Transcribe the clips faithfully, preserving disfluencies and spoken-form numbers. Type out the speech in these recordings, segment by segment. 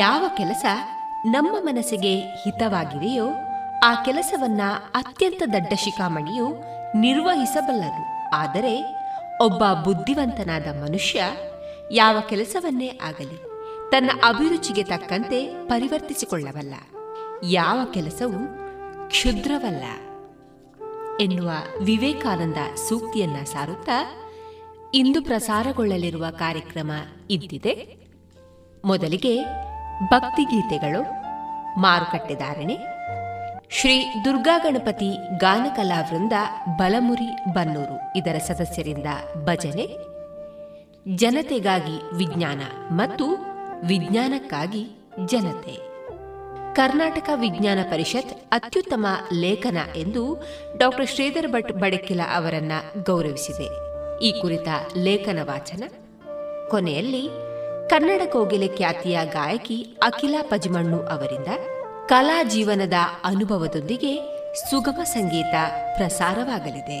ಯಾವ ಕೆಲಸ ನಮ್ಮ ಮನಸ್ಸಿಗೆ ಹಿತವಾಗಿದೆಯೋ ಆ ಕೆಲಸವನ್ನ ಅತ್ಯಂತ ದಡ್ಡ ಶಿಖಾಮಣಿಯು ನಿರ್ವಹಿಸಬಲ್ಲದು. ಆದರೆ ಒಬ್ಬ ಬುದ್ಧಿವಂತನಾದ ಮನುಷ್ಯ ಯಾವ ಕೆಲಸವನ್ನೇ ಆಗಲಿ ತನ್ನ ಅಭಿರುಚಿಗೆ ತಕ್ಕಂತೆ ಪರಿವರ್ತಿಸಿಕೊಳ್ಳಬಲ್ಲ. ಯಾವ ಕೆಲಸವೂ ಕ್ಷುದ್ರವಲ್ಲ ಎನ್ನುವ ವಿವೇಕಾನಂದ ಸೂಕ್ತಿಯನ್ನ ಸಾರುತ್ತಾ ಇಂದು ಪ್ರಸಾರಗೊಳ್ಳಲಿರುವ ಕಾರ್ಯಕ್ರಮ ಇದ್ದಿದೆ. ಮೊದಲಿಗೆ ಭಕ್ತಿಗೀತೆಗಳು, ಮಾರುಕಟ್ಟೆದಾರಣೆ, ಶ್ರೀ ದುರ್ಗಾ ಗಣಪತಿ ಗಾನ ಕಲಾ ವೃಂದ ಬಲಮುರಿ ಬನ್ನೂರು ಇದರ ಸದಸ್ಯರಿಂದ ಭಜನೆ, ಜನತೆಗಾಗಿ ವಿಜ್ಞಾನ ಮತ್ತು ವಿಜ್ಞಾನಕ್ಕಾಗಿ ಜನತೆ, ಕರ್ನಾಟಕ ವಿಜ್ಞಾನ ಪರಿಷತ್ ಅತ್ಯುತ್ತಮ ಲೇಖನ ಎಂದು ಡಾ ಶ್ರೀಧರ್ ಭಟ್ ಬಡಕಿಲ ಅವರನ್ನ ಗೌರವಿಸಿದೆ. ಈ ಕುರಿತ ಲೇಖನ ವಾಚನ. ಕೊನೆಯಲ್ಲಿ ಕನ್ನಡ ಕೋಗಿಲೆ ಖ್ಯಾತಿಯ ಗಾಯಕಿ ಅಖಿಲಾ ಪಜಿಮಣ್ಣು ಅವರಿಂದ ಕಲಾ ಜೀವನದ ಅನುಭವದೊಂದಿಗೆ ಸುಗಮ ಸಂಗೀತ ಪ್ರಸಾರವಾಗಲಿದೆ.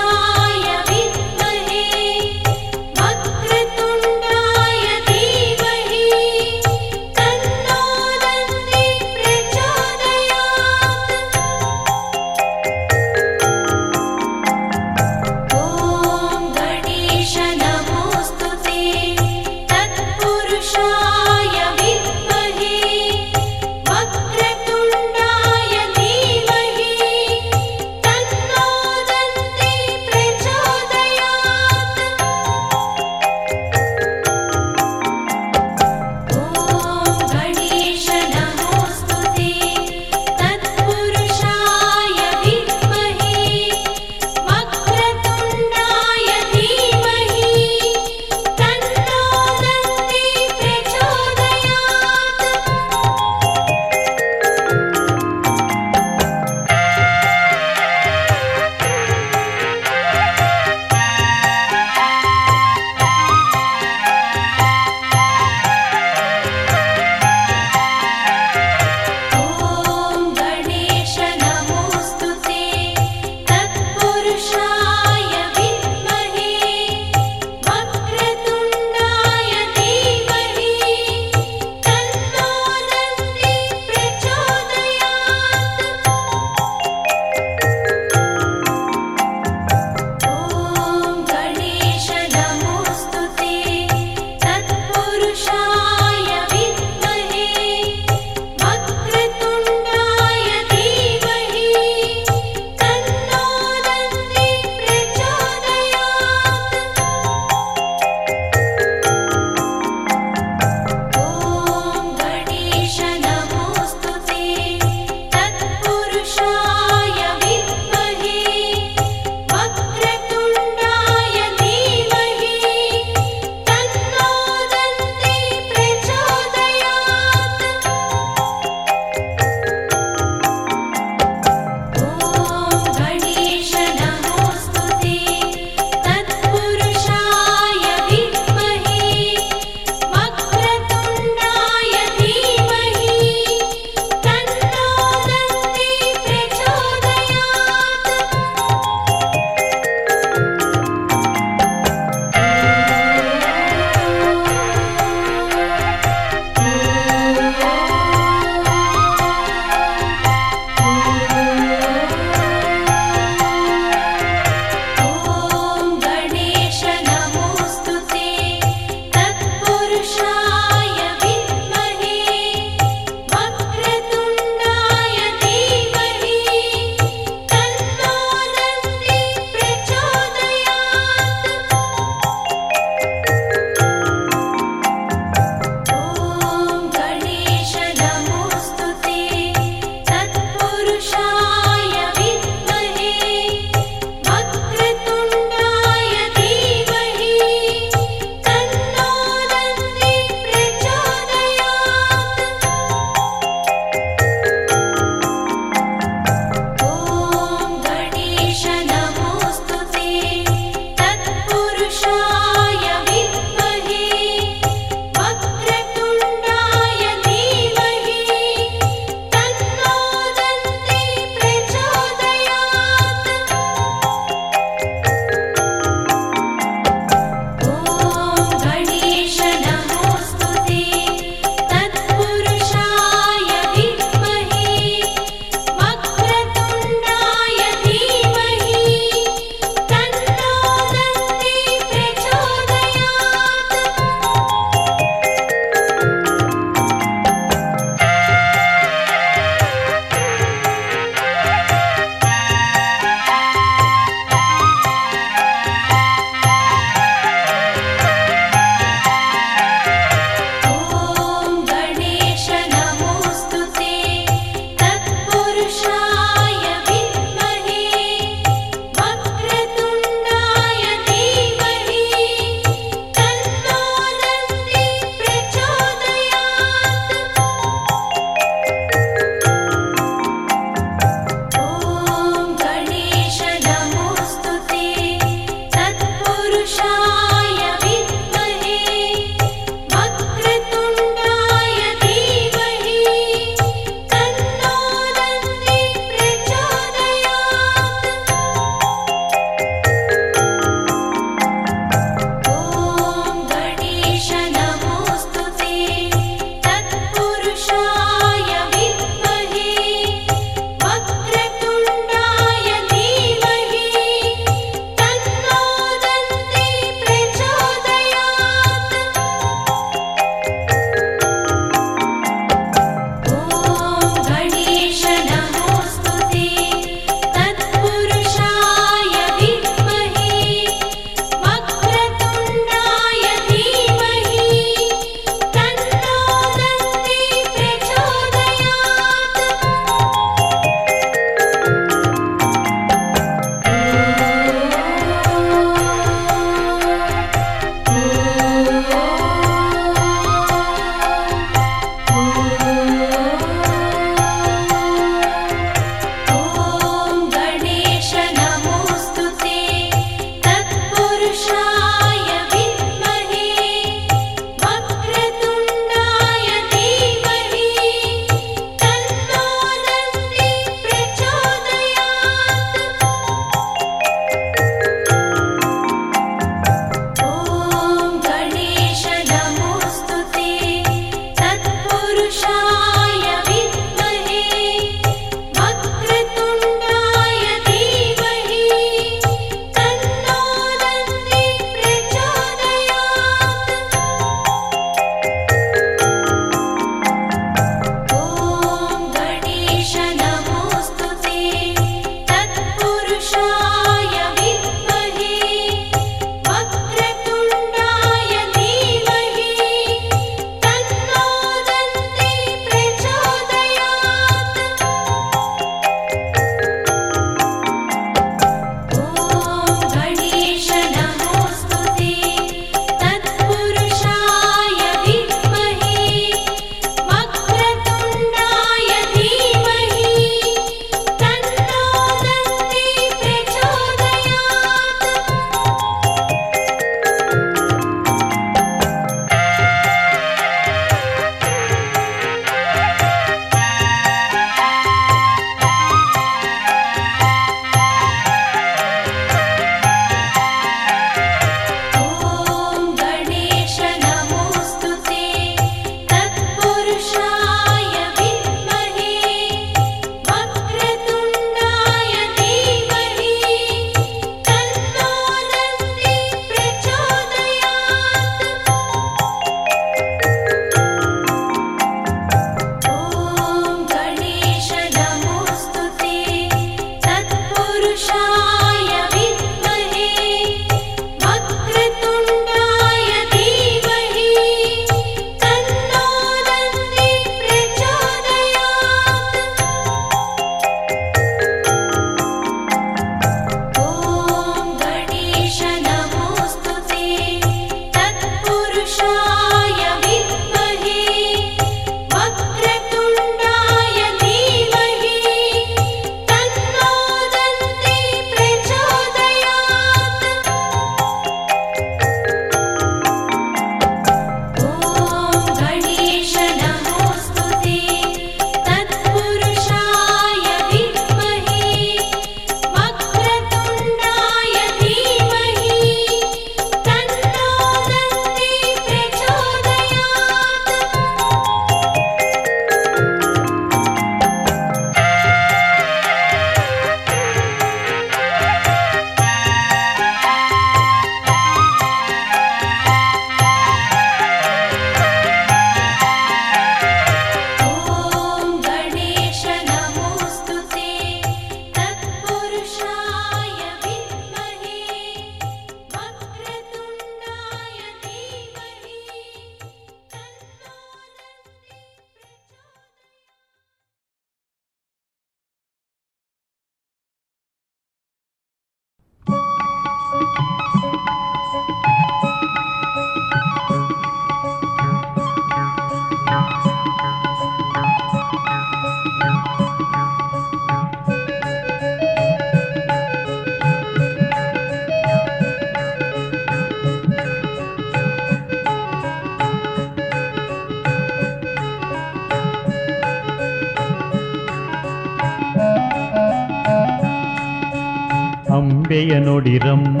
ಜಗದಂಬೆಯ ನುಡಿರಮ್ಮ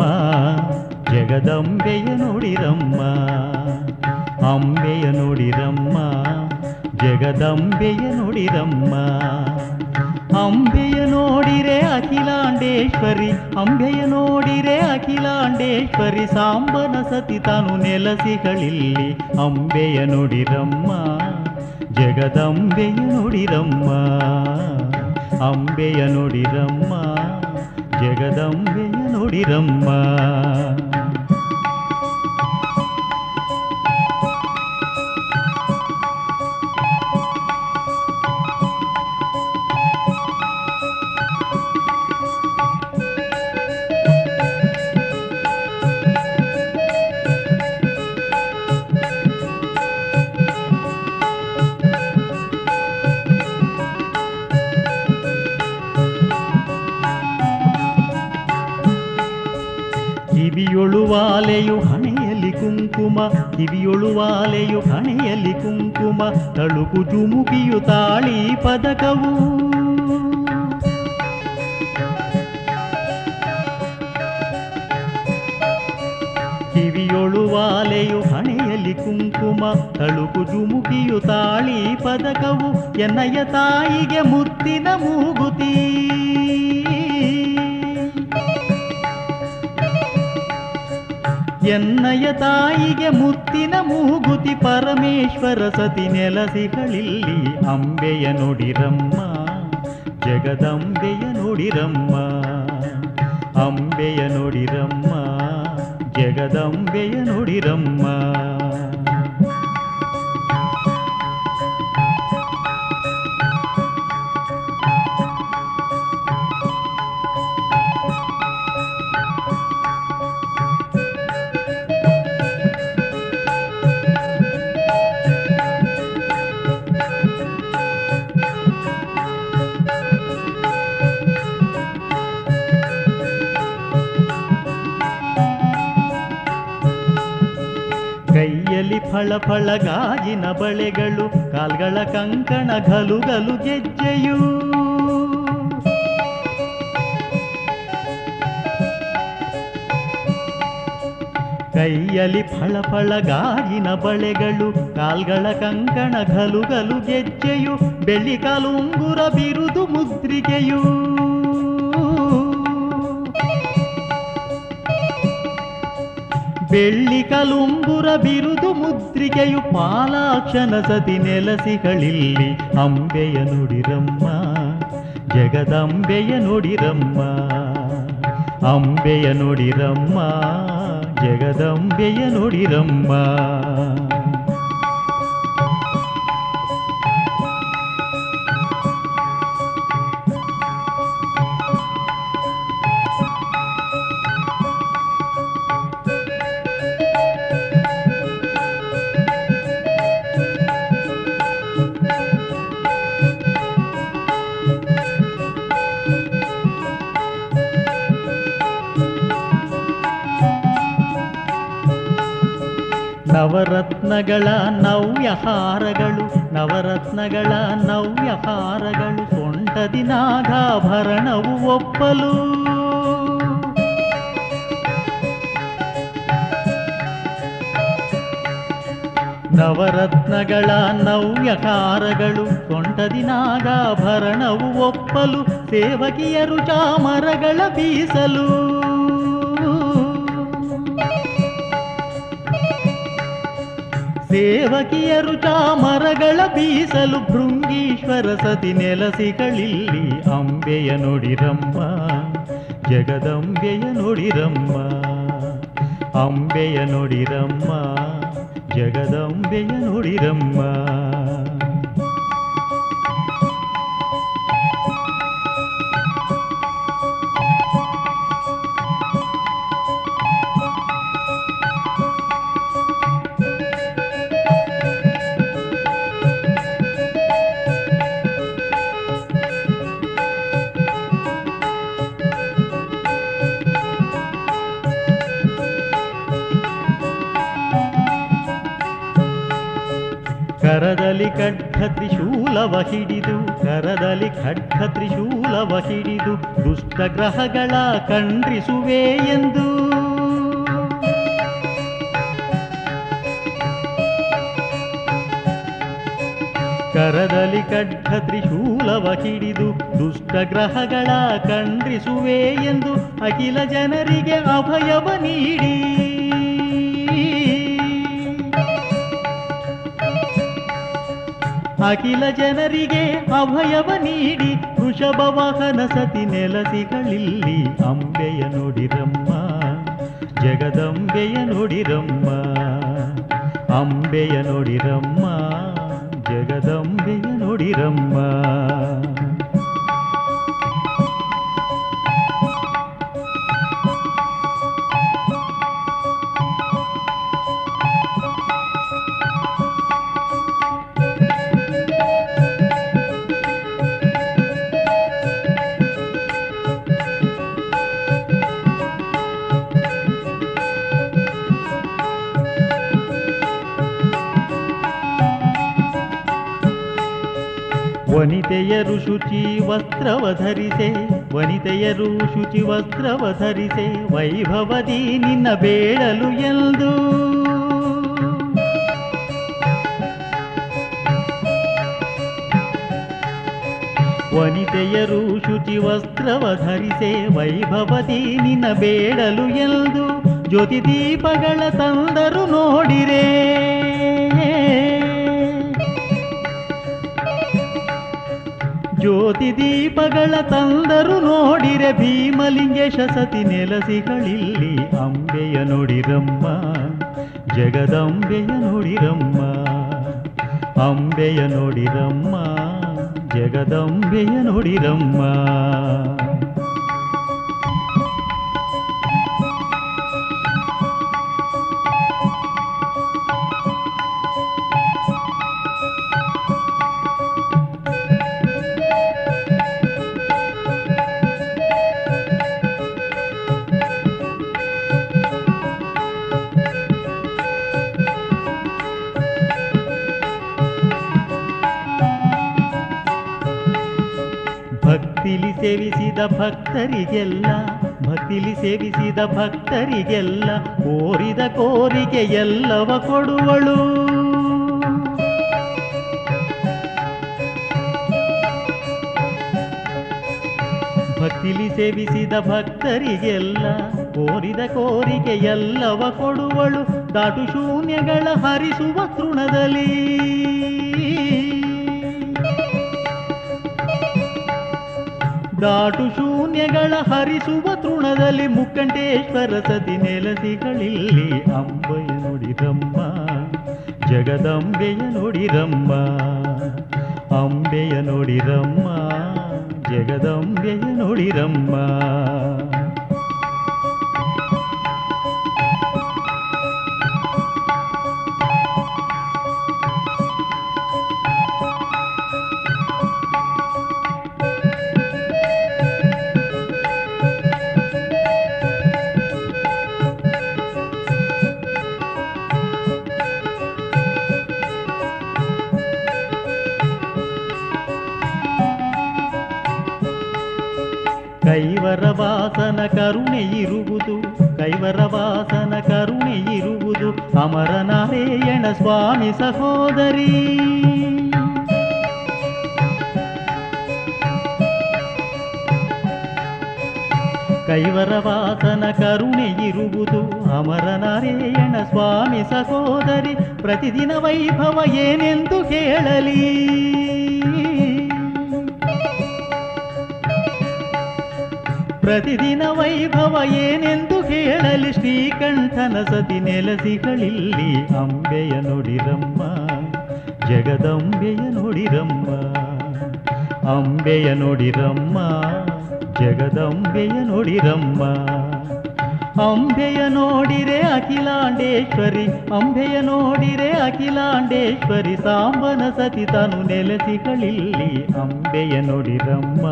ಜಗದಂಬೆಯ ನುಡಿರಮ್ಮ ಅಂಬೆಯ ನುಡಿರಮ್ಮ ಜಗದಂಬೆಯ ನುಡಿರಮ್ಮ ಅಂಬೆಯ ನೋಡಿರೆ ಅಖಿಲಾಂಡೇಶ್ವರಿ ಅಂಬೆಯ ನೋಡಿರೆ ಅಖಿಲಾಂಡೇಶ್ವರಿ ಸಾಂಬನ ಸತಿ ತಾನು ನೆಲಸಿಗಳಿಲ್ಲಿ ಅಂಬೆಯ ನುಡಿರಮ್ಮ ಜಗದಂಬೆಯ ನುಡಿರಮ್ಮ ಅಂಬೆಯ ನುಡಿರಮ್ಮ ಜಗದಂಬೆಯ ನುಡಿರಮ್ಮ ಕಿವಿಯೊಳುವಾಲೆಯು ಹಣೆಯಲ್ಲಿ ಕುಂಕುಮ ಕಿವಿಯೊಳುವಾಲೆಯು ಹಣೆಯಲ್ಲಿ ಕುಂಕುಮ ತಳುಕು ಜುಮುಕಿಯು ತಾಳಿ ಪದಕವು ಕಿವಿಯೊಳುವಾಲೆಯು ಹಣೆಯಲ್ಲಿ ಕುಂಕುಮ ತಳುಕು ಜುಮುಕಿಯು ತಾಳಿ ಪದಕವು ಎನ್ನಯ ತಾಯಿಗೆ ಮುತ್ತಿನ ಮೂಗುತಿ ಎನ್ನಯ ತಾಯಿಗೆ ಮುತ್ತಿನ ಮೂಗುತಿ ಪರಮೇಶ್ವರ ಸತಿ ನೆಲಸಿಗಳಿಲ್ಲಿ ಅಂಬೆಯ ನುಡಿರಮ್ಮ ಜಗದಂಬೆಯ ನುಡಿರಮ್ಮ ಅಂಬೆಯ ನುಡಿರಮ್ಮ ಜಗದಂಬೆಯ ನುಡಿರಮ್ಮ ಫಳ ಫಳ ಗಾಜಿನ ಬಳೆಗಳು ಕಾಲ್ಗಳ ಕಂಕಣ ಗಲುಗಲು ಗೆಜ್ಜೆಯು ಕೈಯಲ್ಲಿ ಫಳ ಫಳ ಗಾಜಿನ ಬಳೆಗಳು ಕಾಲ್ಗಳ ಕಂಕಣ ಗಲುಗಲು ಗೆಜ್ಜೆಯು ಬೆಳ್ಳಿ ಕಾಲು ಉಂಗುರ ಬಿರುದು ಮುದ್ರಿಕೆಯು ಬೆಳ್ಳಿ ಕಲುಂಗುರ ಬಿರುದು ಮುದ್ರಿಕೆಯು ಪಾಲಾಕ್ಷನ ಸತಿ ನೆಲಸಿಗಳಿಲ್ಲಿ ಅಂಬೆಯ ನುಡಿರಮ್ಮ ಜಗದಂಬೆಯ ನುಡಿರಮ್ಮ ಅಂಬೆಯ ನುಡಿರಮ್ಮ ಜಗದಂಬೆಯ ನುಡಿರಮ್ಮ ನವರತ್ನಗಳ ನವ್ಯಹಾರಗಳು ನವರತ್ನಗಳ ನವ್ಯಹಾರಗಳು ಸೊಂಟದಿ ನಾಗಾಭರಣವು ಒಪ್ಪಲು ನವರತ್ನಗಳ ನವ್ಯಹಾರಗಳು ಸೊಂಟದಿ ನಾಗಾಭರಣವು ಒಪ್ಪಲು ಸೇವಕಿಯರು ಚಾಮರಗಳ ಬೀಸಲು ದೇವಕಿಯರು ಚಾಮರಗಳ ಬೀಸಲು ಭೃಂಗೀಶ್ವರ ಸತಿ ನೆಲಸಿಗಳಿಲ್ಲಿ ಅಂಬೆಯ ನುಡಿರಮ್ಮ ಜಗದಂಬೆಯ ನುಡಿರಮ್ಮ ಅಂಬೆಯ ನುಡಿರಮ್ಮ ಜಗದಂಬೆಯ ನುಡಿರಮ್ಮ ಕರದಲ್ಲಿ ಕಡ್ಡ ತ್ರಿಶೂಲ ಶೂಲವ ಹಿಡಿದು ಕರದಲ್ಲಿ ಖಡ್ಗ ತ್ರಿಶೂಲವ ಹಿಡಿದು ದುಷ್ಟಗ್ರಹಗಳ ಖಂಡಿಸುವೆ ಎಂದು. ಕರದಲ್ಲಿ ಖಡ್ಗ ತ್ರಿಶೂಲವ ಹಿಡಿದು ದುಷ್ಟಗ್ರಹಗಳ ಖಂಡಿಸುವೆ ಎಂದು ಅಖಿಲ ಜನರಿಗೆ ಅಭಯವ ನೀಡಿ ಅಖಿಲ ಜನರಿಗೆ ಅಭಯವ ನೀಡಿ ವೃಷಭ ವಾಹನ ಸತಿ ನೆಲಸಿಗಳಿಲ್ಲಿ ಅಂಬೆಯ ನೋಡಿರಮ್ಮ ಜಗದಂಬೆಯ ನೋಡಿರಮ್ಮ ಅಂಬೆಯ ನೋಡಿರಮ್ಮ ಜಗದಂಬೆಯ ನೋಡಿರಮ್ಮ. ವನಿತೆಯರು ಶುಚಿ ವಸ್ತ್ರವ ಧರಿಸೆ ವನಿತೆಯರು ಶುಚಿ ವಸ್ತ್ರವ ಧರಿಸೆ ವೈಭವದಿ ನಿನ್ನ ಬೇಡಲು ಎಂದು. ವನಿತೆಯರು ಶುಚಿ ವಸ್ತ್ರವ ಧರಿಸೆ ವೈಭವದಿ ನಿನ್ನ ಬೇಡಲು ಎಂದು ಜ್ಯೋತಿ ದೀಪಗಳ ತಂದರು ನೋಡಿರೆ ಜ್ಯೋತಿ ದೀಪಗಳ ತಂದರು ನೋಡಿರೆ ಭೀಮಲಿಂಗೇಶ ಸತಿ ನೆಲಸಿಗಳಿಲ್ಲಿ ಅಂಬೆಯ ನೋಡಿರಮ್ಮ ಜಗದಂಬೆಯ ನೋಡಿರಮ್ಮ ಅಂಬೆಯ ನೋಡಿರಮ್ಮ ಜಗದಂಬೆಯ ನೋಡಿರಮ್ಮ. ಸೇವಿಸಿದ ಭಕ್ತರಿಗೆಲ್ಲ ಭಕ್ತಿಲಿ ಸೇವಿಸಿದ ಭಕ್ತರಿಗೆಲ್ಲ ಕೋರಿದ ಕೋರಿಕೆ ಎಲ್ಲವ ಕೊಡುವಳು. ಭಕ್ತಿಲಿ ಸೇವಿಸಿದ ಭಕ್ತರಿಗೆಲ್ಲ ಕೋರಿದ ಕೋರಿಕೆ ಎಲ್ಲವ ಕೊಡುವಳು ದಾಟು ಶೂನ್ಯಗಳ ಹರಿಸುವ ತೃಣದಲ್ಲಿ ದಾಟು ಶೂನ್ಯಗಳ ಹರಿಸುವ ತೃಣದಲ್ಲಿ ಮುಕ್ಕಂಟೇಶ್ವರ ಸತಿ ನೆಲಸಿಗಳಿಲ್ಲಿ ಅಂಬೆಯ ನೋಡಿರಮ್ಮ ಜಗದಂಬೆಯ ನೋಡಿರಮ್ಮ ಅಂಬೆಯ ನೋಡಿರಮ್ಮ ಜಗದಂಬೆಯ ನೋಡಿರಮ್ಮ. ಕೈವರವಾಸನ ಕರುಣೆ ಇರುವುದು ಕೈವರವಾಸನ ಕರುಣೆ ಇರುವುದು ಅಮರನಾರಾಯಣ ಸ್ವಾಮಿ ಸಹೋದರಿ. ಕೈವರವಾಸನ ಕರುಣೆ ಇರುವುದು ಅಮರನಾರಾಯಣ ಸ್ವಾಮಿ ಸಹೋದರಿ ಪ್ರತಿದಿನ ವೈಭವ ಏನೆಂದು ಹೇಳಲಿ ಪ್ರತಿದಿನ ವೈಭವ ಏನೆಂದು ಹೇಳಲಿ ಶ್ರೀಕಂಠನ ಸತಿ ನೆಲಸಿಗಳಿಲ್ಲಿ ಅಂಬೆಯ ನೋಡಿರಮ್ಮ ಜಗದಂಬೆಯ ನೋಡಿರಮ್ಮ ಅಂಬೆಯ ನೋಡಿರಮ್ಮ ಜಗದಂಬೆಯ ನೋಡಿರಮ್ಮ. ಅಂಬೆಯ ನೋಡಿರೆ ಅಖಿಲಾಂಡೇಶ್ವರಿ ಅಂಬೆಯ ನೋಡಿರೆ ಅಖಿಲಾಂಡೇಶ್ವರಿ ಸಾಂಬನ ಸತಿ ತಾನು ನೆಲಸಿಗಳಿಲ್ಲಿ ಅಂಬೆಯ ನೋಡಿರಮ್ಮ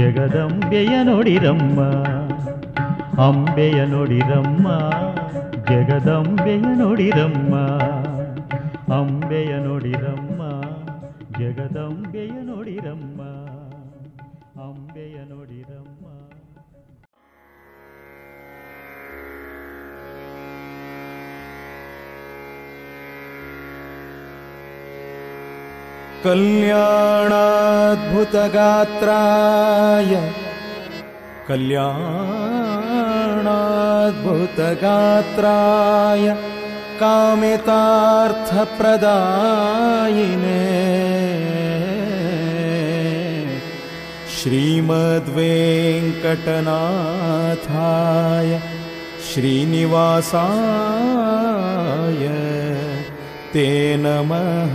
ಜಗದಂಬೆಯ ನೋಡಿರಮ್ಮ ಅಂಬೆಯ ನೋಡಿರಮ್ಮ ಜಗದಂಬೆಯ ನೋಡಿರಮ್ಮ ಅಂಬೆಯ ನೋಡಿರಮ್ಮ ಜ ಜಗದಂಬೆಯ ನೋಡಿರಮ್ಮ ಅಂಬೆಯ ನೋಡಿರಮ್ಮ. ಕಲ್ಯಾಣಾದ್ಭುತಗಾತ್ರಾಯ ಕಲ್ಯಾಣಾದ್ಭುತಗಾತ್ರಾಯ ಕಾಮಿತಾರ್ಥಪ್ರದಾಯಿನೇ ಶ್ರೀಮದ್ವೆಂಕಟನಾಥಾಯ ಶ್ರೀನಿವಾಸಾಯ ತೇ ನಮಃ.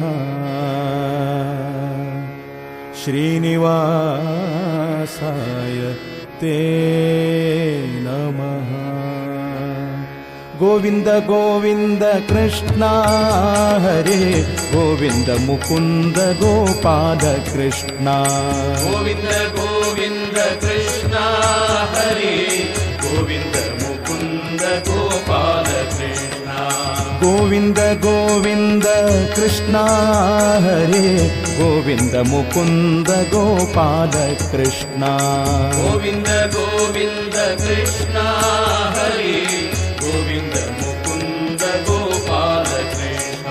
ಶ್ರೀನಿವಾಸಾಯ ತೇ ನಮಃ. ಗೋವಿಂದ ಗೋವಿಂದ ಕೃಷ್ಣ ಹರೇ ಗೋವಿಂದ ಮುಕುಂದ ಗೋಪಾಲ ಕೃಷ್ಣ ಗೋವಿಂದ ಗೋವಿಂದ ಕೃಷ್ಣ ಹರೇ ಗೋವಿಂದ ಮುಕುಂದ ಗೋಪಾಲ ಕೃಷ್ಣ ಗೋವಿಂದ ಗೋವಿಂದ ಕೃಷ್ಣ ಹರೇ ಗೋವಿಂದ ಮುಕುಂದ ಗೋಪಾಲ ಕೃಷ್ಣ ಗೋವಿಂದ ಗೋವಿಂದ ಕೃಷ್ಣ ಹರೇ ಗೋವಿಂದ ಮುಕುಂದ ಗೋಪಾಲ ಕೃಷ್ಣ.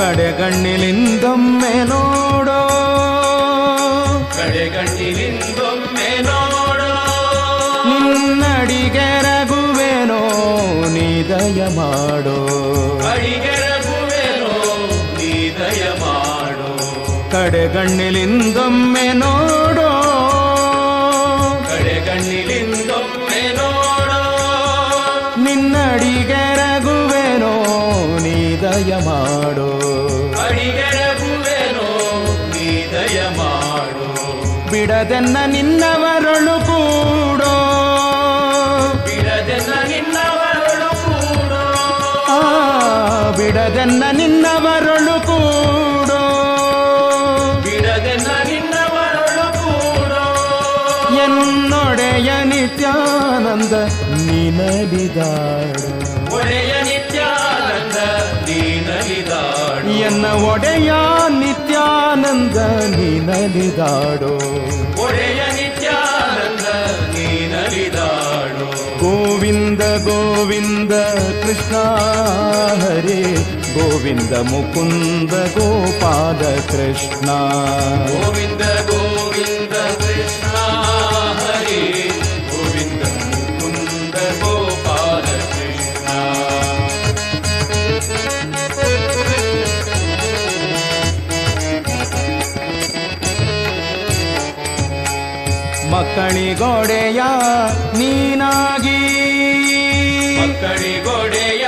ಕಡೆಗಣ್ಣಿಲಿಂದೊಮ್ಮೆ ನೋಡೋ ಕಡೆಗಣ್ಣಿಲಿಂದೊಮ್ಮೆ ನೋಡೋ ನಿನ್ನಡಿಗೆ ರಘುವೆನೋ ನೀ ದಯ ಮಾಡೋ ಅಡಿಗೆ ರಘುವೆನೋ ನೀ ದಯ ಮಾಡೋ ಕಡೆಗಣ್ಣಿಲಿಂದೊಮ್ಮೆ ನೋಡೋ ಕಡೆಗಣ್ಣಿಲಿಂದೊಮ್ಮೆ ನೋಡೋ ನಿನ್ನಡಿಗೆ ರಘುವೆನೋ ನೀ ದಯ ಮಾಡೋ ಅಡಿಗೆ ರಘುವೆನೋ ನೀ ದಯ ಮಾಡೋ ಬಿಡದೆನ್ನ ನಿನ್ನವರಳು ಕೂಡೋ ಬಿಡದೆನ್ನ ನಿನ್ನವರಳು ಕೂಡೋ ಆ ಬಿಡದೆನ್ನ ನಿನ್ನವರಳು ಕೂಡೋ ಬಿಡದೆನ್ನ ನಿನ್ನವರಳು ಕೂಡೋ ಎನ್ನೊಡೆಯ ನಿತ್ಯಾನಂದ ನಿನಲಿದಾಡು ಒಡೆಯ ನಿತ್ಯಾನಂದ ನಿನಲಿದಾಡು ಎನ್ನ ಒಡೆಯ ನಿತ್ಯಾನಂದ ನಿನಲಿದಾಡೋ ಒಡೆಯ ನಿತ್ಯಾನಂದ ನಿನಲಿದಾಡೋ ಗೋವಿಂದ ಗೋವಿಂದ ಕೃಷ್ಣ ಹರೇ ಗೋವಿಂದ ಮುಕುಂದ ಗೋಪಾಲ ಕೃಷ್ಣ ಗೋವಿಂದ ಗೋವಿಂದ ಕೃಷ್ಣ ಹರೇ ಗೋವಿಂದ ಮುಕುಂದ ಗೋಪಾಲ ಕೃಷ್ಣ. ಮಕ್ಕಳಿಗೊಡೆಯ ನೀನಾಗಿ ಮಕ್ಕಳಿಗೊಡೆಯ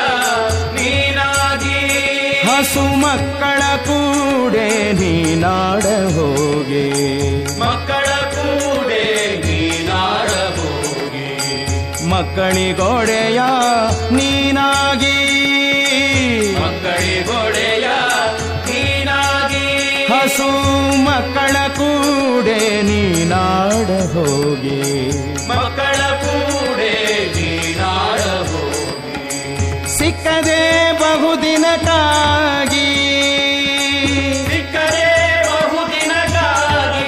ಹಸು ಮಕ್ಕಳ ಕೂಡೆ ನೀನಾಡ ಹೋಗೆ ಮಕ್ಕಳ ಕೂಡೆ ನೀನಾಡ ಹೋಗೆ ಮಕ್ಕಳಿಗೊಡೆಯ ನೀನಾಗಿ ಮಕ್ಕಳಿಗೊಡೆಯ ನೀನಾಗಿ ಹಸು ಮಕ್ಕಳ ಕೂಡೆ ನೀನಾಡ ಹೋಗೆ ಮಕ್ಕಳ ಕೂಡೆ ನೀನಾಡ ಹೋಗೆ ಸಿಕ್ಕದೆ ಬಹುದಿನಕ್ಕಾಗಿ ಸಿಕ್ಕದೆ ಬಹುದಿನಕ್ಕಾಗಿ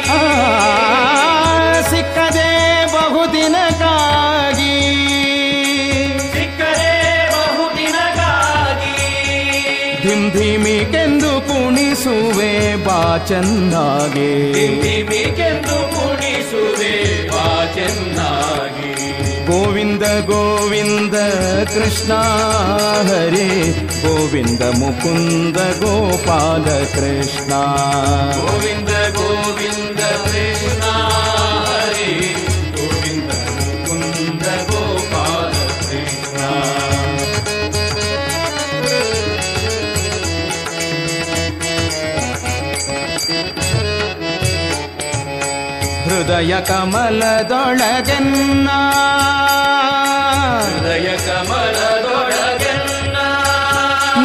ಸಿಕ್ಕದೆ ಬಹುದಿನಕ್ಕಾಗಿ ಸಿಕ್ಕದೆ ಬಹುದಿನಕ್ಕಾಗಿ ಧಿಮ್ ಧಿಮಿಕೆಂದು ಕುಣಿಸುವೆ ಬಾ ಚೆನ್ನಾಗಿ ಧಿಮಿಕೆಂದು ಕುಣಿಸುವೆ ಬಾ ಚೆನ್ನಾಗಿ ಗೋವಿಂದ ಗೋವಿಂದ ಕೃಷ್ಣ ಹರೇ ಗೋವಿಂದ ಮುಕುಂದ ಗೋಪಾಲ ಕೃಷ್ಣ ಗೋವಿಂದ ಗೋವಿಂದ ಕೃಷ್ಣ ಹರೇ ಗೋವಿಂದ ಮುಕುಂದ ಗೋಪಾಲ ಕೃಷ್ಣ. ಹೃದಯ ಕಮಲದೊಳಗನ್ನ ಹೃದಯ ಕಮಲದೊಳಗನ್ನ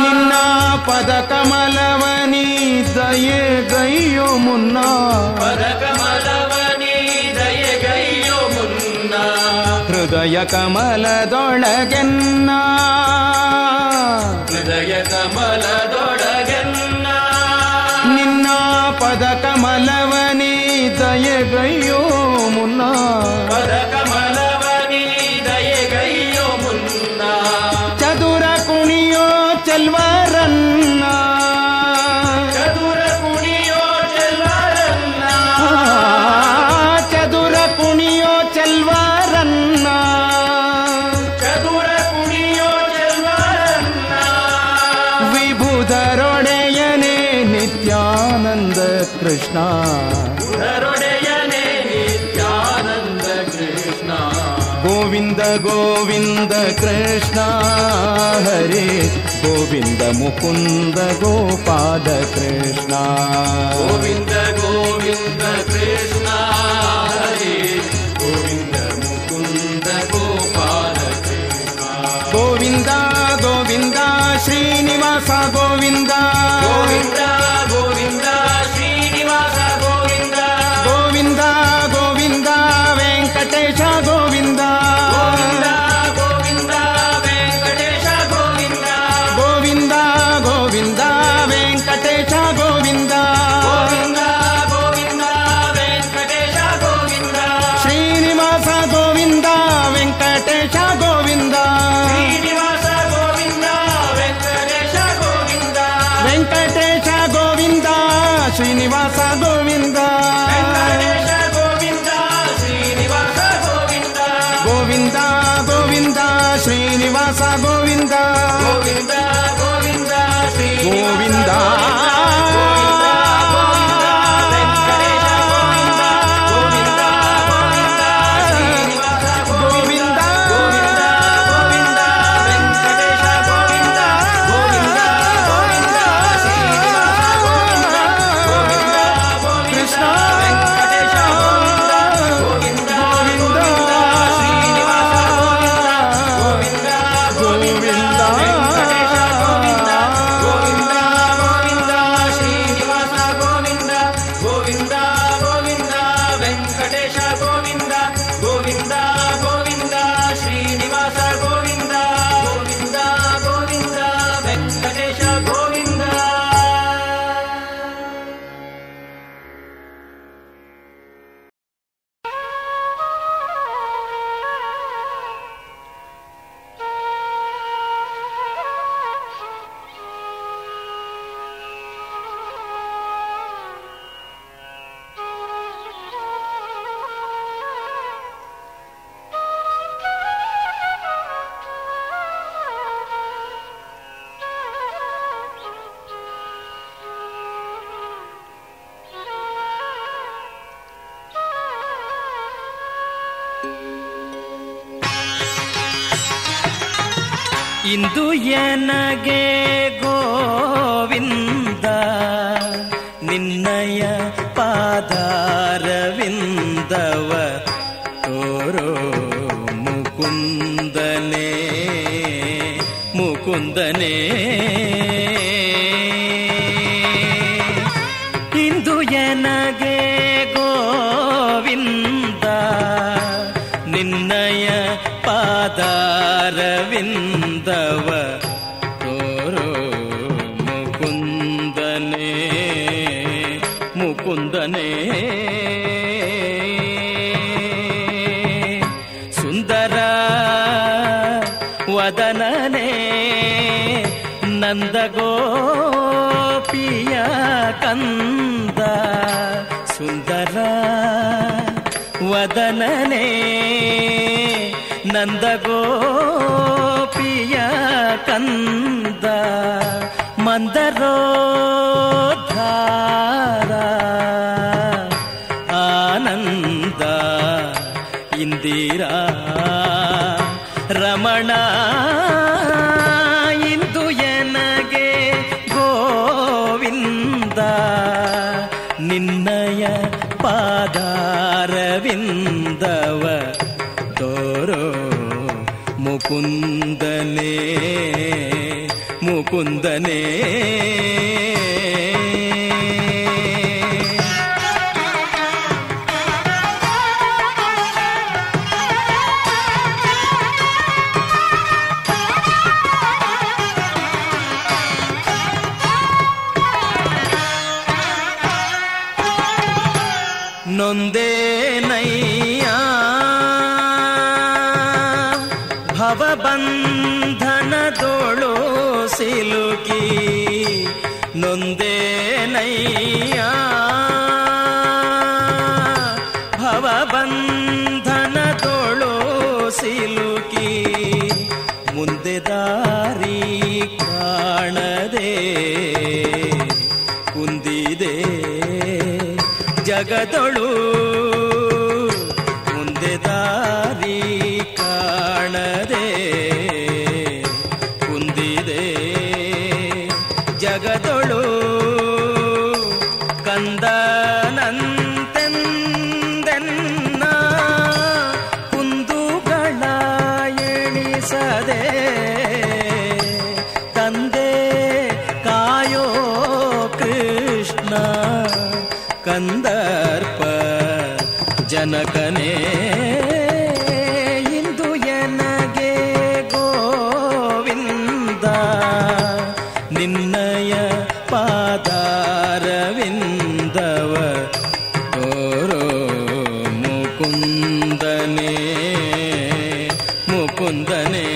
ನಿನ್ನ ಪದ ಕಮಲವನಿ ದಯೆ ಗೈಯೋ ಮುನ್ನ ಪದ ಕಮಲವನಿ ದಯೆ ಗೈಯೋ ಮುನ್ನ ಹೃದಯ ಹೃದಯ ಕಮಲದೊಳಗೆನ್ನ ಹೃದಯ ಕಮಲದೊಳಗೆನ್ನ ನಿನ್ನ ಪದ ಕಮಲವನಿ ದಯೆಗೈಯೋ ಮುನ್ನ ಪದ ಕಮಲವನಿ ದಯೆಗೈಯೋ ಮುನ್ನ ಚದುರ ಕುಣಿಯೋ ಚಲ್ವರನ್ನ ಚದುರ ಕುಣಿಯೋ ಚಲ್ವರನ್ನ ಚದುರ ಕುಣಿಯೋ ಚಲ್ವರನ್ನ ಚದುರ ಕುಣಿಯೋ ಚಲ್ವರನ್ನ ವಿಭುಧರೊಡೆಯನೇ ನಿತ್ಯಾನಂದ ಕೃಷ್ಣ ಗೋವಿಂದ ಗೋವಿಂದ ಕೃಷ್ಣ ಹರೇ ಗೋವಿಂದ ಮುಕುಂದ ಗೋಪಾಲ ಕೃಷ್ಣ ಗೋವಿಂದ ಗೋವಿಂದ ಕೃಷ್ಣ ಹರೇ ಗೋವಿಂದ ಮುಕುಂದ ಗೋಪಾಲ ಕೃಷ್ಣ ಗೋವಿಂದ ಗೋವಿಂದ ಶ್ರೀನಿವಾಸ ಗೋವಿಂದ ಗೋವಿಂದ ಗೋವಿಂದ ಶ್ರೀನಿವಾಸ ಗೋವಿಂದ ಗೋವಿಂದ ಗೋವಿಂದ ವೆಂಕಟೇಶ ಗೋವಿಂದ ಶ್ರೀನಿವಾಸ ಗೋವಿಂದ ಗೋವಿಂದ ಶ್ರೀನಿವಾಸ ಗೋವಿಂದ ಗೋವಿಂದ ಗೋವಿಂದ ಶ್ರೀನಿವಾಸ ಗೋವಿಂದ ಗೋವಿಂದ ಗೋವಿಂದ ಗೋವಿಂದ ನೊಂದೇ ನಯ್ಯ ಭವಬಂಧನದೋಳು ಸಿಲುಕಿ ನೊಂದೇ ನಯ್ಯ ಭವಬಂಧನದೋಳು ಸಿಲುಕಿ ಮುಂದೆ ದಾರಿ ಕಾಣದೆ ಕುಂದಿದೆ ಜಗದೊಳು ಮುಂದೆ ದಾರಿ ಕಾಣದೆ ಕುಂದಿದೆ ಜಗದೊಳು ಕಂದನಂತೆಂದೆನ್ನ ಕುಂದುಗಳ ಎಣಿಸದೆ ತಂದೆ ಕಾಯೋ ಕೃಷ್ಣ ಕಂದರ್ಪ ಜನಕನೇ ಇಂದು ಎನಗೆ ಗೋವಿಂದ ನಿನ್ನಯ ಪಾದಾರವಿಂದವ ತೋರೋ ಮುಕುಂದನೇ ಮುಕುಂದನೇ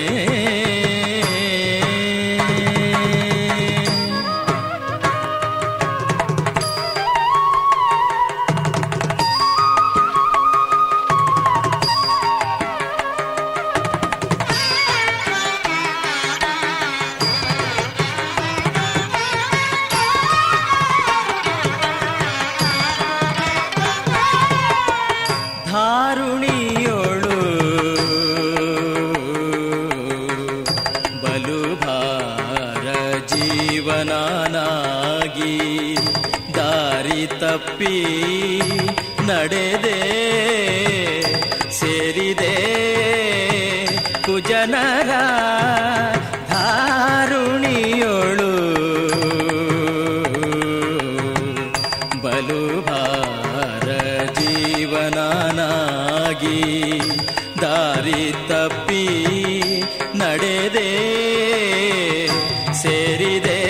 ನಡೆದೆ ಸೇರಿದೆ ಕುಜನರ ಧಾರುಣಿಯೋಳು ಬಲುಭಾರ ಜೀವನಾನಾಗಿ ದಾರಿ ತಪ್ಪಿ ನಡೆದೆ ಸೇರಿದೆ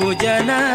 ಕುಜನರ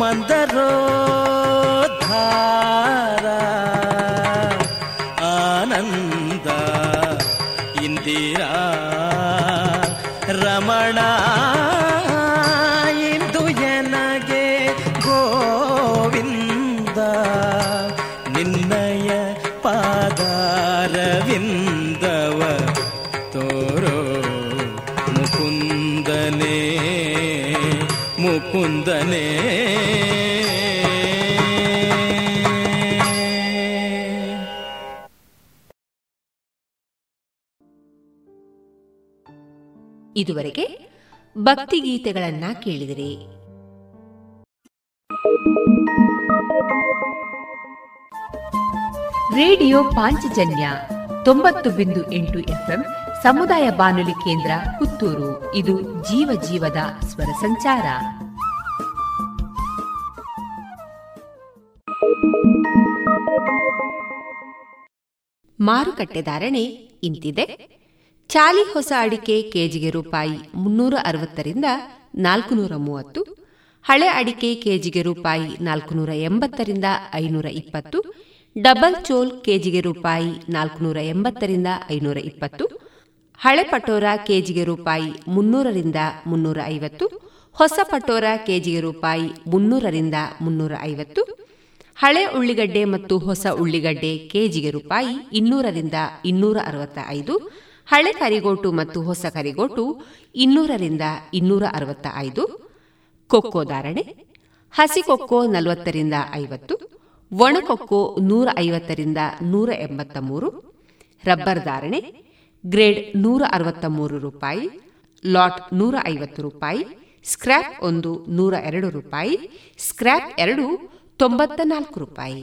ಮಂದರೋದ್ಧಾರ ಆನಂದ ಇಂದಿರಾ ರಮಣ ಇಂದು ಎನಗೆ ಗೋವಿಂದ ನಿನ್ನಯ ಪಾದಾರವಿಂದವ ತೋರೋ ಮುಕುಂದನೇ ಮುಕುಂದನೇ ಇದುವರೆಗೆ ಭಕ್ತಿಗೀತೆಗಳನ್ನ ಕೇಳಿದಿರಿ. ರೇಡಿಯೋ ಪಾಂಚಜನ್ಯ ತೊಂಬತ್ತು ಬಿಂದು ಎಂಟು ಎಫ್ಎಂ ಸಮುದಾಯ ಬಾನುಲಿ ಕೇಂದ್ರ ಪುತ್ತೂರು. ಇದು ಜೀವ ಜೀವದ ಸ್ವರ ಸಂಚಾರ. ಮಾರುಕಟ್ಟೆ ಧಾರಣೆ ಇಂತಿದೆ. ಚಾಲಿ ಹೊಸ ಅಡಿಕೆ ಕೆಜಿಗೆ ರೂಪಾಯಿ ಮುನ್ನೂರ ಅರವತ್ತರಿಂದ ನಾಲ್ಕುನೂರ ಮೂವತ್ತು, ಹಳೆ ಅಡಿಕೆ ಕೆಜಿಗೆ ರೂಪಾಯಿ ನಾಲ್ಕುನೂರ ಎಂಬತ್ತರಿಂದ ಐನೂರ ಇಪ್ಪತ್ತು, ಡಬಲ್ ಚೋಲ್ ಕೆಜಿಗೆ ರೂಪಾಯಿ ನಾಲ್ಕುನೂರ ಎಂಬತ್ತರಿಂದ ಐನೂರ ಇಪ್ಪತ್ತು, ಹಳೆ ಪಟೋರ ಕೆಜಿಗೆ ರೂಪಾಯಿ ಮುನ್ನೂರರಿಂದ ಮುನ್ನೂರ ಐವತ್ತು, ಹೊಸ ಪಟೋರ ಕೆಜಿಗೆ ರೂಪಾಯಿ ಮುನ್ನೂರರಿಂದ ಮುನ್ನೂರ ಐವತ್ತು, ಹಳೆ ಉಳ್ಳಿಗಡ್ಡೆ ಮತ್ತು ಹೊಸ ಉಳ್ಳಿಗಡ್ಡೆ ಕೆಜಿಗೆ ರೂಪಾಯಿ ಇನ್ನೂರರಿಂದ ಇನ್ನೂರ ಅರವತ್ತ ಐದು, ಹಳೆ ಕರಿಗೋಟು ಮತ್ತು ಹೊಸ ಕರಿಗೋಟು ಇನ್ನೂರರಿಂದ ಇನ್ನೂರ ಅರವತ್ತ ಐದು, ಕೊಕ್ಕೋ ಧಾರಣೆ ಹಸಿ ಕೊಕ್ಕೋ ನಲವತ್ತರಿಂದ ಐವತ್ತು, ಒಣಕೊಕ್ಕೋ ನೂರ ಐವತ್ತರಿಂದ ನೂರ ಎಂಬತ್ತ ಮೂರು, ರಬ್ಬರ್ ಧಾರಣೆ ಗ್ರೇಡ್ ನೂರ ಅರವತ್ತ ಮೂರು ರೂಪಾಯಿ, ಲಾಟ್ ನೂರ ಐವತ್ತು ರೂಪಾಯಿ, ಸ್ಕ್ರ್ಯಾಪ್ ಒಂದು ನೂರ ಎರಡು ರೂಪಾಯಿ, ಸ್ಕ್ರ್ಯಾಪ್ ಎರಡು ತೊಂಬತ್ತ ನಾಲ್ಕು ರೂಪಾಯಿ.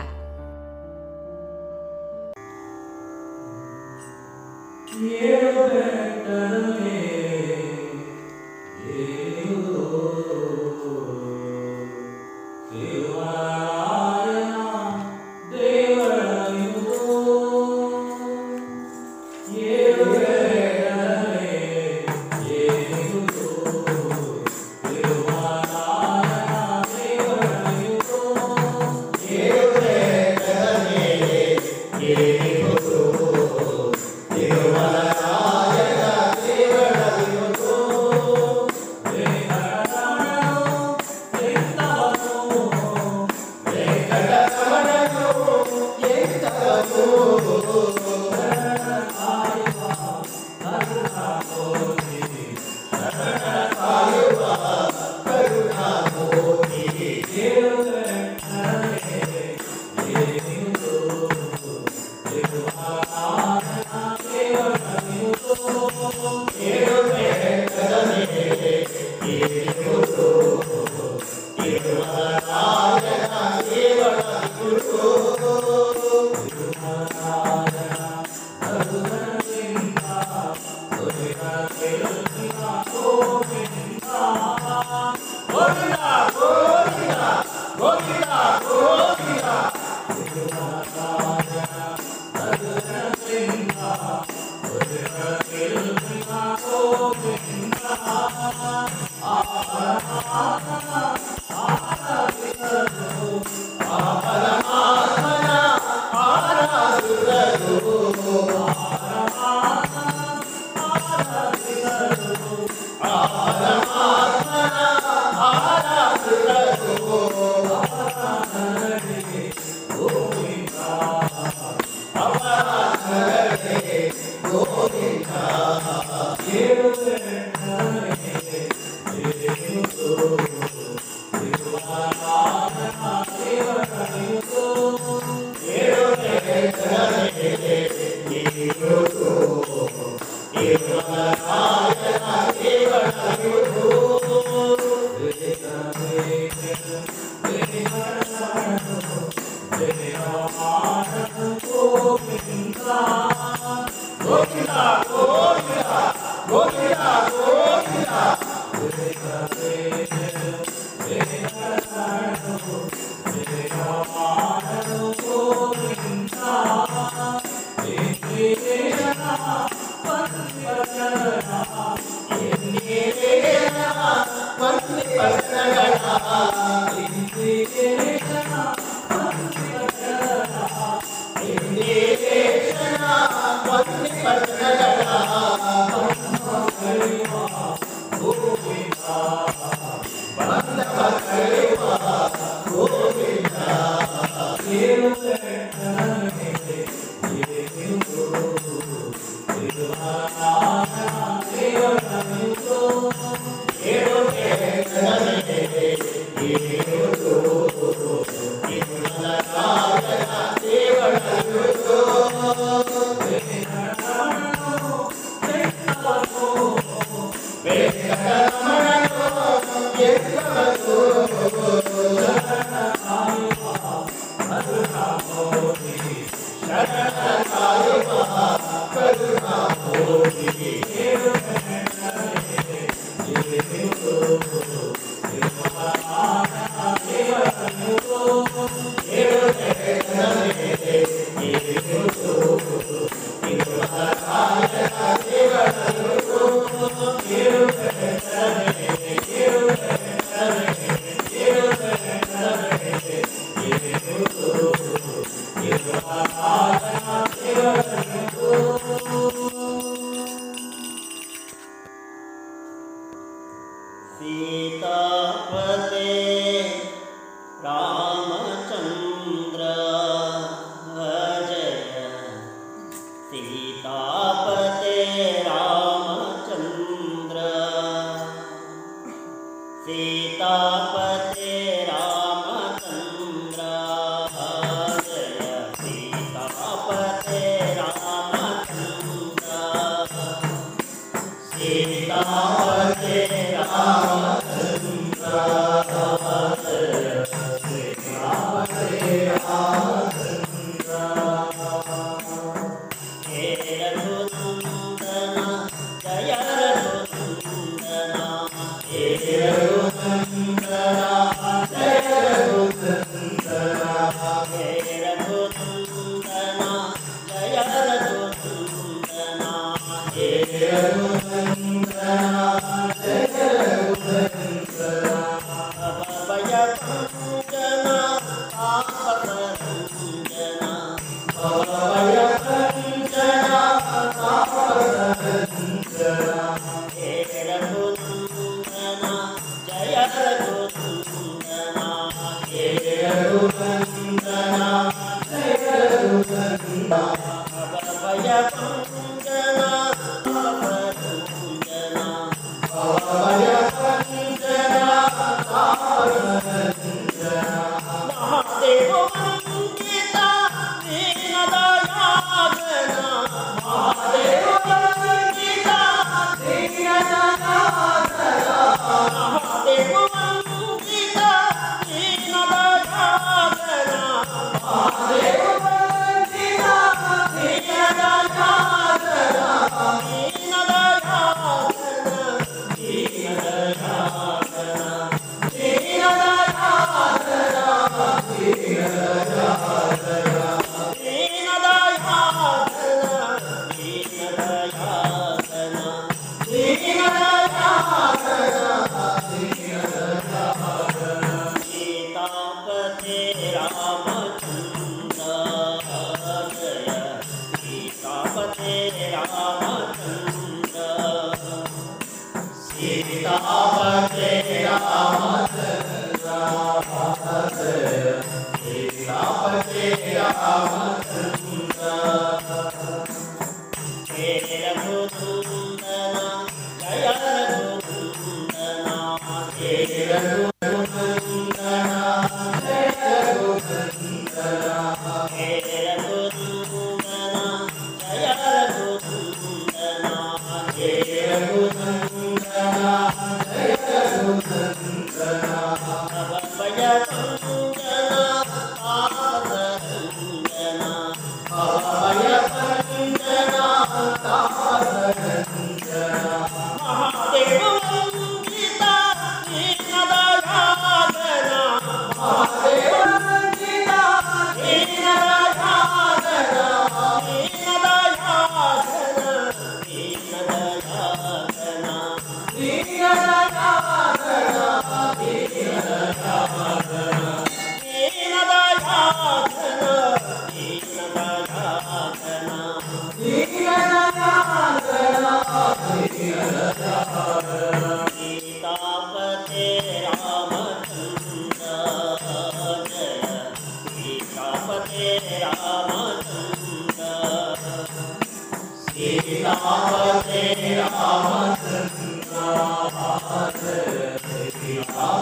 Amen.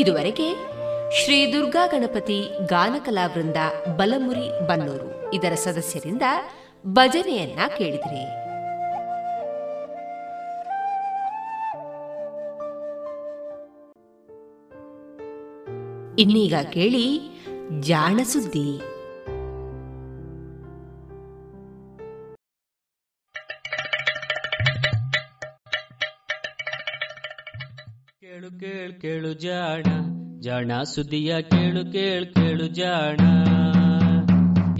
ಇದುವರೆಗೆ ಶ್ರೀ ದುರ್ಗಾ ಗಣಪತಿ ಗಾನಕಲಾ ವೃಂದ ಬಲಮುರಿ ಬನ್ನೂರು ಇದರ ಸದಸ್ಯರಿಂದ ಭಜನೆಯನ್ನ ಕೇಳಿದ್ರಿ. ಇನ್ನೀಗ ಕೇಳಿ ಜಾಣಸುದ್ದಿ. ಕೇಳು ಜಾಣ ಜಾಣ ಸುದಿಯ ಕೇಳು ಕೇಳು ಕೇಳು ಜಾಣ.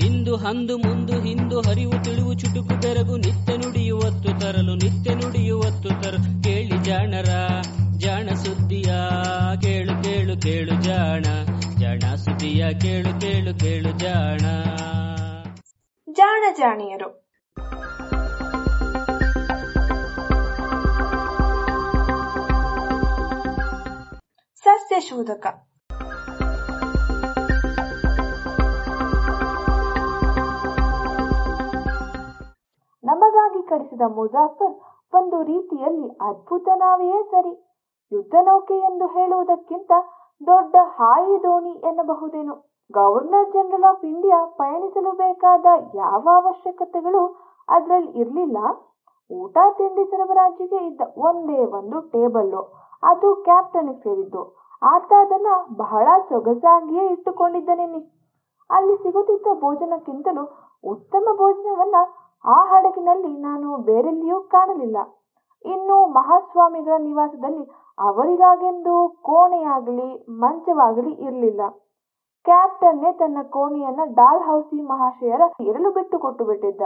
ಇಂದು ಹಂದು ಮುಂದು ಹಿಂದು ಹರಿವು ತಿಳಿವು ಚುಟುಕು ಬೆರಗು ನಿತ್ಯ ನುಡಿಯುವತ್ತು ತರಲು ನಿತ್ಯ ನುಡಿಯುವತ್ತು ತರಲು ಕೇಳಿ ಜಾಣರ ಜಾಣ ಸುದ್ದಿಯ ಕೇಳು ಕೇಳು ಕೇಳು ಜಾಣ ಜಾಣ ಸುದಿಯ ಕೇಳು ಕೇಳು ಕೇಳು ಜಾಣ. ಜಾಣ ಜಾಣಿಯರು ಸಸ್ಯ ಶೋಧಕ. ನಮಗಾಗಿ ಕಳಿಸಿದ ಮುಜಾಫರ್ ಒಂದು ರೀತಿಯಲ್ಲಿ ಅದ್ಭುತ ನಾವೆಯೇ ಸರಿ. ಯುದ್ಧ ನೌಕೆ ಎಂದು ಹೇಳುವುದಕ್ಕಿಂತ ದೊಡ್ಡ ಹಾಯಿ ದೋಣಿ ಎನ್ನಬಹುದೇನು. ಗವರ್ನರ್ ಜನರಲ್ ಆಫ್ ಇಂಡಿಯಾ ಪಯಣಿಸಲು ಬೇಕಾದ ಯಾವ ಅವಶ್ಯಕತೆಗಳು ಅದರಲ್ಲಿ ಇರಲಿಲ್ಲ. ಊಟ ತಿಂಡಿ ಸರಬರಾಜಿಗೆ ಇದ್ದ ಒಂದೇ ಒಂದು ಟೇಬಲ್ಲು, ಅದು ಕ್ಯಾಪ್ಟನ್ಗೆ ಸೇರಿದ್ದು. ಆತ ಅದನ್ನ ಬಹಳ ಸೊಗಸಾಗಿಯೇ ಇಟ್ಟುಕೊಂಡಿದ್ದನೇನಿ. ಅಲ್ಲಿ ಸಿಗುತ್ತಿದ್ದ ಭೋಜನಕ್ಕಿಂತಲೂ ಉತ್ತಮ ಭೋಜನವನ್ನ ಆ ಹಡಗಿನಲ್ಲಿ ನಾನು ಬೇರೆಲ್ಲಿಯೂ ಕಾಣಲಿಲ್ಲ. ಇನ್ನು ಮಹಾಸ್ವಾಮಿಗಳ ನಿವಾಸದಲ್ಲಿ ಅವರಿಗಾಗೆಂದು ಕೋಣೆಯಾಗಲಿ ಮಂಚವಾಗಲಿ ಇರಲಿಲ್ಲ. ಕ್ಯಾಪ್ಟನ್ನೇ ತನ್ನ ಕೋಣೆಯನ್ನ ಡಾಲ್ ಹೌಸಿ ಮಹಾಶಯರ ಎರಳು ಬಿಟ್ಟು ಕೊಟ್ಟು ಬಿಟ್ಟಿದ್ದ.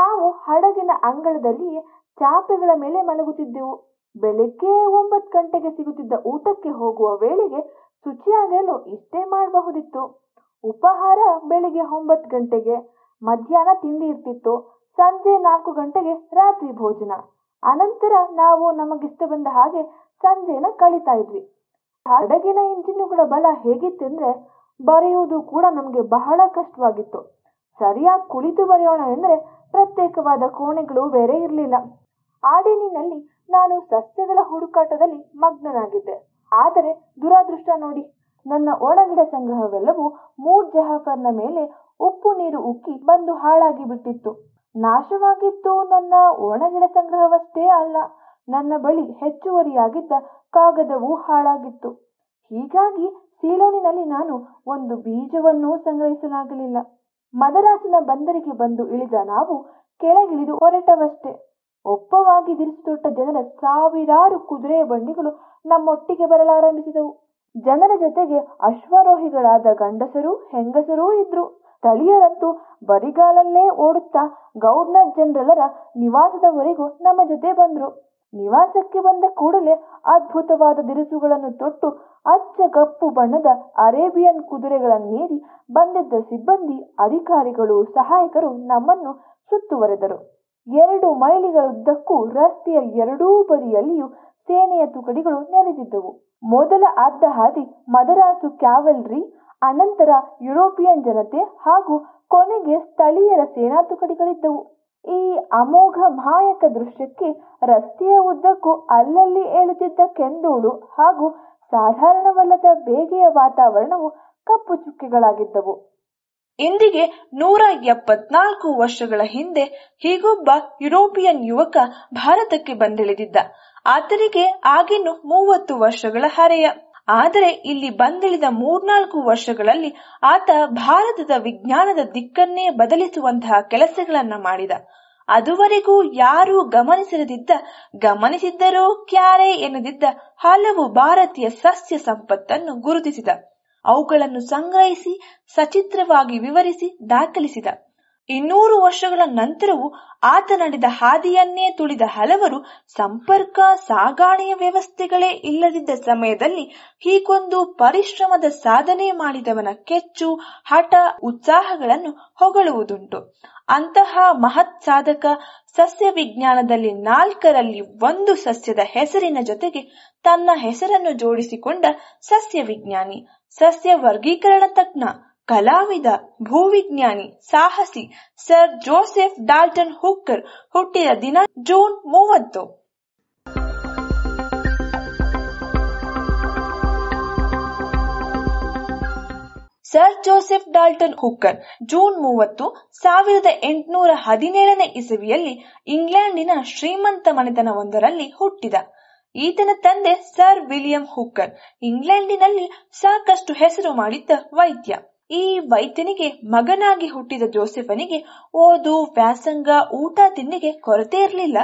ನಾವು ಹಡಗಿನ ಅಂಗಳದಲ್ಲಿಯೇ ಚಾಪೆಗಳ ಮೇಲೆ ಮಲಗುತ್ತಿದ್ದೆವು. ಬೆಳಿಗ್ಗೆ ಒಂಬತ್ತು ಗಂಟೆಗೆ ಸಿಗುತ್ತಿದ್ದ ಊಟಕ್ಕೆ ಹೋಗುವ ವೇಳೆಗೆ ಶುಚಿಯಾಗಲು ಇಷ್ಟೇ ಮಾಡಬಹುದಿತ್ತು. ಉಪಹಾರ ಬೆಳಿಗ್ಗೆ ಒಂಬತ್ತು ಗಂಟೆಗೆ, ಮಧ್ಯಾಹ್ನ ತಿಂಡಿ ಇರ್ತಿತ್ತು, ಸಂಜೆ ನಾಲ್ಕು ಗಂಟೆಗೆ ರಾತ್ರಿ ಭೋಜನ. ಅನಂತರ ನಾವು ನಮಗಿಷ್ಟ ಬಂದ ಹಾಗೆ ಸಂಜೆನ ಕಳೀತಾ ಇದ್ವಿ. ಹಡಗಿನ ಇಂಜಿನುಗಳ ಬಲ ಹೇಗಿತ್ತೆಂದ್ರೆ ಬರೆಯುವುದು ಕೂಡ ನಮಗೆ ಬಹಳ ಕಷ್ಟವಾಗಿತ್ತು. ಸರಿಯಾಗಿ ಕುಳಿತು ಬರೆಯೋಣ ಎಂದರೆ ಪ್ರತ್ಯೇಕವಾದ ಕೋಣೆಗಳು ಬೇರೆ ಇರಲಿಲ್ಲ. ಆಡಿನಿನಲ್ಲಿ ನಾನು ಸಸ್ಯಗಳ ಹುಡುಕಾಟದಲ್ಲಿ ಮಗ್ನನಾಗಿದ್ದೆ. ಆದರೆ ದುರಾದೃಷ್ಟ ನೋಡಿ, ನನ್ನ ಒಣಗಿಡ ಸಂಗ್ರಹವೆಲ್ಲವೂ ಮೂರ್ ಜಹಾಫರ್ನ ಮೇಲೆ ಉಪ್ಪು ನೀರು ಉಕ್ಕಿ ಬಂದು ಹಾಳಾಗಿ ಬಿಟ್ಟಿತ್ತು. ನಾಶವಾಗಿದ್ದು ನನ್ನ ಒಣಗಿಡ ಸಂಗ್ರಹವಷ್ಟೇ ಅಲ್ಲ, ನನ್ನ ಬಳಿ ಹೆಚ್ಚುವರಿಯಾಗಿದ್ದ ಕಾಗದವೂ ಹಾಳಾಗಿತ್ತು. ಹೀಗಾಗಿ ಸೀಲೋನಿನಲ್ಲಿ ನಾನು ಒಂದು ಬೀಜವನ್ನೂ ಸಂಗ್ರಹಿಸಲಾಗಲಿಲ್ಲ. ಮದರಾಸಿನ ಬಂದರಿಗೆ ಬಂದು ಇಳಿದ ನಾವು ಕೆಳಗಿಳಿದು ಹೊರಟವಷ್ಟೇ. ಒಪ್ಪವಾಗಿ ದಿರಿಸಿದೊಟ್ಟ ಜನರ ಸಾವಿರಾರು ಕುದುರೆಯ ಬಂಡಿಗಳು ನಮ್ಮೊಟ್ಟಿಗೆ ಬರಲಾರಂಭಿಸಿದವು. ಜನರ ಜೊತೆಗೆ ಅಶ್ವಾರೋಹಿಗಳಾದ ಗಂಡಸರು ಹೆಂಗಸರೂ ಇದ್ರು. ಸ್ಥಳೀಯರಂತೂ ಬರಿಗಾಲಲ್ಲೇ ಓಡುತ್ತಾ ಗವರ್ನರ್ ಜನರಲರ ನಿವಾಸದವರೆಗೂ ನಮ್ಮ ಜೊತೆ ಬಂದ್ರು. ನಿವಾಸಕ್ಕೆ ಬಂದ ಕೂಡಲೇ ಅದ್ಭುತವಾದ ದಿರಿಸುಗಳನ್ನು ತೊಟ್ಟು ಅಚ್ಚ ಕಪ್ಪು ಬಣ್ಣದ ಅರೇಬಿಯನ್ ಕುದುರೆಗಳನ್ನೇರಿ ಬಂದಿದ್ದ ಸಿಬ್ಬಂದಿ, ಅಧಿಕಾರಿಗಳು, ಸಹಾಯಕರು ನಮ್ಮನ್ನು ಸುತ್ತುವರೆದರು. ಎರಡು ಮೈಲಿಗಳುದ್ದಕ್ಕೂ ರಸ್ತೆಯ ಎರಡೂ ಬದಿಯಲ್ಲಿಯೂ ಸೇನೆಯ ತುಕಡಿಗಳು ನೆಲೆದಿದ್ದವು. ಮೊದಲ ಅರ್ಧ ಹಾದಿ ಮದರಾಸು ಕ್ಯಾವಲ್ರಿ, ಅನಂತರ ಯುರೋಪಿಯನ್ ಜನತೆ ಹಾಗೂ ಕೊನೆಗೆ ಸ್ಥಳೀಯರ ಸೇನಾ ತುಕಡಿಗಳಿದ್ದವು. ಈ ಅಮೋಘ ಮಾಯಕ ದೃಶ್ಯಕ್ಕೆ ರಸ್ತೆಯ ಉದ್ದಕ್ಕೂ ಅಲ್ಲಲ್ಲಿ ಏಳುತ್ತಿದ್ದ ಕೆಂದೋಳು ಹಾಗೂ ಸಾಧಾರಣವಲ್ಲದ ಬೇಗೆಯ ವಾತಾವರಣವು ಕಪ್ಪು ಚುಕ್ಕೆಗಳಾಗಿದ್ದವು. ಇಂದಿಗೆ ನೂರ ಎಪ್ಪತ್ನಾಲ್ಕು ವರ್ಷಗಳ ಹಿಂದೆ ಹೀಗೊಬ್ಬ ಯುರೋಪಿಯನ್ ಯುವಕ ಭಾರತಕ್ಕೆ ಬಂದಿಳಿದಿದ್ದ. ಆತನಿಗೆ ಆಗಿನ್ನು ಮೂವತ್ತು ವರ್ಷಗಳ ಹರೆಯ. ಆದರೆ ಇಲ್ಲಿ ಬಂದಿಳಿದ ಮೂರ್ನಾಲ್ಕು ವರ್ಷಗಳಲ್ಲಿ ಆತ ಭಾರತದ ವಿಜ್ಞಾನದ ದಿಕ್ಕನ್ನೇ ಬದಲಿಸುವಂತಹ ಕೆಲಸಗಳನ್ನ ಮಾಡಿದ. ಅದುವರೆಗೂ ಯಾರೂ ಗಮನಿಸಿರದಿದ್ದ, ಗಮನಿಸಿದ್ದರೂ ಕ್ಯಾರೆ ಎನ್ನದಿದ್ದ ಹಲವು ಭಾರತೀಯ ಸಸ್ಯ ಸಂಪತ್ತನ್ನು ಗುರುತಿಸಿದ. ಅವುಗಳನ್ನು ಸಂಗ್ರಹಿಸಿ ಸಚಿತ್ರವಾಗಿ ವಿವರಿಸಿ ದಾಖಲಿಸಿದ. ಇನ್ನೂರು ವರ್ಷಗಳ ನಂತರವೂ ಆತ ನಡೆದ ಹಾದಿಯನ್ನೇ ತುಳಿದ ಹಲವರು ಸಂಪರ್ಕ ಸಾಗಾಣೆಯ ವ್ಯವಸ್ಥೆಗಳೇ ಇಲ್ಲದಿದ್ದ ಸಮಯದಲ್ಲಿ ಹೀಗೊಂದು ಪರಿಶ್ರಮದ ಸಾಧನೆ ಮಾಡಿದವನ ಕೆಚ್ಚು, ಹಠ, ಉತ್ಸಾಹಗಳನ್ನು ಹೊಗಳುವುದುಂಟು. ಅಂತಹ ಮಹತ್ ಸಾಧಕ ಸಸ್ಯ ವಿಜ್ಞಾನದಲ್ಲಿ ನಾಲ್ಕರಲ್ಲಿ ಒಂದು ಸಸ್ಯದ ಹೆಸರಿನ ಜೊತೆಗೆ ತನ್ನ ಹೆಸರನ್ನು ಜೋಡಿಸಿಕೊಂಡ ಸಸ್ಯ ವಿಜ್ಞಾನಿ, ಸಸ್ಯ ವರ್ಗೀಕರಣ ತಜ್ಞ, ಕಲಾವಿದ, ಭೂವಿಜ್ಞಾನಿ, ಸಾಹಸಿ ಸರ್ ಜೋಸೆಫ್ ಡಾಲ್ಟನ್ ಹೂಕರ್ ಹುಟ್ಟಿದ ದಿನ ಜೂನ್ ಮೂವತ್ತು. Sir Joseph Dalton Hooker June ಮೂವತ್ತು ಸಾವಿರದ ಎಂಟುನೂರ ಹದಿನೇಳನೇ ಇಸವಿಯಲ್ಲಿ ಇಂಗ್ಲೆಂಡಿನ ಶ್ರೀಮಂತ ಮನೆತನವೊಂದರಲ್ಲಿ ಹುಟ್ಟಿದ. ಈತನ ತಂದೆ ಸರ್ ವಿಲಿಯಂ ಹೂಕರ್ ಇಂಗ್ಲೆಂಡಿನಲ್ಲಿ ಸಾಕಷ್ಟು ಹೆಸರು ಮಾಡಿದ್ದ ವೈದ್ಯ. ಈ ವೈದ್ಯನಿಗೆ ಮಗನಾಗಿ ಹುಟ್ಟಿದ ಜೋಸೆಫನಿಗೆ ಓದು, ವ್ಯಾಸಂಗ, ಊಟ ತಿಂಡಿಗೆ ಕೊರತೆ ಇರಲಿಲ್ಲ.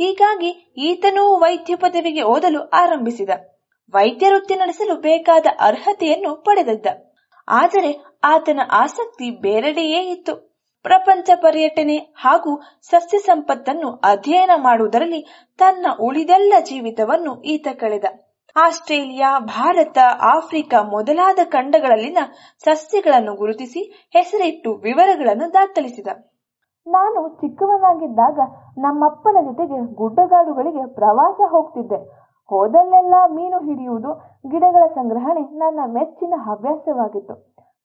ಹೀಗಾಗಿ ಈತನೂ ವೈದ್ಯ ಪದವಿಗೆ ಓದಲು ಆರಂಭಿಸಿದ. ವೈದ್ಯ ವೃತ್ತಿ ನಡೆಸಲು ಬೇಕಾದ ಅರ್ಹತೆಯನ್ನು ಪಡೆದಿದ್ದ. ಆದರೆ ಆತನ ಆಸಕ್ತಿ ಬೇರೆಡೆಯೇ ಇತ್ತು. ಪ್ರಪಂಚ ಪರ್ಯಟನೆ ಹಾಗೂ ಸಸ್ಯ ಸಂಪತ್ತನ್ನು ಅಧ್ಯಯನ ಮಾಡುವುದರಲ್ಲಿ ತನ್ನ ಉಳಿದೆಲ್ಲ ಜೀವಿತವನ್ನು ಈತ ಕಳೆದ. ಆಸ್ಟ್ರೇಲಿಯಾ, ಭಾರತ, ಆಫ್ರಿಕಾ ಮೊದಲಾದ ಖಂಡಗಳಲ್ಲಿನ ಸಸ್ಯಗಳನ್ನು ಗುರುತಿಸಿ ಹೆಸರಿಟ್ಟು ವಿವರಗಳನ್ನು ದಾಖಲಿಸಿದ. ನಾನು ಚಿಕ್ಕವನಾಗಿದ್ದಾಗ ನಮ್ಮಪ್ಪನ ಜೊತೆಗೆ ಗುಡ್ಡಗಾಡುಗಳಿಗೆ ಪ್ರವಾಸ ಹೋಗ್ತಿದ್ದೆ. ಹೋದಲ್ಲೆಲ್ಲ ಮೀನು ಹಿಡಿಯುವುದು, ಗಿಡಗಳ ಸಂಗ್ರಹಣೆ ನನ್ನ ಮೆಚ್ಚಿನ ಹವ್ಯಾಸವಾಗಿತ್ತು.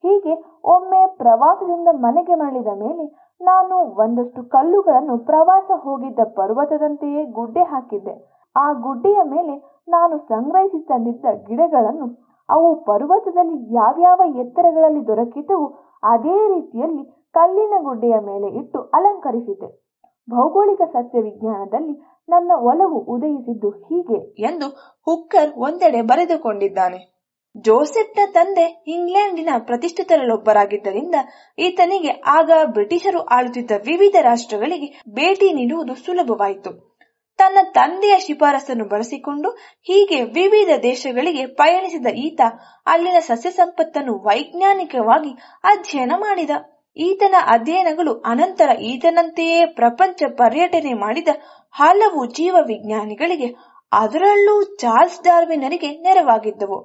ಹೀಗೆ ಒಮ್ಮೆ ಪ್ರವಾಸದಿಂದ ಮನೆಗೆ ಮರಳಿದ ಮೇಲೆ ನಾನು ಒಂದಷ್ಟು ಕಲ್ಲುಗಳನ್ನು ಪ್ರವಾಸ ಹೋಗಿದ್ದ ಪರ್ವತದಂತೆಯೇ ಗುಡ್ಡೆ ಹಾಕಿದ್ದೆ. ಆ ಗುಡ್ಡೆಯ ಮೇಲೆ ನಾನು ಸಂಗ್ರಹಿಸಿ ತಂದಿದ್ದ ಗಿಡಗಳನ್ನು, ಅವು ಪರ್ವತದಲ್ಲಿ ಯಾವ್ಯಾವ ಎತ್ತರಗಳಲ್ಲಿ ದೊರಕಿದ್ದವು ಅದೇ ರೀತಿಯಲ್ಲಿ ಕಲ್ಲಿನ ಗುಡ್ಡೆಯ ಮೇಲೆ ಇಟ್ಟು ಅಲಂಕರಿಸಿದೆ. ಭೌಗೋಳಿಕ ಸಸ್ಯ ವಿಜ್ಞಾನದಲ್ಲಿ ನನ್ನ ಒಲವು ಉದಯಿಸಿದ್ದು ಹೀಗೆ ಎಂದು ಹುಕ್ಕರ್ ಒಂದೆಡೆ ಬರೆದುಕೊಂಡಿದ್ದಾನೆ. ಜೋಸೆಫ್ನ ತಂದೆ ಇಂಗ್ಲೆಂಡಿನ ಪ್ರತಿಷ್ಠಿತರಲ್ಲೊಬ್ಬರಾಗಿದ್ದರಿಂದ ಈತನಿಗೆ ಆಗ ಬ್ರಿಟಿಷರು ಆಳುತ್ತಿದ್ದ ವಿವಿಧ ರಾಷ್ಟ್ರಗಳಿಗೆ ಭೇಟಿ ನೀಡುವುದು ಸುಲಭವಾಯಿತು. ತನ್ನ ತಂದೆಯ ಶಿಫಾರಸನ್ನು ಬಳಸಿಕೊಂಡು ಹೀಗೆ ವಿವಿಧ ದೇಶಗಳಿಗೆ ಪಯಣಿಸಿದ ಈತ ಅಲ್ಲಿನ ಸಸ್ಯ ಸಂಪತ್ತನ್ನು ವೈಜ್ಞಾನಿಕವಾಗಿ ಅಧ್ಯಯನ ಮಾಡಿದ. ಈತನ ಅಧ್ಯಯನಗಳು ಅನಂತರ ಈತನಂತೆಯೇ ಪ್ರಪಂಚ ಪರ್ಯಟನೆ ಮಾಡಿದ ಹಲವು ಜೀವ ವಿಜ್ಞಾನಿಗಳಿಗೆ, ಅದರಲ್ಲೂ ಚಾರ್ಲ್ಸ್ ಡಾರ್ವಿನರಿಗೆ ನೆರವಾಗಿದ್ದವು.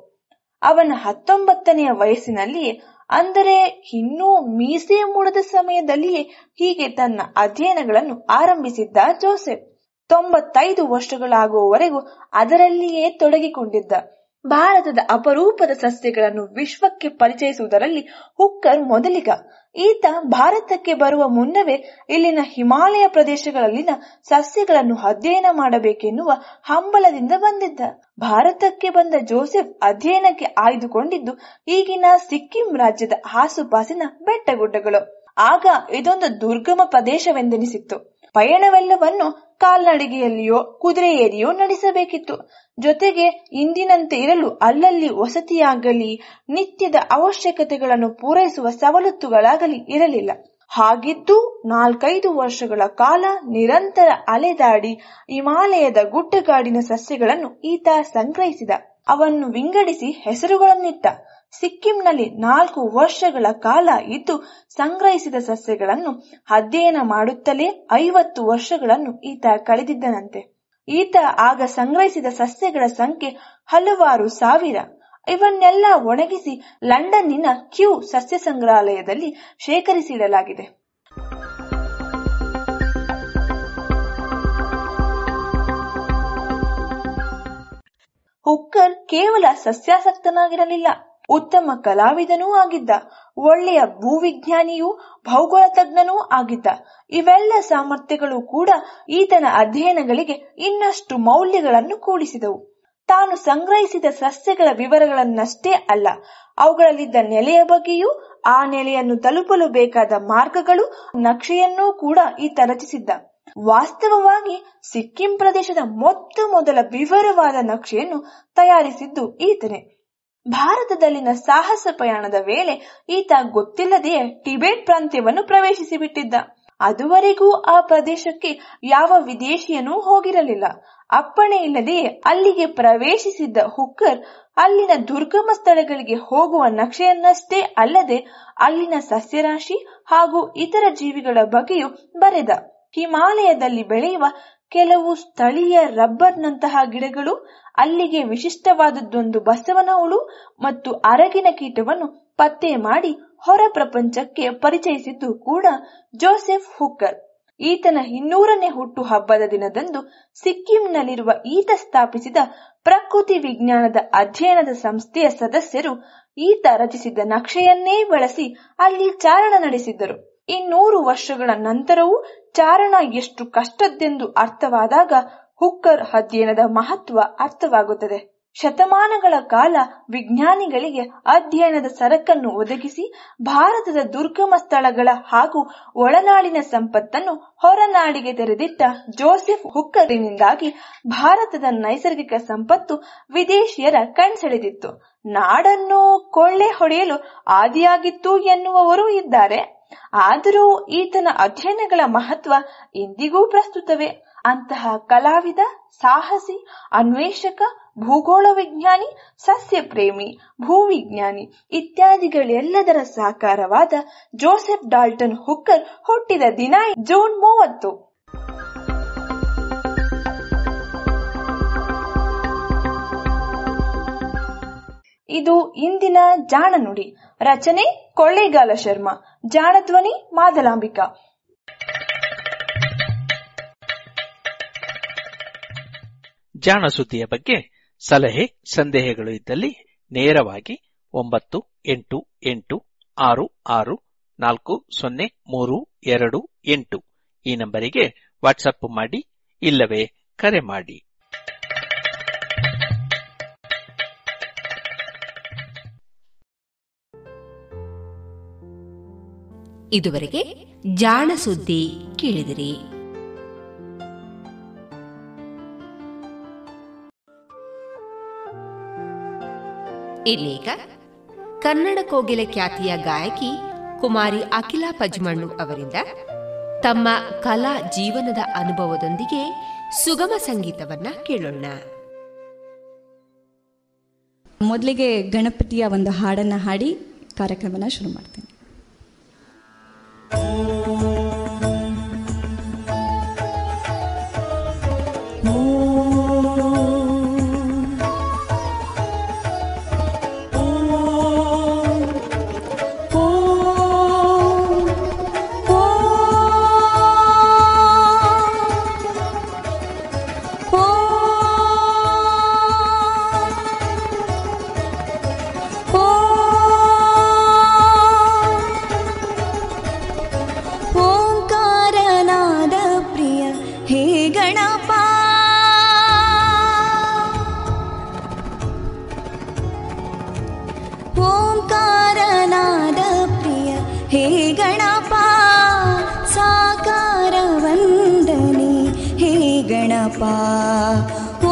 ಅವನ ಹತ್ತೊಂಬತ್ತನೆಯ ವಯಸ್ಸಿನಲ್ಲಿಯೇ, ಅಂದರೆ ಇನ್ನೂ ಮೀಸೆ ಮೂಡದ ಸಮಯದಲ್ಲಿಯೇ ಹೀಗೆ ತನ್ನ ಅಧ್ಯಯನಗಳನ್ನು ಆರಂಭಿಸಿದ್ದ ಜೋಸೆಫ್ ತೊಂಬತ್ತೈದು ವರ್ಷಗಳಾಗುವವರೆಗೂ ಅದರಲ್ಲಿಯೇ ತೊಡಗಿಕೊಂಡಿದ್ದ ಭಾರತದ ಅಪರೂಪದ ಸಸ್ಯಗಳನ್ನು ವಿಶ್ವಕ್ಕೆ ಪರಿಚಯಿಸುವುದರಲ್ಲಿ ಹುಕ್ಕರ್ ಮೊದಲಿಗ. ಈತ ಭಾರತಕ್ಕೆ ಬರುವ ಮುನ್ನವೇ ಇಲ್ಲಿನ ಹಿಮಾಲಯ ಪ್ರದೇಶಗಳಲ್ಲಿನ ಸಸ್ಯಗಳನ್ನು ಅಧ್ಯಯನ ಮಾಡಬೇಕೆನ್ನುವ ಹಂಬಲದಿಂದ ಬಂದಿದ್ದ. ಭಾರತಕ್ಕೆ ಬಂದ ಜೋಸೆಫ್ ಅಧ್ಯಯನಕ್ಕೆ ಆಯ್ದುಕೊಂಡಿದ್ದು ಈಗಿನ ಸಿಕ್ಕಿಂ ರಾಜ್ಯದ ಆಸುಪಾಸಿನ ಬೆಟ್ಟಗುಡ್ಡಗಳು. ಆಗ ಇದೊಂದು ದುರ್ಗಮ ಪ್ರದೇಶವೆಂದೆನಿಸಿತ್ತು. ಪಯಣವೆಲ್ಲವನ್ನು ಕಾಲ್ನಡಿಗೆಯಲ್ಲಿಯೋ ಕುದುರೆ ಏರಿಯೋ ನಡೆಸಬೇಕಿತ್ತು. ಜೊತೆಗೆ ಇಂದಿನಂತೆ ಇರಲು ಅಲ್ಲಲ್ಲಿ ವಸತಿಯಾಗಲಿ ನಿತ್ಯದ ಅವಶ್ಯಕತೆಗಳನ್ನು ಪೂರೈಸುವ ಸವಲತ್ತುಗಳಾಗಲಿ ಇರಲಿಲ್ಲ. ಹಾಗಿದ್ದು ನಾಲ್ಕೈದು ವರ್ಷಗಳ ಕಾಲ ನಿರಂತರ ಅಲೆದಾಡಿ ಹಿಮಾಲಯದ ಗುಡ್ಡಗಾಡಿನ ಸಸ್ಯಗಳನ್ನು ಈತ ಸಂಗ್ರಹಿಸಿದ. ಅವನ್ನು ವಿಂಗಡಿಸಿ ಹೆಸರುಗಳನ್ನಿಟ್ಟ. ಸಿಕ್ಕಿಂನಲ್ಲಿ ನಾಲ್ಕು ವರ್ಷಗಳ ಕಾಲ ಇದ್ದು ಸಂಗ್ರಹಿಸಿದ ಸಸ್ಯಗಳನ್ನು ಅಧ್ಯಯನ ಮಾಡುತ್ತಲೇ ಐವತ್ತು ವರ್ಷಗಳನ್ನು ಈತ ಕಳೆದಿದ್ದನಂತೆ. ಈತ ಆಗ ಸಂಗ್ರಹಿಸಿದ ಸಸ್ಯಗಳ ಸಂಖ್ಯೆ ಹಲವಾರು ಸಾವಿರ. ಇವನ್ನೆಲ್ಲ ಒಣಗಿಸಿ ಲಂಡನ್ನಿನ ಕ್ಯೂ ಸಸ್ಯ ಸಂಗ್ರಹಾಲಯದಲ್ಲಿ ಶೇಖರಿಸಿಡಲಾಗಿದೆ. ಹುಕ್ಕರ್ ಕೇವಲ ಸಸ್ಯಾಸಕ್ತನಾಗಿರಲಿಲ್ಲ, ಉತ್ತಮ ಕಲಾವಿದನೂ ಆಗಿದ್ದ. ಒಳ್ಳೆಯ ಭೂವಿಜ್ಞಾನಿಯೂ ಭೌಗೋಳ ತಜ್ಞನೂ ಆಗಿದ್ದ. ಇವೆಲ್ಲ ಸಾಮರ್ಥ್ಯಗಳು ಕೂಡ ಈತನ ಅಧ್ಯಯನಗಳಿಗೆ ಇನ್ನಷ್ಟು ಮೌಲ್ಯಗಳನ್ನು ಕೂಡಿಸಿದವು. ತಾನು ಸಂಗ್ರಹಿಸಿದ ಸಸ್ಯಗಳ ವಿವರಗಳನ್ನಷ್ಟೇ ಅಲ್ಲ, ಅವುಗಳಲ್ಲಿದ್ದ ನೆಲೆಯ ಬಗ್ಗೆಯೂ, ಆ ನೆಲೆಯನ್ನು ತಲುಪಲು ಬೇಕಾದ ಮಾರ್ಗಗಳು, ನಕ್ಷೆಯನ್ನೂ ಕೂಡ ಈತ ರಚಿಸಿದ್ದ. ವಾಸ್ತವವಾಗಿ ಸಿಕ್ಕಿಂ ಪ್ರದೇಶದ ಮೊತ್ತ ಮೊದಲ ವಿವರವಾದ ನಕ್ಷೆಯನ್ನು ತಯಾರಿಸಿದ್ದು ಈತನೇ. ಭಾರತದಲ್ಲಿನ ಸಾಹಸ ಪ್ರಯಾಣದ ವೇಳೆ ಈತ ಗೊತ್ತಿಲ್ಲದೆಯೇ ಟಿಬೆಟ್ ಪ್ರಾಂತ್ಯವನ್ನು ಪ್ರವೇಶಿಸಿಬಿಟ್ಟಿದ್ದ. ಅದುವರೆಗೂ ಆ ಪ್ರದೇಶಕ್ಕೆ ಯಾವ ವಿದೇಶಿಯನೂ ಹೋಗಿರಲಿಲ್ಲ. ಅಪ್ಪಣೆ ಇಲ್ಲದೆಯೇ ಅಲ್ಲಿಗೆ ಪ್ರವೇಶಿಸಿದ್ದ ಹುಕ್ಕರ್ ಅಲ್ಲಿನ ದುರ್ಗಮ ಸ್ಥಳಗಳಿಗೆ ಹೋಗುವ ನಕ್ಷೆಯನ್ನಷ್ಟೇ ಅಲ್ಲದೆ ಅಲ್ಲಿನ ಸಸ್ಯರಾಶಿ ಹಾಗೂ ಇತರ ಜೀವಿಗಳ ಬಗ್ಗೆಯೂ ಬರೆದ. ಹಿಮಾಲಯದಲ್ಲಿ ಬೆಳೆಯುವ ಕೆಲವು ಸ್ಥಳೀಯ ರಬ್ಬರ್ನಂತಹ ಗಿಡಗಳು, ಅಲ್ಲಿಗೆ ವಿಶಿಷ್ಟವಾದದ್ದೊಂದು ಬಸವನ ಹುಳು ಮತ್ತು ಅರಗಿನ ಕೀಟವನ್ನು ಪತ್ತೆ ಮಾಡಿ ಹೊರ ಪ್ರಪಂಚಕ್ಕೆ ಪರಿಚಯಿಸಿದ್ದು ಕೂಡ ಜೋಸೆಫ್ ಹುಕ್ಕರ್. ಈತನ ಇನ್ನೂರನೇ ಹುಟ್ಟು ಹಬ್ಬದ ದಿನದಂದು ಸಿಕ್ಕಿಂನಲ್ಲಿರುವ ಈತ ಸ್ಥಾಪಿಸಿದ ಪ್ರಕೃತಿ ವಿಜ್ಞಾನದ ಅಧ್ಯಯನದ ಸಂಸ್ಥೆಯ ಸದಸ್ಯರು ಈತ ರಚಿಸಿದ್ದ ನಕ್ಷೆಯನ್ನೇ ಬಳಸಿ ಅಲ್ಲಿ ಚಾರಣ ನಡೆಸಿದ್ದರು. ಇನ್ನೂರು ವರ್ಷಗಳ ನಂತರವೂ ಚಾರಣ ಎಷ್ಟು ಕಷ್ಟದ್ದೆಂದು ಅರ್ಥವಾದಾಗ ಹುಕ್ಕರ್ ಅಧ್ಯಯನದ ಮಹತ್ವ ಅರ್ಥವಾಗುತ್ತದೆ. ಶತಮಾನಗಳ ಕಾಲ ವಿಜ್ಞಾನಿಗಳಿಗೆ ಅಧ್ಯಯನದ ಸರಕನ್ನು ಒದಗಿಸಿ ಭಾರತದ ದುರ್ಗಮ ಸ್ಥಳಗಳ ಹಾಗೂ ಒಳನಾಡಿನ ಸಂಪತ್ತನ್ನು ಹೊರನಾಡಿಗೆ ತೆರೆದಿಟ್ಟ ಜೋಸೆಫ್ ಹುಕ್ಕರಿನಿಂದಾಗಿ ಭಾರತದ ನೈಸರ್ಗಿಕ ಸಂಪತ್ತು ವಿದೇಶಿಯರ ಕಣ್ಸೆಳೆದಿತ್ತು, ನಾಡನ್ನು ಕೊಳ್ಳೆ ಹೊಡೆಯಲು ಆದಿಯಾಗಿತ್ತು ಎನ್ನುವವರೂ ಇದ್ದಾರೆ. ಆದರೂ ಈತನ ಅಧ್ಯಯನಗಳ ಮಹತ್ವ ಇಂದಿಗೂ ಪ್ರಸ್ತುತವೇ. ಅಂತಹ ಕಲಾವಿದ, ಸಾಹಸಿ, ಅನ್ವೇಷಕ, ಭೂಗೋಳ ವಿಜ್ಞಾನಿ, ಸಸ್ಯ ಪ್ರೇಮಿ, ಭೂವಿಜ್ಞಾನಿ ಇತ್ಯಾದಿಗಳೆಲ್ಲದರ ಸಾಕಾರವಾದ ಜೋಸೆಫ್ ಡಾಲ್ಟನ್ ಹುಕ್ಕರ್ ಹುಟ್ಟಿದ ದಿನ ಜೂನ್ ಮೂವತ್ತು. ಇದು ಇಂದಿನ ಜಾಣನುಡಿ. ರಚನೆ ಕೊಳ್ಳೇಗಾಲ ಶರ್ಮ. ಜಾಣಧ್ವನಿ ಮಾದಲಾಂಬಿಕಾ. ಜಾಣ ಸುದ್ದಿಯ ಬಗ್ಗೆ ಸಲಹೆ ಸಂದೇಹಗಳು ಇದ್ದಲ್ಲಿ ನೇರವಾಗಿ ಒಂಬತ್ತು ಎಂಟು ಎಂಟು ಆರು ಆರು ನಾಲ್ಕು ಸೊನ್ನೆ ಮೂರು ಎರಡು ಎಂಟು ಈ ನಂಬರಿಗೆ ವಾಟ್ಸಪ್ ಮಾಡಿ, ಇಲ್ಲವೇ ಕರೆ ಮಾಡಿ. ಇದುವರೆಗೆ ಜಾಣ ಸುದ್ದಿ ಕೇಳಿದಿರಿ. ಇದೀಗ ಕನ್ನಡ ಕೋಗಿಲೆ ಖ್ಯಾತಿಯ ಗಾಯಕಿ ಕುಮಾರಿ ಅಖಿಲಾ ಪಜ್ಮಣ್ಣು ಅವರಿಂದ ತಮ್ಮ ಕಲಾ ಜೀವನದ ಅನುಭವದೊಂದಿಗೆ ಸುಗಮ ಸಂಗೀತವನ್ನ ಕೇಳೋಣ. ಮೊದಲಿಗೆ ಗಣಪತಿಯ ಒಂದು ಹಾಡನ್ನ ಹಾಡಿ ಕಾರ್ಯಕ್ರಮನ ಶುರು ಮಾಡ್ತೀನಿ.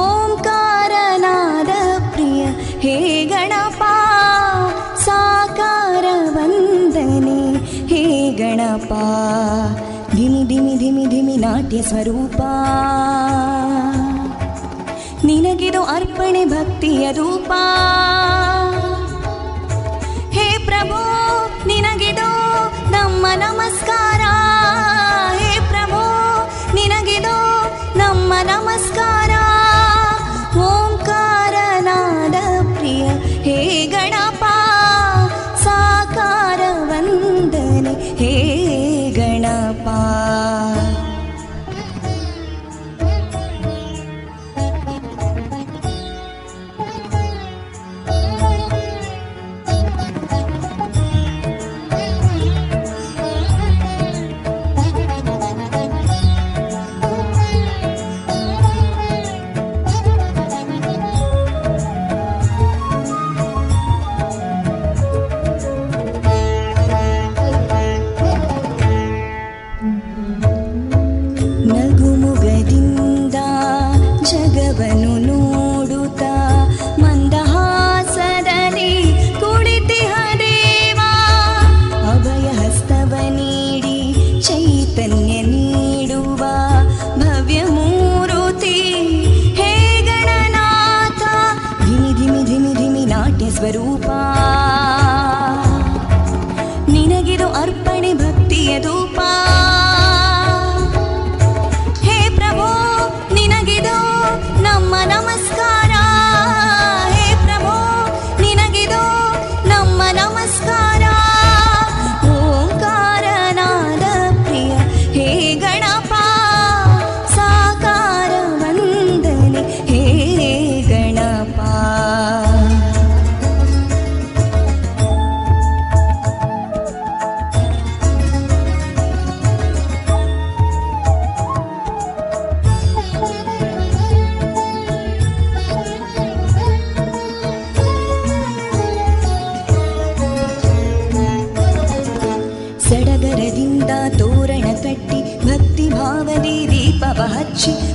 ಓಂಕಾರನಾದ ಪ್ರಿಯ ಹೇ ಗಣಪ, ಸಾಕಾರ ವಂದನೆ ಹೇ ಗಣಪ, ಧಿಮಿ ಧಿಮಿ ಧಿಮಿ ಧಿಮಿ ನಾಟ್ಯ ಸ್ವರೂಪ, ನಿನಗಿದು ಅರ್ಪಣೆ ಭಕ್ತಿಯ ರೂಪ, ಹೇ ಪ್ರಭೋ ನಿನಗಿದು ನಮ್ಮ ನಮಸ್ಕಾರ, ಹೇ ಪ್ರಭೋ ನಿನಗಿದು ನಮ್ಮ ನಮಸ್ಕಾರ, ಓಂಕಾರನಾದ ಪ್ರಿಯ ಹೇ ಗಣಪ, ಸಾಕಾರ ವಂದನೆ ಹೇ ಗಣಪ.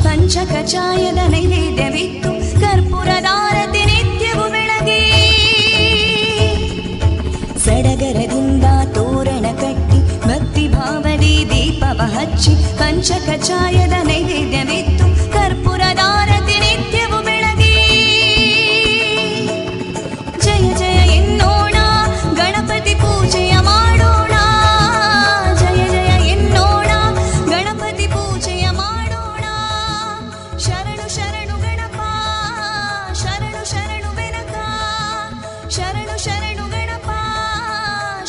ಪಂಚಕಚಾಯದ ನೈವೇದ್ಯವಿತ್ತು, ಕರ್ಪೂರದಾರತಿ ನಿತ್ಯವೂ ಬೆಳಗಿ, ಸಡಗರದಿಂದ ತೋರಣ ಕಟ್ಟಿ ಭಕ್ತಿ ಭಾವದಿ ದೀಪವ ಹಚ್ಚಿ, ಪಂಚಕಚಾಯದ ನೈವೇದ್ಯವಿತ್ತು, ಕರ್ಪೂರದಾರತಿ ನಿತ್ಯವೂ ಬೆಳಗಿ. ಜಯ ಜಯ ಎನ್ನೋಣ, ಗಣಪತಿ ಪೂಜೆಯ ಮಾಡೋಣ, ಜಯ ಜಯ ಎನ್ನೋಣ, ಗಣಪತಿ ಪೂಜೆಯ ಮಾಡೋಣ, ಶರಣು ಶರಣು ಗಣಪ, ಶರಣು ಶರಣು ಬೆನಕ, ಶರಣು ಶರಣು ಗಣಪ,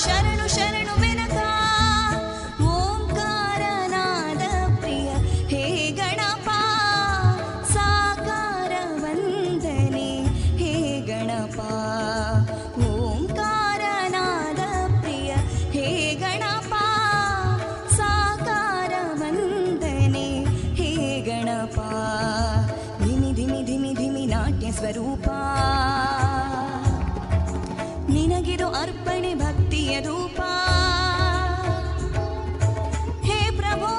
ಶರಣು ಶರಣು ಬೆನಕ, ಓಂಕಾರನಾದ ಪ್ರಿಯ ಹೇ ಗಣಪ, ಸಾಕಾರ ವಂದನೆ ಹೇ ಗಣಪ, ಓಂಕಾರನಾದ ಪ್ರಿಯ ಹೇ ಗಣಪ, ಸಾಕಾರ ವಂದನೆ ಹೇ ಗಣಪ, ಧಿಮಿ ಧಿಮಿ ಧಿಮಿ ಧಿಮಿ ನಾಟ್ಯ ಸ್ವರೂಪ, ನಿನಗಿದು ಅರ್ಪಣೆ ಭಕ್ತಿಯ ರೂಪ, ಹೇ ಪ್ರಭೋ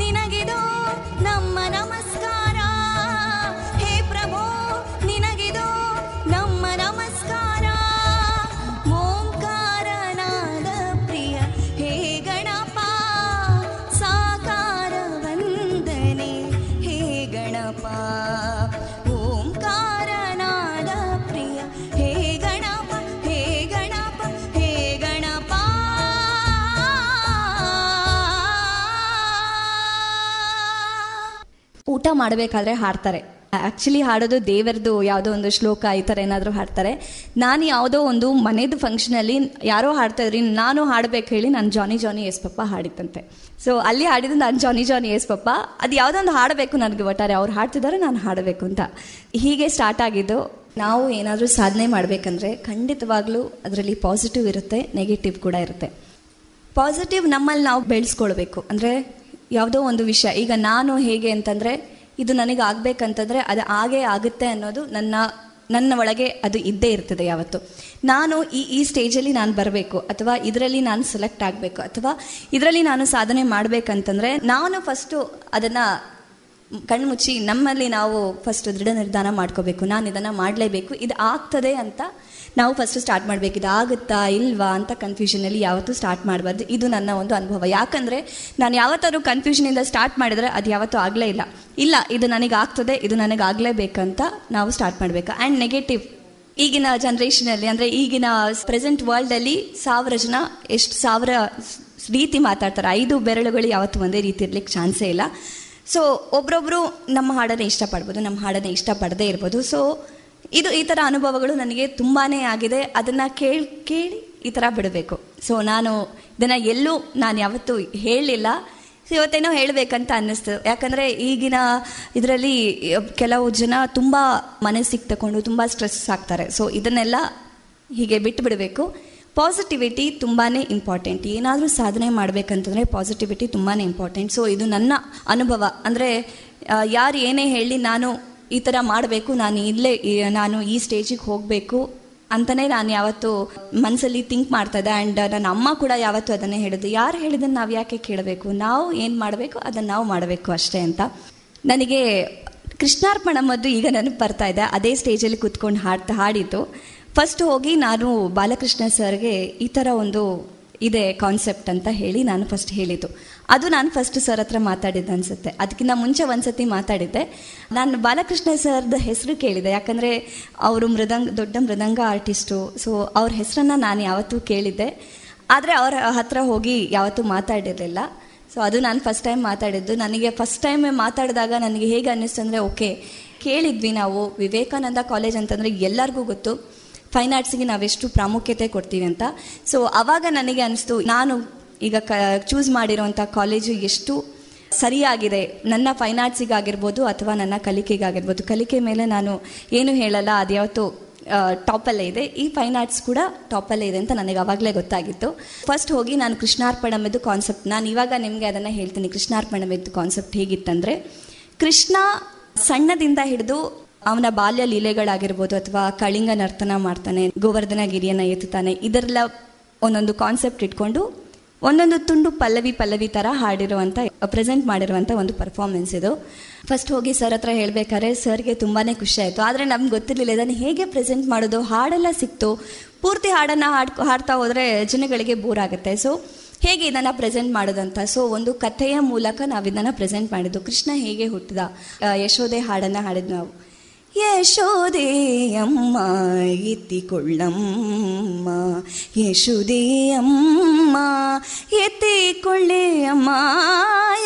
ನಿನಗಿದು ನಮ್ಮ ನಮಸ್ಕಾರ, ಹೇ ಪ್ರಭೋ ನಿನಗಿದು ನಮ್ಮ ನಮಸ್ಕಾರ, ಓಂಕಾರನಾದ ಪ್ರಿಯ ಹೇ ಗಣಪ, ಸಾಕಾರ ವಂದನೆ ಹೇ ಗಣಪ, ಓಂಕಾರನಾದ ಪ್ರಿಯ ಹೇ ಗಣಪ, ಹೇ ಗಣಪ, ಹೇ ಗಣಪ. ಊಟ ಮಾಡಬೇಕಾದ್ರೆ ಹಾಡ್ತಾರೆ. ಆ್ಯಕ್ಚುಲಿ ಹಾಡೋದು ದೇವರದು ಯಾವುದೋ ಒಂದು ಶ್ಲೋಕ ಈ ಥರ ಏನಾದರೂ ಹಾಡ್ತಾರೆ. ನಾನು ಯಾವುದೋ ಒಂದು ಮನೆದು ಫಂಕ್ಷನಲ್ಲಿ ಯಾರೋ ಹಾಡ್ತಾಯಿದ್ರಿ, ನಾನು ಹಾಡಬೇಕು ಹೇಳಿ ನಾನು ಜಾನಿ ಜಾನಿ ಎಸ್ ಪಪ್ಪ ಹಾಡಿತ್ತಂತೆ. ಸೊ ಅಲ್ಲಿ ಹಾಡಿದ್ದು ನಾನು ಜಾನಿ ಜಾನಿ ಎಸ್ ಪಪ್ಪ, ಅದು ಯಾವುದೊಂದು ಹಾಡಬೇಕು ನನಗೆ, ಒಟ್ಟಾರೆ ಅವ್ರು ಹಾಡ್ತಿದ್ದಾರೆ ನಾನು ಹಾಡಬೇಕು ಅಂತ ಹೀಗೆ ಸ್ಟಾರ್ಟ್ ಆಗಿದ್ದು. ನಾವು ಏನಾದರೂ ಸಾಧನೆ ಮಾಡಬೇಕಂದ್ರೆ ಖಂಡಿತವಾಗ್ಲೂ ಅದರಲ್ಲಿ ಪಾಸಿಟಿವ್ ಇರುತ್ತೆ, ನೆಗೆಟಿವ್ ಕೂಡ ಇರುತ್ತೆ. ಪಾಸಿಟಿವ್ ನಮ್ಮಲ್ಲಿ ನಾವು ಬೆಳೆಸ್ಕೊಳ್ಬೇಕು. ಅಂದರೆ ಯಾವುದೋ ಒಂದು ವಿಷಯ, ಈಗ ನಾನು ಹೇಗೆ ಅಂತಂದರೆ ಇದು ನನಗೆ ಆಗಬೇಕಂತಂದರೆ ಅದು ಹಾಗೇ ಆಗುತ್ತೆ ಅನ್ನೋದು ನನ್ನ ನನ್ನ ಒಳಗೆ ಅದು ಇದ್ದೇ ಇರ್ತದೆ ಯಾವತ್ತು. ನಾನು ಈ ಈ ಸ್ಟೇಜಲ್ಲಿ ನಾನು ಬರಬೇಕು, ಅಥವಾ ಇದರಲ್ಲಿ ನಾನು ಸೆಲೆಕ್ಟ್ ಆಗಬೇಕು, ಅಥವಾ ಇದರಲ್ಲಿ ನಾನು ಸಾಧನೆ ಮಾಡಬೇಕಂತಂದರೆ ನಾನು ಫಸ್ಟು ಅದನ್ನು ಕಣ್ಮುಚ್ಚಿ ನಮ್ಮಲ್ಲಿ ನಾವು ಫಸ್ಟ್ ದೃಢ ನಿರ್ಧಾರ ಮಾಡ್ಕೋಬೇಕು, ನಾನು ಇದನ್ನು ಮಾಡಲೇಬೇಕು, ಇದು ಆಗ್ತದೆ ಅಂತ ನಾವು ಫಸ್ಟು ಸ್ಟಾರ್ಟ್ ಮಾಡಬೇಕು. ಇದು ಆಗುತ್ತಾ ಇಲ್ವಾ ಅಂತ ಕನ್ಫ್ಯೂಷನಲ್ಲಿ ಯಾವತ್ತೂ ಸ್ಟಾರ್ಟ್ ಮಾಡಬಾರ್ದು. ಇದು ನನ್ನ ಒಂದು ಅನುಭವ. ಯಾಕಂದರೆ ನಾನು ಯಾವತ್ತಾದ್ರೂ ಕನ್ಫ್ಯೂಷನಿಂದ ಸ್ಟಾರ್ಟ್ ಮಾಡಿದರೆ ಅದು ಯಾವತ್ತೂ ಆಗಲೇ ಇಲ್ಲ. ಇಲ್ಲ, ಇದು ನನಗಾಗ್ತದೆ, ಇದು ನನಗಾಗಲೇಬೇಕಂತ ನಾವು ಸ್ಟಾರ್ಟ್ ಮಾಡಬೇಕು. ಆ್ಯಂಡ್ ನೆಗೆಟಿವ್, ಈಗಿನ ಜನ್ರೇಷನಲ್ಲಿ ಅಂದರೆ ಈಗಿನ ಪ್ರೆಸೆಂಟ್ ವರ್ಲ್ಡಲ್ಲಿ ಸಾವಿರ ಜನ ಎಷ್ಟು ಸಾವಿರ ರೀತಿ ಮಾತಾಡ್ತಾರೆ. ಐದು ಬೆರಳುಗಳು ಯಾವತ್ತೂ ಒಂದೇ ರೀತಿ ಇರಲಿಕ್ಕೆ ಚಾನ್ಸೇ ಇಲ್ಲ. ಸೊ ಒಬ್ಬರೊಬ್ಬರು ನಮ್ಮ ಹಾಡನ್ನೇ ಇಷ್ಟಪಡ್ಬೋದು, ನಮ್ಮ ಹಾಡನ್ನೇ ಇಷ್ಟಪಡದೇ ಇರ್ಬೋದು. ಸೊ ಇದು ಈ ಥರ ಅನುಭವಗಳು ನನಗೆ ತುಂಬಾ ಆಗಿದೆ. ಅದನ್ನು ಕೇಳಿ ಕೇಳಿ ಈ ಥರ ಬಿಡಬೇಕು. ಸೊ ನಾನು ಇದನ್ನು ಎಲ್ಲೂ ನಾನು ಯಾವತ್ತೂ ಹೇಳಿಲ್ಲ, ಇವತ್ತೇನೋ ಹೇಳಬೇಕಂತ ಅನ್ನಿಸ್ತು. ಯಾಕಂದರೆ ಈಗಿನ ಇದರಲ್ಲಿ ಕೆಲವು ಜನ ತುಂಬ ಮನಸ್ಸಿಗೆ ತಗೊಂಡು ತುಂಬ ಸ್ಟ್ರೆಸ್ ಆಗ್ತಾರೆ. ಸೊ ಇದನ್ನೆಲ್ಲ ಹೀಗೆ ಬಿಟ್ಟು ಬಿಡಬೇಕು. ಪಾಸಿಟಿವಿಟಿ ತುಂಬಾ ಇಂಪಾರ್ಟೆಂಟ್. ಏನಾದರೂ ಸಾಧನೆ ಮಾಡಬೇಕಂತಂದರೆ ಪಾಸಿಟಿವಿಟಿ ತುಂಬಾ ಇಂಪಾರ್ಟೆಂಟ್. ಸೊ ಇದು ನನ್ನ ಅನುಭವ. ಅಂದರೆ ಯಾರು ಏನೇ ಹೇಳಿ ನಾನು ಈ ಥರ ಮಾಡಬೇಕು, ನಾನು ಇಲ್ಲೇ ನಾನು ಈ ಸ್ಟೇಜಿಗೆ ಹೋಗಬೇಕು ಅಂತಲೇ ನಾನು ಯಾವತ್ತು ಮನಸ್ಸಲ್ಲಿ ಥಿಂಕ್ ಮಾಡ್ತಾಯಿದ್ದೆ. ಆ್ಯಂಡ್ ನನ್ನ ಅಮ್ಮ ಕೂಡ ಯಾವತ್ತೂ ಅದನ್ನೇ ಹೇಳಿದ್ದು, ಯಾರು ಹೇಳಿದ್ದನ್ನು ನಾವು ಯಾಕೆ ಕೇಳಬೇಕು, ನಾವು ಏನು ಮಾಡಬೇಕು ಅದನ್ನು ನಾವು ಮಾಡಬೇಕು ಅಷ್ಟೇ ಅಂತ. ನನಗೆ ಕೃಷ್ಣಾರ್ಪಣಮ್ಮದ್ದು ಈಗ ನನಗೆ ಬರ್ತಾಯಿದ್ದೆ, ಅದೇ ಸ್ಟೇಜಲ್ಲಿ ಕೂತ್ಕೊಂಡು ಹಾಡ್ತಾ ಹಾಡಿದ್ದು. ಫಸ್ಟ್ ಹೋಗಿ ನಾನು ಬಾಲಕೃಷ್ಣ ಸರ್ಗೆ ಈ ಥರ ಒಂದು ಇದೆ ಕಾನ್ಸೆಪ್ಟ್ ಅಂತ ಹೇಳಿ ನಾನು ಫಸ್ಟ್ ಹೇಳಿದ್ದು. ಅದು ನಾನು ಫಸ್ಟ್ ಸರ್ ಹತ್ರ ಮಾತಾಡಿದ್ದು ಅನಿಸುತ್ತೆ. ಅದಕ್ಕಿಂತ ಮುಂಚೆ ಒಂದು ಸತಿ ಮಾತಾಡಿದ್ದೆ. ನಾನು ಬಾಲಕೃಷ್ಣ ಸರ್ದ ಹೆಸರು ಕೇಳಿದೆ, ಯಾಕಂದರೆ ಅವರು ಮೃದಂಗ ದೊಡ್ಡ ಮೃದಂಗ ಆರ್ಟಿಸ್ಟು. ಸೊ ಅವ್ರ ಹೆಸರನ್ನು ನಾನು ಯಾವತ್ತೂ ಕೇಳಿದ್ದೆ, ಆದರೆ ಅವ್ರ ಹತ್ರ ಹೋಗಿ ಯಾವತ್ತೂ ಮಾತಾಡಿರಲಿಲ್ಲ. ಸೊ ಅದು ನಾನು ಫಸ್ಟ್ ಟೈಮ್ ಮಾತಾಡಿದ್ದು. ನನಗೆ ಫಸ್ಟ್ ಟೈಮೇ ಮಾತಾಡಿದಾಗ ನನಗೆ ಹೇಗೆ ಅನ್ನಿಸ್ತು ಅಂದರೆ, ಓಕೆ ಕೇಳಿದ್ವಿ ನಾವು, ವಿವೇಕಾನಂದ ಕಾಲೇಜ್ ಅಂತಂದರೆ ಎಲ್ಲರಿಗೂ ಗೊತ್ತು ಫೈನ್ ಆರ್ಟ್ಸಿಗೆ ನಾವೆಷ್ಟು ಪ್ರಾಮುಖ್ಯತೆ ಕೊಡ್ತೀವಿ ಅಂತ. ಸೊ ಆವಾಗ ನನಗೆ ಅನ್ನಿಸ್ತು ನಾನು ಈಗ ಕ ಚೂಸ್ ಮಾಡಿರೋಂಥ ಕಾಲೇಜು ಎಷ್ಟು ಸರಿಯಾಗಿದೆ ನನ್ನ ಫೈನ್ ಆರ್ಟ್ಸಿಗಾಗಿರ್ಬೋದು ಅಥವಾ ನನ್ನ ಕಲಿಕೆಗಾಗಿರ್ಬೋದು. ಕಲಿಕೆ ಮೇಲೆ ನಾನು ಏನು ಹೇಳಲ್ಲ, ಅದು ಯಾವತ್ತೂ ಟಾಪಲ್ಲೇ ಇದೆ. ಈ ಫೈನ್ ಆರ್ಟ್ಸ್ ಕೂಡ ಟಾಪಲ್ಲೇ ಇದೆ ಅಂತ ನನಗೆ ಆವಾಗಲೇ ಗೊತ್ತಾಗಿತ್ತು. ಫಸ್ಟ್ ಹೋಗಿ ನಾನು ಕೃಷ್ಣಾರ್ಪಣಮದ್ದು ಕಾನ್ಸೆಪ್ಟ್, ನಾನು ಇವಾಗ ನಿಮಗೆ ಅದನ್ನು ಹೇಳ್ತೀನಿ. ಕೃಷ್ಣಾರ್ಪಣಮದ್ದು ಕಾನ್ಸೆಪ್ಟ್ ಹೇಗಿತ್ತಂದರೆ, ಕೃಷ್ಣ ಸಣ್ಣದಿಂದ ಹಿಡಿದು ಅವನ ಬಾಲ್ಯ ಲೀಲೆಗಳಾಗಿರ್ಬೋದು ಅಥವಾ ಕಳಿಂಗ ನರ್ತನ ಮಾಡ್ತಾನೆ, ಗೋವರ್ಧನಗಿರಿಯನ್ನು ಎತ್ತುತ್ತಾನೆ, ಇದರೆಲ್ಲ ಒಂದೊಂದು ಕಾನ್ಸೆಪ್ಟ್ ಇಟ್ಕೊಂಡು ಒಂದೊಂದು ತುಂಡು ಪಲ್ಲವಿ ಪಲ್ಲವಿ ಥರ ಹಾಡಿರುವಂಥ ಪ್ರೆಸೆಂಟ್ ಮಾಡಿರುವಂಥ ಒಂದು ಪರ್ಫಾರ್ಮೆನ್ಸ್ ಇದು. ಫಸ್ಟ್ ಹೋಗಿ ಸರ್ ಹತ್ರ ಹೇಳಬೇಕಾದ್ರೆ ಸರ್ಗೆ ತುಂಬಾ ಖುಷಿ ಆಯಿತು. ಆದರೆ ನಮ್ಗೆ ಗೊತ್ತಿರಲಿಲ್ಲ ಇದನ್ನು ಹೇಗೆ ಪ್ರೆಸೆಂಟ್ ಮಾಡೋದು. ಹಾಡೆಲ್ಲ ಸಿಕ್ತು, ಪೂರ್ತಿ ಹಾಡನ್ನು ಹಾಡ್ಕೊ ಹಾಡ್ತಾ ಹೋದರೆ ಜನಗಳಿಗೆ ಬೋರ್ ಆಗುತ್ತೆ. ಸೊ ಹೇಗೆ ಇದನ್ನು ಪ್ರೆಸೆಂಟ್ ಮಾಡೋದಂತ, ಸೊ ಒಂದು ಕಥೆಯ ಮೂಲಕ ನಾವು ಇದನ್ನು ಪ್ರೆಸೆಂಟ್ ಮಾಡಿದ್ದು. ಕೃಷ್ಣ ಹೇಗೆ ಹುಟ್ಟಿದ ಯಶೋದೆ ಹಾಡನ್ನು ಹಾಡಿದ್ದು ನಾವು. ಯಶೋದೆಯಮ್ಮ ಎತ್ತಿಕೊಳ್ಳಮ್ಮ, ಯಶೋದೆಯಮ್ಮ ಎತ್ತಿಕೊಳ್ಳೆಯಮ್ಮ,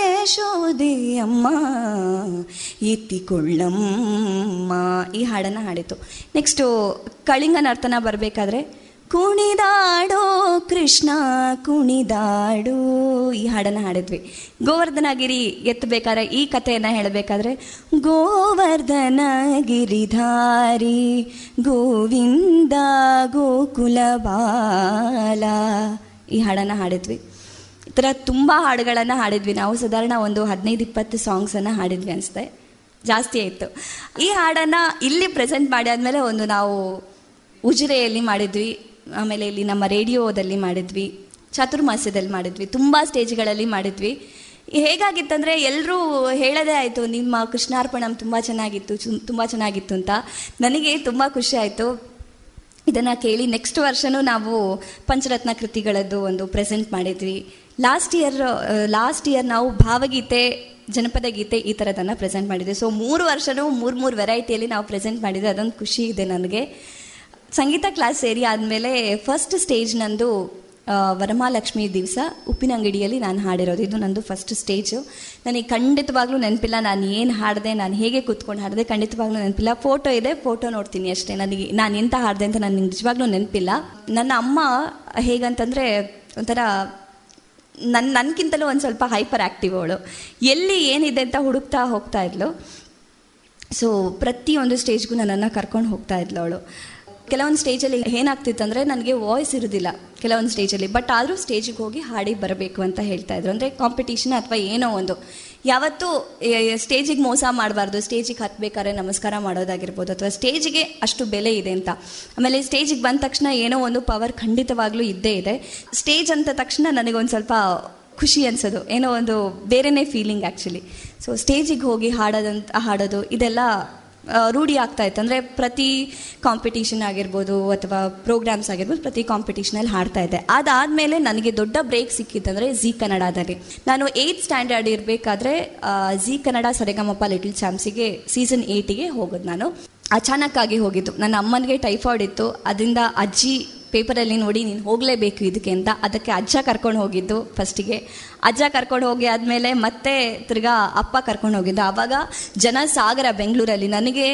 ಯಶೋದೆಯಮ್ಮ ಎತ್ತಿಕೊಳ್ಳಮ್ಮ, ಈ ಹಾಡನ್ನು ಹಾಡಿತು. ನೆಕ್ಸ್ಟು ಕಳಿಂಗ ನರ್ತನ ಬರಬೇಕಾದ್ರೆ ಕುಣಿದಾಡೋ ಕೃಷ್ಣ ಕುಣಿದಾಡು, ಈ ಹಾಡನ್ನು ಹಾಡಿದ್ವಿ. ಗೋವರ್ಧನಗಿರಿ ಎತ್ತಬೇಕಾದ್ರೆ ಈ ಕಥೆಯನ್ನು ಹೇಳಬೇಕಾದ್ರೆ ಗೋವರ್ಧನಗಿರಿಧಾರಿ ಗೋವಿಂದ ಗೋಕುಲ ಬಾಲ, ಈ ಹಾಡನ್ನು ಹಾಡಿದ್ವಿ. ಈ ಥರ ತುಂಬ ಹಾಡುಗಳನ್ನು ಹಾಡಿದ್ವಿ ನಾವು. ಸಾಧಾರಣ ಒಂದು ಹದಿನೈದು ಇಪ್ಪತ್ತು ಸಾಂಗ್ಸನ್ನು ಹಾಡಿದ್ವಿ ಅನಿಸುತ್ತೆ, ಜಾಸ್ತಿ ಆಯಿತು. ಈ ಹಾಡನ್ನು ಇಲ್ಲಿ ಪ್ರೆಸೆಂಟ್ ಮಾಡಿ ಆದಮೇಲೆ ಒಂದು ನಾವು ಉಜಿರೆಯಲ್ಲಿ ಮಾಡಿದ್ವಿ, ಆಮೇಲೆ ಇಲ್ಲಿ ನಮ್ಮ ರೇಡಿಯೋದಲ್ಲಿ ಮಾಡಿದ್ವಿ, ಚಾತುರ್ಮಾಸ್ಯದಲ್ಲಿ ಮಾಡಿದ್ವಿ, ತುಂಬ ಸ್ಟೇಜ್ಗಳಲ್ಲಿ ಮಾಡಿದ್ವಿ. ಹೇಗಾಗಿತ್ತಂದರೆ ಎಲ್ಲರೂ ಹೇಳೋದೇ ಆಯಿತು ನಿಮ್ಮ ಕೃಷ್ಣಾರ್ಪಣಂ ತುಂಬ ಚೆನ್ನಾಗಿತ್ತು ತುಂಬ ಚೆನ್ನಾಗಿತ್ತು ಅಂತ. ನನಗೆ ತುಂಬ ಖುಷಿ ಆಯಿತು ಇದನ್ನು ಕೇಳಿ. ನೆಕ್ಸ್ಟ್ ವರ್ಷವೂ ನಾವು ಪಂಚರತ್ನ ಕೃತಿಗಳದ್ದು ಒಂದು ಪ್ರೆಸೆಂಟ್ ಮಾಡಿದ್ವಿ. ಲಾಸ್ಟ್ ಇಯರ್ ಲಾಸ್ಟ್ ಇಯರ್ ನಾವು ಭಾವಗೀತೆ, ಜನಪದ ಗೀತೆ ಈ ಥರದನ್ನು ಪ್ರೆಸೆಂಟ್ ಮಾಡಿದ್ವಿ. ಸೊ ಮೂರು ವರ್ಷವೂ ಮೂರು ಮೂರು ವೆರೈಟಿಯಲ್ಲಿ ನಾವು ಪ್ರೆಸೆಂಟ್ ಮಾಡಿದ್ವಿ. ಅದೊಂದು ಖುಷಿ ಇದೆ ನನಗೆ. ಸಂಗೀತ ಕ್ಲಾಸ್ ಸೇರಿ ಆದಮೇಲೆ ಫಸ್ಟ್ ಸ್ಟೇಜ್ ನಂದು ವರಮಹಾಲಕ್ಷ್ಮಿ ದಿವಸ ಉಪ್ಪಿನಂಗಡಿಯಲ್ಲಿ ನಾನು ಹಾಡಿರೋದು. ಇದು ನಂದು ಫಸ್ಟ್ ಸ್ಟೇಜು. ನನಗೆ ಖಂಡಿತವಾಗ್ಲೂ ನೆನಪಿಲ್ಲ ನಾನು ಏನು ಹಾಡಿದೆ, ನಾನು ಹೇಗೆ ಕೂತ್ಕೊಂಡು ಹಾಡಿದೆ ಖಂಡಿತವಾಗ್ಲೂ ನೆನಪಿಲ್ಲ. ಫೋಟೋ ಇದೆ, ಫೋಟೋ ನೋಡ್ತೀನಿ ಅಷ್ಟೇ. ನನಗೆ ನಾನು ಎಂತ ಹಾಡಿದೆ ಅಂತ ನನಗೆ ನಿಜವಾಗ್ಲೂ ನೆನಪಿಲ್ಲ. ನನ್ನ ಅಮ್ಮ ಹೇಗಂತಂದರೆ ಒಂಥರ ನನ್ನ ನನಗಿಂತಲೂ ಒಂದು ಸ್ವಲ್ಪ ಹೈಪರ್ ಆ್ಯಕ್ಟಿವ್ ಅವಳು. ಎಲ್ಲಿ ಏನಿದೆ ಅಂತ ಹುಡುಕ್ತಾ ಹೋಗ್ತಾ ಇದ್ಲು. ಸೊ ಪ್ರತಿಯೊಂದು ಸ್ಟೇಜ್ಗೂ ನನ್ನನ್ನು ಕರ್ಕೊಂಡು ಹೋಗ್ತಾ ಇದ್ಲು ಅವಳು. ಕೆಲವೊಂದು ಸ್ಟೇಜಲ್ಲಿ ಏನಾಗ್ತಿತ್ತು ಅಂದರೆ ನನಗೆ ವಾಯ್ಸ್ ಇರೋದಿಲ್ಲ ಕೆಲವೊಂದು ಸ್ಟೇಜಲ್ಲಿ, ಬಟ್ ಆದರೂ ಸ್ಟೇಜಿಗೆ ಹೋಗಿ ಹಾಡಿ ಬರಬೇಕು ಅಂತ ಹೇಳ್ತಾಯಿದ್ರು. ಅಂದರೆ ಕಾಂಪಿಟೀಷನ್ ಅಥವಾ ಏನೋ ಒಂದು, ಯಾವತ್ತೂ ಸ್ಟೇಜಿಗೆ ಮೋಸ ಮಾಡಬಾರ್ದು. ಸ್ಟೇಜಿಗೆ ಹತ್ತಬೇಕಾದ್ರೆ ನಮಸ್ಕಾರ ಮಾಡೋದಾಗಿರ್ಬೋದು ಅಥವಾ ಸ್ಟೇಜಿಗೆ ಅಷ್ಟು ಬೆಲೆ ಇದೆ ಅಂತ. ಆಮೇಲೆ ಸ್ಟೇಜಿಗೆ ಬಂದ ತಕ್ಷಣ ಏನೋ ಒಂದು ಪವರ್ ಖಂಡಿತವಾಗ್ಲೂ ಇದ್ದೇ ಇದೆ. ಸ್ಟೇಜ್ ಅಂತ ತಕ್ಷಣ ನನಗೊಂದು ಸ್ವಲ್ಪ ಖುಷಿ ಅನಿಸೋದು, ಏನೋ ಒಂದು ಬೇರೆಯೇ ಫೀಲಿಂಗ್ ಆ್ಯಕ್ಚುಲಿ. ಸೊ ಸ್ಟೇಜಿಗೆ ಹೋಗಿ ಹಾಡೋದಂತ ಹಾಡೋದು ಇದೆಲ್ಲ ರೂಢಿ ಆಗ್ತಾಯಿತ್ತು. ಅಂದರೆ ಪ್ರತಿ ಕಾಂಪಿಟೀಷನ್ ಆಗಿರ್ಬೋದು ಅಥವಾ ಪ್ರೋಗ್ರಾಮ್ಸ್ ಆಗಿರ್ಬೋದು ಪ್ರತಿ ಕಾಂಪಿಟೀಷನಲ್ಲಿ ಹಾಡ್ತಾಯಿದ್ದೆ. ಅದಾದಮೇಲೆ ನನಗೆ ದೊಡ್ಡ ಬ್ರೇಕ್ ಸಿಕ್ಕಿತ್ತಂದರೆ ಝೀ ಕನ್ನಡದಲ್ಲಿ. ನಾನು ಏಯ್ತ್ ಸ್ಟ್ಯಾಂಡರ್ಡ್ ಇರಬೇಕಾದ್ರೆ ಝೀ ಕನ್ನಡ ಸರೆಗಮಪ್ಪ ಲಿಟಲ್ ಚಾಂಪ್ಸಿಗೆ ಸೀಸನ್ ಏಯ್ಟಿಗೆ ಹೋಗೋದು. ನಾನು ಅಚಾನಕ್ಕಾಗಿ ಹೋಗಿದ್ದು. ನನ್ನ ಅಮ್ಮನಿಗೆ ಟೈಫಾಯ್ಡ್ ಇತ್ತು, ಅದರಿಂದ ಅಜ್ಜಿ ಪೇಪರಲ್ಲಿ ನೋಡಿ ನೀನು ಹೋಗಲೇಬೇಕು ಇದಕ್ಕೆ ಅಂತ, ಅದಕ್ಕೆ ಅಜ್ಜ ಕರ್ಕೊಂಡು ಹೋಗಿದ್ದು ಫಸ್ಟಿಗೆ. ಅಜ್ಜ ಕರ್ಕೊಂಡು ಹೋಗಿ ಆದಮೇಲೆ ಮತ್ತೆ ತಿರ್ಗಾ ಅಪ್ಪ ಕರ್ಕೊಂಡು ಹೋಗಿದ್ದು. ಆವಾಗ ಜನಸಾಗರ ಬೆಂಗಳೂರಲ್ಲಿ. ನನಗೆ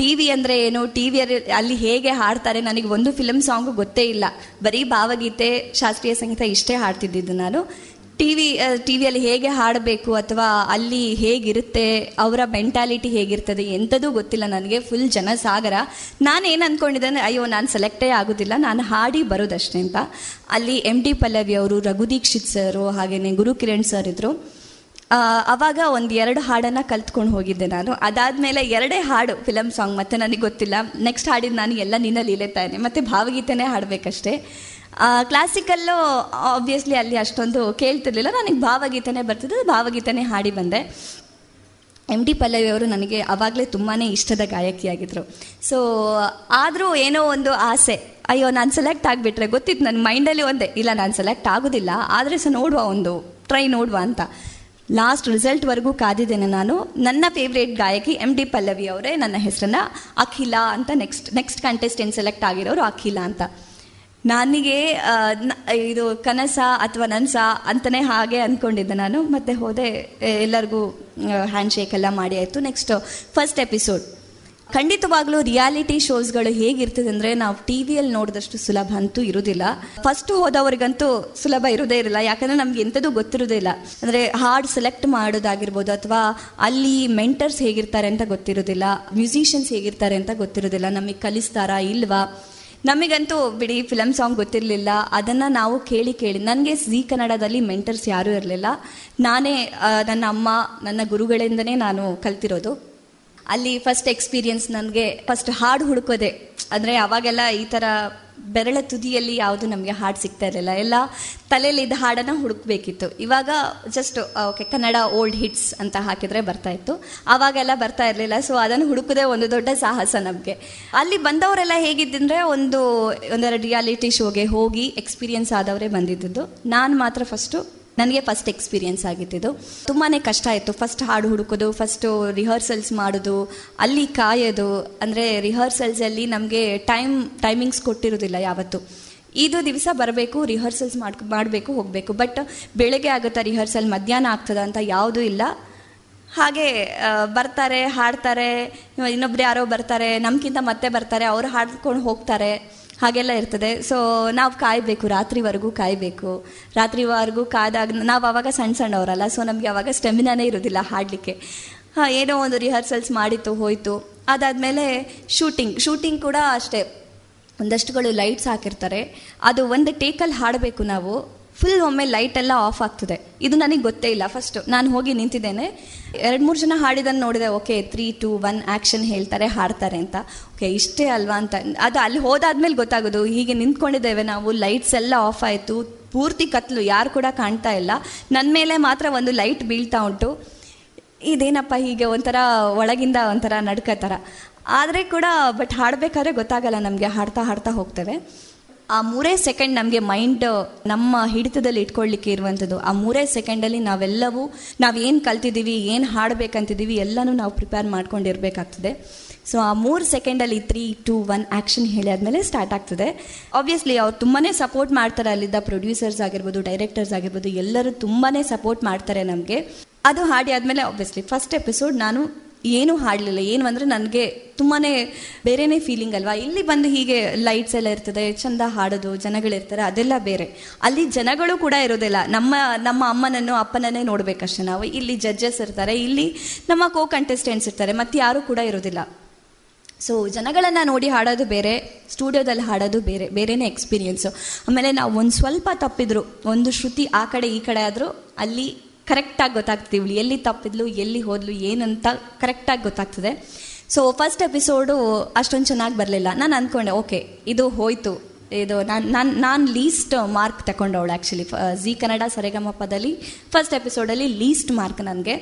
ಟಿ ವಿ ಅಂದರೆ ಏನು, ಟಿ ವಿಯಲ್ಲಿ ಅಲ್ಲಿ ಹೇಗೆ ಹಾಡ್ತಾರೆ, ನನಗೆ ಒಂದು ಫಿಲಮ್ ಸಾಂಗು ಗೊತ್ತೇ ಇಲ್ಲ, ಬರೀ ಭಾವಗೀತೆ ಶಾಸ್ತ್ರೀಯ ಸಂಗೀತ ಇಷ್ಟೇ ಹಾಡ್ತಿದ್ದಿದ್ದು ನಾನು. ಟಿ ವಿ ಟಿ ವಿಯಲ್ಲಿ ಹೇಗೆ ಹಾಡಬೇಕು ಅಥವಾ ಅಲ್ಲಿ ಹೇಗಿರುತ್ತೆ, ಅವರ ಮೆಂಟಾಲಿಟಿ ಹೇಗಿರ್ತದೆ ಎಂಥದೂ ಗೊತ್ತಿಲ್ಲ ನನಗೆ. ಫುಲ್ ಜನಸಾಗರ. ನಾನೇನು ಅಂದ್ಕೊಂಡಿದ್ದೇನೆ, ಅಯ್ಯೋ ನಾನು ಸೆಲೆಕ್ಟೇ ಆಗೋದಿಲ್ಲ, ನಾನು ಹಾಡಿ ಬರೋದಷ್ಟೇ ಅಂತ. ಅಲ್ಲಿ ಎಮ್ ಡಿ ಪಲ್ಲವಿ ಅವರು, ರಘುದೀಕ್ಷಿತ್ ಸರು, ಹಾಗೆಯೇ ಗುರು ಕಿರಣ್ ಸರ್ ಇದ್ದರು. ಆವಾಗ ಒಂದು ಎರಡು ಹಾಡನ್ನು ಕಲ್ತ್ಕೊಂಡು ಹೋಗಿದ್ದೆ ನಾನು. ಅದಾದಮೇಲೆ ಎರಡೇ ಹಾಡು ಫಿಲಮ್ ಸಾಂಗ್, ಮತ್ತು ನನಗೆ ಗೊತ್ತಿಲ್ಲ. ನೆಕ್ಸ್ಟ್ ಹಾಡಿದ ನಾನು ಎಲ್ಲ ನಿನ್ನಲ್ಲಿ ಇಲೇತಾನೆ, ಮತ್ತು ಭಾವಗೀತೆನೇ ಹಾಡಬೇಕಷ್ಟೇ. ಕ್ಲಾಸಿಕಲ್ಲು ಆಬ್ವಿಯಸ್ಲಿ ಅಲ್ಲಿ ಅಷ್ಟೊಂದು ಕೇಳ್ತಿರ್ಲಿಲ್ಲ, ನನಗೆ ಭಾವಗೀತೆನೇ ಬರ್ತಿದ್ದು, ಭಾವಗೀತೆನೇ ಹಾಡಿ ಬಂದೆ. ಎಮ್ ಡಿ ಪಲ್ಲವಿ ಅವರು ನನಗೆ ಆವಾಗಲೇ ತುಂಬಾ ಇಷ್ಟದ ಗಾಯಕಿಯಾಗಿದ್ದರು. ಸೊ ಆದರೂ ಏನೋ ಒಂದು ಆಸೆ, ಅಯ್ಯೋ ನಾನು ಸೆಲೆಕ್ಟ್ ಆಗಿಬಿಟ್ರೆ. ಗೊತ್ತಿತ್ತು ನನ್ನ ಮೈಂಡಲ್ಲಿ ಒಂದೇ, ಇಲ್ಲ ನಾನು ಸೆಲೆಕ್ಟ್ ಆಗೋದಿಲ್ಲ, ಆದರೆ ಸಹ ನೋಡುವ, ಒಂದು ಟ್ರೈ ನೋಡುವ ಅಂತ. ಲಾಸ್ಟ್ ರಿಸಲ್ಟ್ವರೆಗೂ ಕಾದಿದ್ದೇನೆ ನಾನು. ನನ್ನ ಫೇವ್ರೇಟ್ ಗಾಯಕಿ ಎಮ್ ಡಿ ಪಲ್ಲವಿ ಅವರೇ. ನನ್ನ ಹೆಸರನ್ನು ಅಖಿಲಾ ಅಂತ, ನೆಕ್ಸ್ಟ್ ನೆಕ್ಸ್ಟ್ ಕಂಟೆಸ್ಟೆಂಟ್ ಸೆಲೆಕ್ಟ್ ಆಗಿರೋರು ಅಖಿಲಾ ಅಂತ. ನನಗೆ ಇದು ಕನಸ ಅಥವಾ ನನ್ಸ ಅಂತಲೇ ಹಾಗೆ ಅಂದ್ಕೊಂಡಿದ್ದೆ ನಾನು. ಮತ್ತೆ ಹೋದೆ, ಎಲ್ಲರಿಗೂ ಹ್ಯಾಂಡ್ ಶೇಕ್ ಎಲ್ಲ ಮಾಡಿ ಆಯಿತು. Next first episode. ಖಂಡಿತವಾಗ್ಲೂ ರಿಯಾಲಿಟಿ ಶೋಸ್ಗಳು ಹೇಗಿರ್ತದೆ ಅಂದರೆ ನಾವು ಟಿ ವಿಯಲ್ಲಿ ನೋಡಿದಷ್ಟು ಸುಲಭ ಅಂತೂ ಇರೋದಿಲ್ಲ. ಫಸ್ಟ್ ಹೋದವರಿಗಂತೂ ಸುಲಭ ಇರೋದೇ ಇರಲ್ಲ, ಯಾಕಂದರೆ ನಮ್ಗೆ ಎಂಥದ್ದು ಗೊತ್ತಿರೋದಿಲ್ಲ. ಅಂದರೆ ಹಾಡು ಸೆಲೆಕ್ಟ್ ಮಾಡೋದಾಗಿರ್ಬೋದು ಅಥವಾ ಅಲ್ಲಿ ಮೆಂಟರ್ಸ್ ಹೇಗಿರ್ತಾರೆ ಅಂತ ಗೊತ್ತಿರೋದಿಲ್ಲ, ಮ್ಯೂಸಿಷಿಯನ್ಸ್ ಹೇಗಿರ್ತಾರೆ ಅಂತ ಗೊತ್ತಿರೋದಿಲ್ಲ, ನಮಗೆ ಕಲಿಸ್ತಾರಾ ಇಲ್ವಾ. ನಮಗಂತೂ ಬಿಡಿ ಫಿಲಮ್ ಸಾಂಗ್ ಗೊತ್ತಿರಲಿಲ್ಲ, ಅದನ್ನು ನಾವು ಕೇಳಿ ಕೇಳಿ. ನನಗೆ ಝೀ ಕನ್ನಡದಲ್ಲಿ ಮೆಂಟರ್ಸ್ ಯಾರೂ ಇರಲಿಲ್ಲ, ನಾನೇ ನನ್ನ ಅಮ್ಮ ನನ್ನ ಗುರುಗಳಿಂದನೇ ನಾನು ಕಲ್ತಿರೋದು. ಅಲ್ಲಿ ಫಸ್ಟ್ ಎಕ್ಸ್ಪೀರಿಯನ್ಸ್ ನನಗೆ ಫಸ್ಟ್ ಹಾಡು ಹುಡುಕೋದೆ. ಅಂದರೆ ಅವಾಗೆಲ್ಲ ಈ ಥರ ಬೆರಳ ತುದಿಯಲ್ಲಿ ಯಾವುದು ನಮಗೆ ಹಾಡು ಸಿಗ್ತಾ ಇರಲಿಲ್ಲ, ಎಲ್ಲ ತಲೆಯಲ್ಲಿದ್ದ ಹಾಡನ್ನು ಹುಡುಕಬೇಕಿತ್ತು. ಇವಾಗ just okay Kannada old hits ಅಂತ ಹಾಕಿದರೆ ಬರ್ತಾಯಿತ್ತು, ಆವಾಗೆಲ್ಲ ಬರ್ತಾ ಇರಲಿಲ್ಲ. ಸೊ ಅದನ್ನು ಹುಡುಕೋದೇ ಒಂದು ದೊಡ್ಡ ಸಾಹಸ ನಮಗೆ. ಅಲ್ಲಿ ಬಂದವರೆಲ್ಲ ಹೇಗಿದ್ದಂದರೆ ಒಂದು ಒಂದೆರಡು ರಿಯಾಲಿಟಿ ಶೋಗೆ ಹೋಗಿ ಎಕ್ಸ್ಪೀರಿಯನ್ಸ್ ಆದವರೇ ಬಂದಿದ್ದು. ನಾನು ಮಾತ್ರ ಫಸ್ಟು, ನನಗೆ ಫಸ್ಟ್ ಎಕ್ಸ್ಪೀರಿಯೆನ್ಸ್ ಆಗಿದ್ದಿದ್ದು. ತುಂಬಾ ಕಷ್ಟ ಆಯಿತು. ಫಸ್ಟ್ ಹಾಡು ಹುಡುಕೋದು, ಫಸ್ಟು ರಿಹರ್ಸಲ್ಸ್ ಮಾಡೋದು, ಅಲ್ಲಿ ಕಾಯೋದು. ಅಂದರೆ ರಿಹರ್ಸಲ್ಸಲ್ಲಿ ನಮಗೆ ಟೈಮ್ ಟೈಮಿಂಗ್ಸ್ ಕೊಟ್ಟಿರೋದಿಲ್ಲ ಯಾವತ್ತು. ಇದು ದಿವಸ ಬರಬೇಕು, ರಿಹರ್ಸಲ್ಸ್ ಮಾಡ್ಕೊ ಮಾಡಬೇಕು ಹೋಗಬೇಕು. ಬಟ್ ಬೆಳಗ್ಗೆ ಆಗುತ್ತಾ ರಿಹರ್ಸಲ್, ಮಧ್ಯಾಹ್ನ ಆಗ್ತದ ಅಂತ ಯಾವುದೂ ಇಲ್ಲ. ಹಾಗೆ ಬರ್ತಾರೆ, ಹಾಡ್ತಾರೆ, ಇನ್ನೊಬ್ರು ಯಾರೋ ಬರ್ತಾರೆ, ನಮಗಿಂತ ಮತ್ತೆ ಬರ್ತಾರೆ, ಅವರು ಹಾಡ್ಕೊಂಡು ಹೋಗ್ತಾರೆ, ಹಾಗೆಲ್ಲ ಇರ್ತದೆ. ಸೊ ನಾವು ಕಾಯಬೇಕು, ರಾತ್ರಿವರೆಗೂ ಕಾಯಬೇಕು. ರಾತ್ರಿವರೆಗೂ ಕಾದಾಗ ನಾವು ಆವಾಗ ಸಣ್ಣ ಸಣ್ಣವರಲ್ಲ, ಸೊ ನಮಗೆ ಆವಾಗ ಸ್ಟೆಮಿನಾನೇ ಇರೋದಿಲ್ಲ ಹಾಡಲಿಕ್ಕೆ. ಹಾಂ, ಏನೋ ಒಂದು ರಿಹರ್ಸಲ್ಸ್ ಮಾಡಿತ್ತು, ಹೋಯಿತು. ಅದಾದಮೇಲೆ ಶೂಟಿಂಗ್ ಶೂಟಿಂಗ್ ಕೂಡ ಅಷ್ಟೇ. ಒಂದಷ್ಟುಗಳು ಲೈಟ್ಸ್ ಹಾಕಿರ್ತಾರೆ, ಅದು ಒಂದು ಟೇಕಲ್ಲಿ ಹಾಡಬೇಕು ನಾವು. ಫುಲ್ ಒಮ್ಮೆ ಲೈಟೆಲ್ಲ ಆಫ್ ಆಗ್ತದೆ, ಇದು ನನಗೆ ಗೊತ್ತೇ ಇಲ್ಲ. ಫಸ್ಟು ನಾನು ಹೋಗಿ ನಿಂತಿದ್ದೇನೆ, ಎರಡು ಮೂರು ಜನ ಹಾಡಿದನ್ನು ನೋಡಿದೆ. Okay, three two one action ಹೇಳ್ತಾರೆ, ಹಾಡ್ತಾರೆ ಅಂತ. ಓಕೆ, ಇಷ್ಟೇ ಅಲ್ವಾ ಅಂತ. ಅದು ಅಲ್ಲಿ ಹೋದಾದ್ಮೇಲೆ ಗೊತ್ತಾಗೋದು, ಹೀಗೆ ನಿಂತ್ಕೊಂಡಿದ್ದೇವೆ ನಾವು, ಲೈಟ್ಸ್ ಎಲ್ಲ ಆಫ್ ಆಯಿತು, ಪೂರ್ತಿ ಕತ್ತಲು, ಯಾರು ಕೂಡ ಕಾಣ್ತಾ ಇಲ್ಲ. ನನ್ನ ಮೇಲೆ ಮಾತ್ರ ಒಂದು ಲೈಟ್ ಬೀಳ್ತಾ ಉಂಟು. ಇದೇನಪ್ಪ ಹೀಗೆ ಒಂಥರ ಒಳಗಿಂದ ಒಂಥರ ನಡ್ಕ ಥರ. ಆದರೆ ಕೂಡ ಬಟ್ ಹಾಡಬೇಕಾದ್ರೆ ಗೊತ್ತಾಗಲ್ಲ ನಮಗೆ, ಹಾಡ್ತಾ ಹಾಡ್ತಾ ಹೋಗ್ತೇವೆ. ಆ ಮೂರೇ ಸೆಕೆಂಡ್ ನಮಗೆ ಮೈಂಡ್ ನಮ್ಮ ಹಿಡಿತದಲ್ಲಿ ಇಟ್ಕೊಳ್ಳಿಕ್ಕೆ ಇರುವಂಥದ್ದು. ಆ ಮೂರೇ ಸೆಕೆಂಡಲ್ಲಿ ನಾವೆಲ್ಲವೂ ನಾವೇನು ಕಲ್ತಿದ್ದೀವಿ, ಏನು ಹಾಡಬೇಕಂತಿದ್ದೀವಿ, ಎಲ್ಲನೂ ನಾವು ಪ್ರಿಪೇರ್ ಮಾಡ್ಕೊಂಡಿರಬೇಕಾಗ್ತದೆ. ಸೊ ಆ ಮೂರು ಸೆಕೆಂಡಲ್ಲಿ ತ್ರೀ ಟು ಒನ್ ಆ್ಯಕ್ಷನ್ ಹೇಳಿ ಆದಮೇಲೆ ಸ್ಟಾರ್ಟ್ ಆಗ್ತದೆ. ಆಬ್ವಿಯಸ್ಲಿ ಅವ್ರು ತುಂಬಾ ಸಪೋರ್ಟ್ ಮಾಡ್ತಾರೆ, ಅಲ್ಲಿದ್ದ ಪ್ರೊಡ್ಯೂಸರ್ಸ್ ಆಗಿರ್ಬೋದು, ಡೈರೆಕ್ಟರ್ಸ್ ಆಗಿರ್ಬೋದು, ಎಲ್ಲರೂ ತುಂಬಾ ಸಪೋರ್ಟ್ ಮಾಡ್ತಾರೆ ನಮಗೆ. ಅದು ಹಾಡಿ ಆದಮೇಲೆ ಆಬ್ವಿಯಸ್ಲಿ ಫಸ್ಟ್ ಎಪಿಸೋಡ್ ನಾನು ಏನೂ ಹಾಡಲಿಲ್ಲ. ಏನು ಅಂದರೆ ನನಗೆ ತುಂಬಾ ಬೇರೆಯೇ ಫೀಲಿಂಗ್ ಅಲ್ವಾ. ಇಲ್ಲಿ ಬಂದು ಹೀಗೆ ಲೈಟ್ಸ್ ಎಲ್ಲ ಇರ್ತದೆ, ಚೆಂದ ಹಾಡೋದು, ಜನಗಳಿರ್ತಾರೆ, ಅದೆಲ್ಲ ಬೇರೆ. ಅಲ್ಲಿ ಜನಗಳು ಕೂಡ ಇರೋದಿಲ್ಲ, ನಮ್ಮ ನಮ್ಮ ಅಮ್ಮನನ್ನು ಅಪ್ಪನನ್ನೇ ನೋಡಬೇಕಷ್ಟೆ ನಾವು. ಇಲ್ಲಿ ಜಡ್ಜಸ್ ಇರ್ತಾರೆ, ಇಲ್ಲಿ ನಮ್ಮ ಕೋ ಕಂಟೆಸ್ಟೆಂಟ್ಸ್ ಇರ್ತಾರೆ, ಮತ್ತು ಯಾರೂ ಕೂಡ ಇರೋದಿಲ್ಲ. ಸೊ ಜನಗಳನ್ನು ನೋಡಿ ಹಾಡೋದು ಬೇರೆ, ಸ್ಟುಡಿಯೋದಲ್ಲಿ ಹಾಡೋದು ಬೇರೆ, ಬೇರೆಯೇ ಎಕ್ಸ್ಪೀರಿಯೆನ್ಸು. ಆಮೇಲೆ ನಾವು ಒಂದು ಸ್ವಲ್ಪ ತಪ್ಪಿದ್ರು, ಒಂದು ಶ್ರುತಿ ಆ ಕಡೆ ಈ ಕಡೆ ಆದರೂ ಅಲ್ಲಿ ಕರೆಕ್ಟಾಗಿ ಗೊತ್ತಾಗ್ತೀವಿ, ಎಲ್ಲಿ ತಪ್ಪಿದ್ಲು ಎಲ್ಲಿ ಹೋದ್ಲು ಏನಂತ ಕರೆಕ್ಟಾಗಿ ಗೊತ್ತಾಗ್ತದೆ. ಸೊ ಫಸ್ಟ್ ಎಪಿಸೋಡು ಅಷ್ಟೊಂದು ಚೆನ್ನಾಗಿ ಬರಲಿಲ್ಲ. ನಾನು ಅಂದ್ಕೊಂಡೆ ಓಕೆ ಇದು ಹೋಯಿತು, ಇದು ನಾನು ನಾನು ನಾನು ಲೀಸ್ಟ್ ಮಾರ್ಕ್ ತಗೊಂಡವಳು ಆ್ಯಕ್ಚುಲಿ. ಜೀ ಕನ್ನಡ ಸರಿಗಮಪದಲ್ಲಿ ಫಸ್ಟ್ ಎಪಿಸೋಡಲ್ಲಿ ಲೀಸ್ಟ್ ಮಾರ್ಕ್ ನನಗೆ.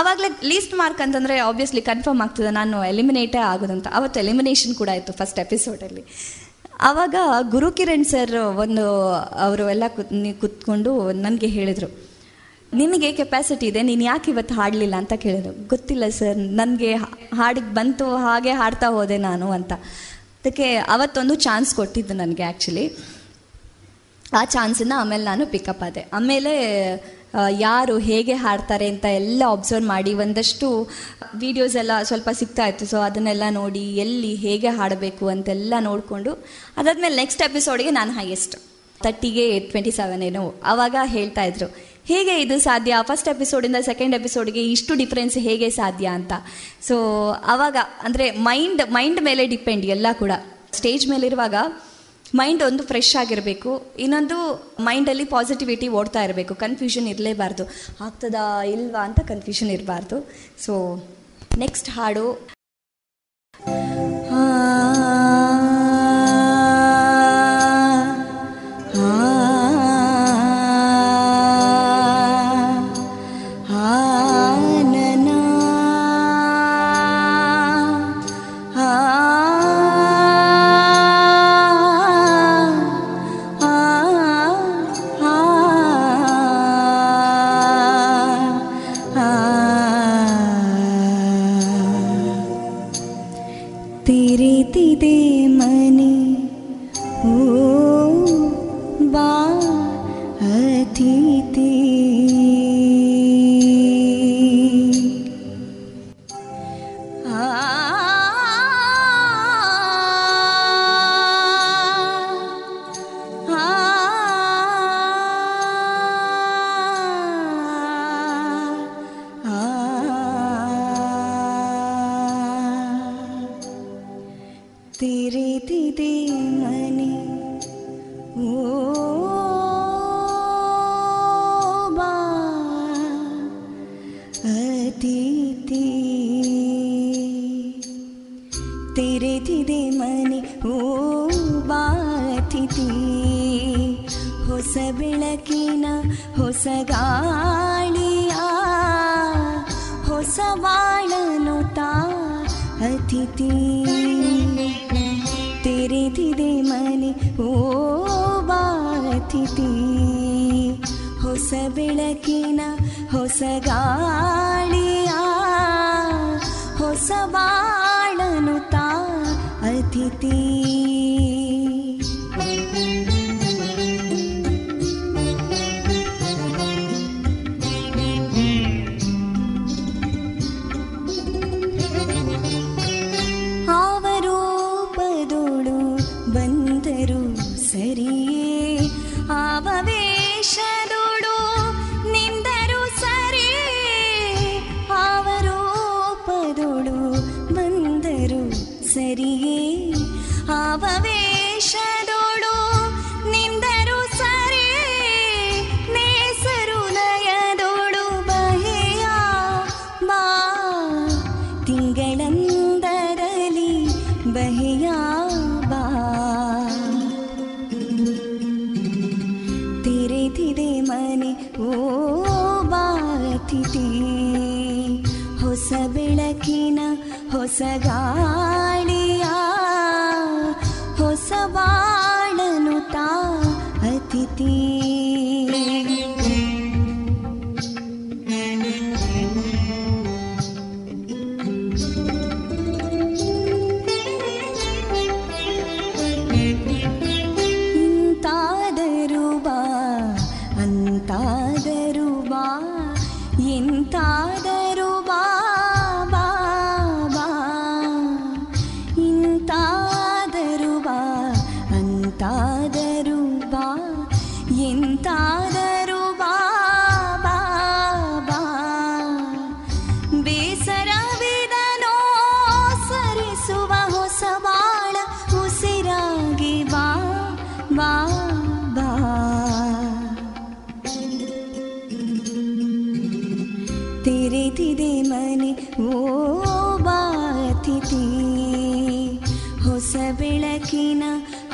ಆವಾಗಲೇ ಲೀಸ್ಟ್ ಮಾರ್ಕ್ ಅಂತಂದರೆ ಆಬ್ವಿಯಸ್ಲಿ ಕನ್ಫರ್ಮ್ ಆಗ್ತದೆ ನಾನು ಎಲಿಮಿನೇಟೇ ಆಗೋದಂತ. ಅವತ್ತು ಎಲಿಮಿನೇಷನ್ ಕೂಡ ಆಯಿತು ಫಸ್ಟ್ ಎಪಿಸೋಡಲ್ಲಿ. ಆವಾಗ ಗುರು ಕಿರಣ್ ಸರ್ ಒಂದು ಅವರು ಎಲ್ಲ ಕೂತ್ ಕೂತ್ಕೊಂಡು ನನಗೆ ಹೇಳಿದರು, ನಿನಗೆ ಕೆಪಾಸಿಟಿ ಇದೆ, ನೀನು ಯಾಕೆ ಇವತ್ತು ಹಾಡಲಿಲ್ಲ ಅಂತ ಕೇಳಿದರು. ಗೊತ್ತಿಲ್ಲ ಸರ್, ನನಗೆ ಹಾಡಿಗೆ ಬಂತು, ಹಾಗೆ ಹಾಡ್ತಾ ಹೋದೆ ನಾನು ಅಂತ. ಅದಕ್ಕೆ ಅವತ್ತೊಂದು ಚಾನ್ಸ್ ಕೊಟ್ಟಿದ್ದು ನನಗೆ ಆ್ಯಕ್ಚುಲಿ. ಆ ಚಾನ್ಸನ್ನು ಆಮೇಲೆ ನಾನು ಪಿಕಪ್ ಆದೆ. ಆಮೇಲೆ ಯಾರು ಹೇಗೆ ಹಾಡ್ತಾರೆ ಅಂತ ಎಲ್ಲ ಅಬ್ಸರ್ವ್ ಮಾಡಿ ಒಂದಷ್ಟು ವೀಡಿಯೋಸ್ ಎಲ್ಲ ಸ್ವಲ್ಪ ಸಿಗ್ತಾಯಿತ್ತು. ಸೊ ಅದನ್ನೆಲ್ಲ ನೋಡಿ ಎಲ್ಲಿ ಹೇಗೆ ಹಾಡಬೇಕು ಅಂತೆಲ್ಲ ನೋಡಿಕೊಂಡು ಅದಾದಮೇಲೆ ನೆಕ್ಸ್ಟ್ ಎಪಿಸೋಡ್ಗೆ ನಾನು ಹೈಯೆಸ್ಟ್ ತರ್ಟಿಗೆ ಟ್ವೆಂಟಿ ಸೆವೆನ್ ಏನೋ ಆವಾಗ ಹೇಳ್ತಾಯಿದ್ರು, ಹೇಗೆ ಇದು ಸಾಧ್ಯ, ಫಸ್ಟ್ ಎಪಿಸೋಡಿಂದ ಸೆಕೆಂಡ್ ಎಪಿಸೋಡ್ಗೆ ಇಷ್ಟು ಡಿಫ್ರೆನ್ಸ್ ಹೇಗೆ ಸಾಧ್ಯ ಅಂತ. ಸೊ ಆವಾಗ ಅಂದರೆ ಮೈಂಡ್ ಮೈಂಡ್ ಮೇಲೆ ಡಿಪೆಂಡ್ ಎಲ್ಲ ಕೂಡ. ಸ್ಟೇಜ್ ಮೇಲಿರುವಾಗ ಮೈಂಡ್ ಒಂದು ಫ್ರೆಶ್ ಆಗಿರಬೇಕು, ಇನ್ನೊಂದು ಮೈಂಡಲ್ಲಿ ಪಾಸಿಟಿವಿಟಿ ಓಡ್ತಾ ಇರಬೇಕು, ಕನ್ಫ್ಯೂಷನ್ ಇರಲೇಬಾರ್ದು, ಆಗ್ತದಾ ಇಲ್ವಾ ಅಂತ ಕನ್ಫ್ಯೂಷನ್ ಇರಬಾರ್ದು. ಸೊ ನೆಕ್ಸ್ಟ್ ಹಾಡು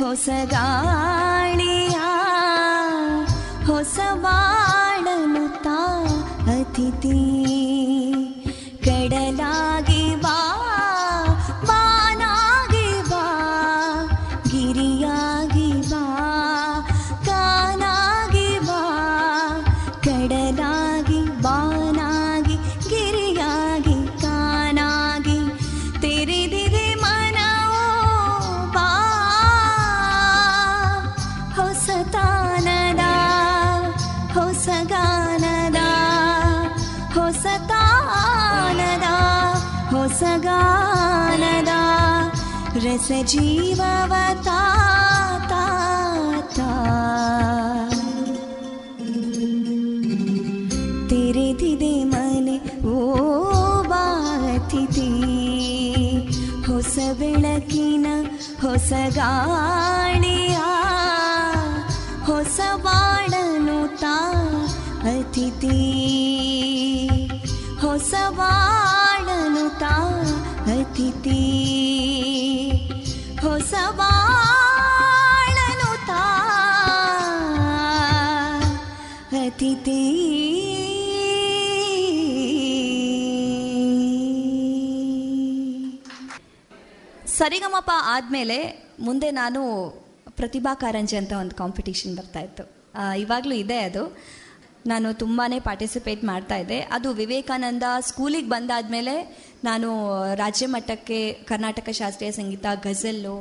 ಹೊಸ ಹೊಸಗಾಳಿಯ ಹೊಸಬಾಳನು ತಾ ಅತಿಥಿ ಕಡಲಾಗಿ ಬಾ ಬಾನಾಗಿ ಬಾ ಗಿರಿಯಾಗಿ ಬಾ ಕಾನಾಗಿ ಬಾ ಕಡಲಾಗಿ ಬಾನಾಗಿ ಗಿರಿಯಾಗಿ ಕಾನಾಗಿ ತೆರೆದಿದೆ ಮನವೋ ಬಾ ಹೊಸತಾನದ ಹೊಸಗಾನದ ಹೊಸತಾನದ ಹೊಸಗಾನದ ರಸ ಜೀವವತಾ ತೆರೆದಿದೆ ಮನೆ ಓ ಬಾತಿಥಿ ಹೊಸ ಬೆಳಕಿನ ಹೊಸಗಾಳಿಯ ಹೊಸ ಬಾಳನು ತಾ ಅತಿಥಿ ಹೊಸ ಬಾಳನು ತಾ ಅತಿಥಿ ಹೊಸ ಬಾಳನು ತಾ ಅತಿಥಿ. ಸರಿಗಮಪ ಆದಮೇಲೆ ಮುಂದೆ ನಾನು ಪ್ರತಿಭಾ ಕಾರಂಜಿ ಅಂತ ಒಂದು ಕಾಂಪಿಟೀಷನ್ ಬರ್ತಾಯಿತ್ತು, ಇವಾಗಲೂ ಇದೆ ಅದು, ನಾನು ತುಂಬಾ ಪಾರ್ಟಿಸಿಪೇಟ್ ಮಾಡ್ತಾಯಿದ್ದೆ. ಅದು ವಿವೇಕಾನಂದ ಸ್ಕೂಲಿಗೆ ಬಂದಾದಮೇಲೆ ನಾನು ರಾಜ್ಯ ಮಟ್ಟಕ್ಕೆ ಕರ್ನಾಟಕ ಶಾಸ್ತ್ರೀಯ ಸಂಗೀತ, ಗಜಲ್ಲು,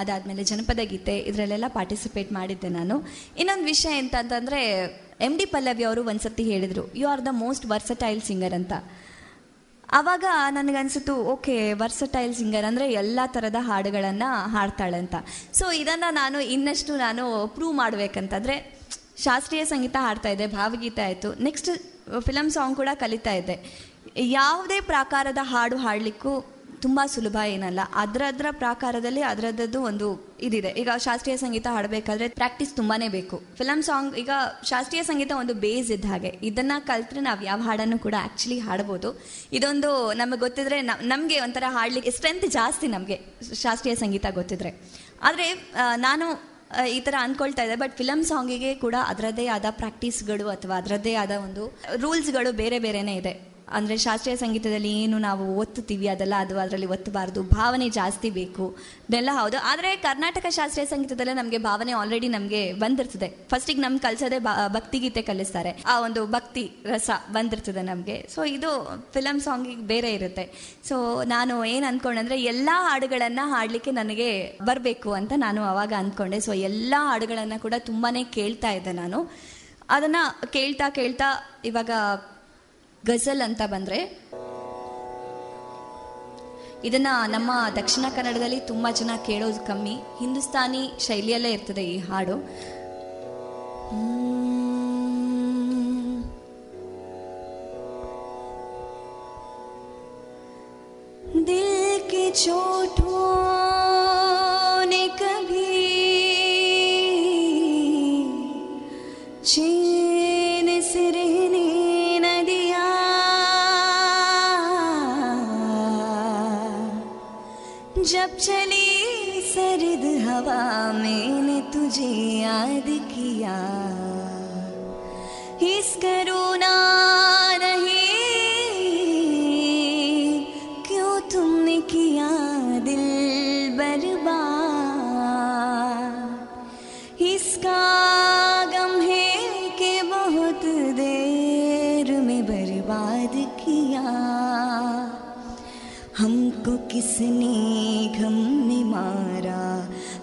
ಅದಾದಮೇಲೆ ಜನಪದ ಗೀತೆ ಇದರಲ್ಲೆಲ್ಲ ಪಾರ್ಟಿಸಿಪೇಟ್ ಮಾಡಿದ್ದೆ ನಾನು. ಇನ್ನೊಂದು ವಿಷಯ ಎಂತಂತಂದರೆ, ಎಮ್ ಡಿ ಪಲ್ಲವಿ ಅವರು ಒಂದು ಸರ್ತಿ ಹೇಳಿದರು, you are the most versatile singer ಅಂತ. ಆವಾಗ ನನಗನ್ಸಿತ್ತು, ಓಕೆ, ವರ್ಸಟೈಲ್ ಸಿಂಗರ್ ಅಂದರೆ ಎಲ್ಲ ಥರದ ಹಾಡುಗಳನ್ನು ಹಾಡ್ತಾಳೆ ಅಂತ. ಸೊ ಇದನ್ನು ನಾನು ಇನ್ನಷ್ಟು ನಾನು ಪ್ರೂವ್ ಮಾಡಬೇಕಂತಂದರೆ, ಶಾಸ್ತ್ರೀಯ ಸಂಗೀತ ಹಾಡ್ತಾ ಇದ್ದೆ, ಭಾವಗೀತೆ ಆಯಿತು, ನೆಕ್ಸ್ಟ್ ಫಿಲಮ್ ಸಾಂಗ್ ಕೂಡ ಕಲಿತಾ ಇದ್ದೆ. ಯಾವುದೇ ಪ್ರಕಾರದ ಹಾಡು ಹಾಡಲಿಕ್ಕೂ ತುಂಬ ಸುಲಭ ಏನಲ್ಲ, ಅದರದರ ಪ್ರಕಾರದಲ್ಲಿ ಅದರದ್ದು ಒಂದು ಇದಿದೆ. ಈಗ ಶಾಸ್ತ್ರೀಯ ಸಂಗೀತ ಹಾಡಬೇಕಾದ್ರೆ ಪ್ರಾಕ್ಟೀಸ್ ತುಂಬಾ ಬೇಕು. ಫಿಲಮ್ ಸಾಂಗ್, ಈಗ ಶಾಸ್ತ್ರೀಯ ಸಂಗೀತ ಒಂದು ಬೇಸ್ ಇದ್ದ ಹಾಗೆ, ಇದನ್ನು ಕಲಿತ್ರೆ ನಾವು ಯಾವ ಹಾಡನ್ನು ಕೂಡ ಆ್ಯಕ್ಚುಲಿ ಹಾಡ್ಬೋದು. ಇದೊಂದು ನಮಗೆ ಗೊತ್ತಿದ್ರೆ ನಮಗೆ ಒಂಥರ ಹಾಡಲಿಕ್ಕೆ ಸ್ಟ್ರೆಂತ್ ಜಾಸ್ತಿ, ನಮಗೆ ಶಾಸ್ತ್ರೀಯ ಸಂಗೀತ ಗೊತ್ತಿದ್ರೆ. ಆದರೆ ನಾನು ಈ ಥರ ಅಂದ್ಕೊಳ್ತಾ ಇದ್ದೆ, ಬಟ್ ಫಿಲಮ್ ಸಾಂಗಿಗೆ ಕೂಡ ಅದರದ್ದೇ ಆದ ಪ್ರಾಕ್ಟೀಸ್ಗಳು ಅಥವಾ ಅದರದ್ದೇ ಆದ ಒಂದು ರೂಲ್ಸ್ಗಳು ಬೇರೆ ಬೇರೆನೇ ಇದೆ. ಅಂದರೆ ಶಾಸ್ತ್ರೀಯ ಸಂಗೀತದಲ್ಲಿ ಏನು ನಾವು ಒತ್ತುತ್ತೀವಿ ಅದೆಲ್ಲ ಅದು ಅದರಲ್ಲಿ ಒತ್ತಬಾರ್ದು, ಭಾವನೆ ಜಾಸ್ತಿ ಬೇಕು, ಇದೆಲ್ಲ ಹೌದು. ಆದರೆ ಕರ್ನಾಟಕ ಶಾಸ್ತ್ರೀಯ ಸಂಗೀತದಲ್ಲೇ ನಮಗೆ ಭಾವನೆ ಆಲ್ರೆಡಿ ನಮಗೆ ಬಂದಿರ್ತದೆ. ಫಸ್ಟಿಗೆ ನಮ್ಗೆ ಕಲಿಸೋದೇ ಭಕ್ತಿಗೀತೆ ಕಲಿಸ್ತಾರೆ, ಆ ಒಂದು ಭಕ್ತಿ ರಸ ಬಂದಿರ್ತದೆ ನಮಗೆ. ಸೊ ಇದು ಫಿಲಮ್ ಸಾಂಗಿಗೆ ಬೇರೆ ಇರುತ್ತೆ. ಸೊ ನಾನು ಏನು ಅಂದ್ಕೊಂಡೆ, ಎಲ್ಲ ಹಾಡುಗಳನ್ನು ಹಾಡಲಿಕ್ಕೆ ನನಗೆ ಬರಬೇಕು ಅಂತ ನಾನು ಆವಾಗ ಅಂದ್ಕೊಂಡೆ. ಸೊ ಎಲ್ಲ ಹಾಡುಗಳನ್ನು ಕೂಡ ತುಂಬಾ ಕೇಳ್ತಾ ಇದ್ದೆ ನಾನು. ಅದನ್ನು ಕೇಳ್ತಾ ಕೇಳ್ತಾ ಇವಾಗ ಗಜಲ್ ಅಂತ ಬಂದರೆ, ಇದನ್ನು ನಮ್ಮ ದಕ್ಷಿಣ ಕನ್ನಡದಲ್ಲಿ ತುಂಬ ಜನ ಕೇಳೋದು ಕಮ್ಮಿ, ಹಿಂದೂಸ್ತಾನಿ ಶೈಲಿಯಲ್ಲೇ ಇರ್ತದೆ ಈ ಹಾಡು. ದಿಲ್ ಕೆ ಚೋಟೋಂ ನೆ ಕಭಿ ಚೇನ್ ಸೆ ರಹನೆ जब चली सर्द हवा मैंने तुझे याद किया इस करुणा नहीं क्यों तुमने किया दिल बर्बाद इसका गम है कि बहुत देर में बर्बाद किया हमको किसने गम ने मारा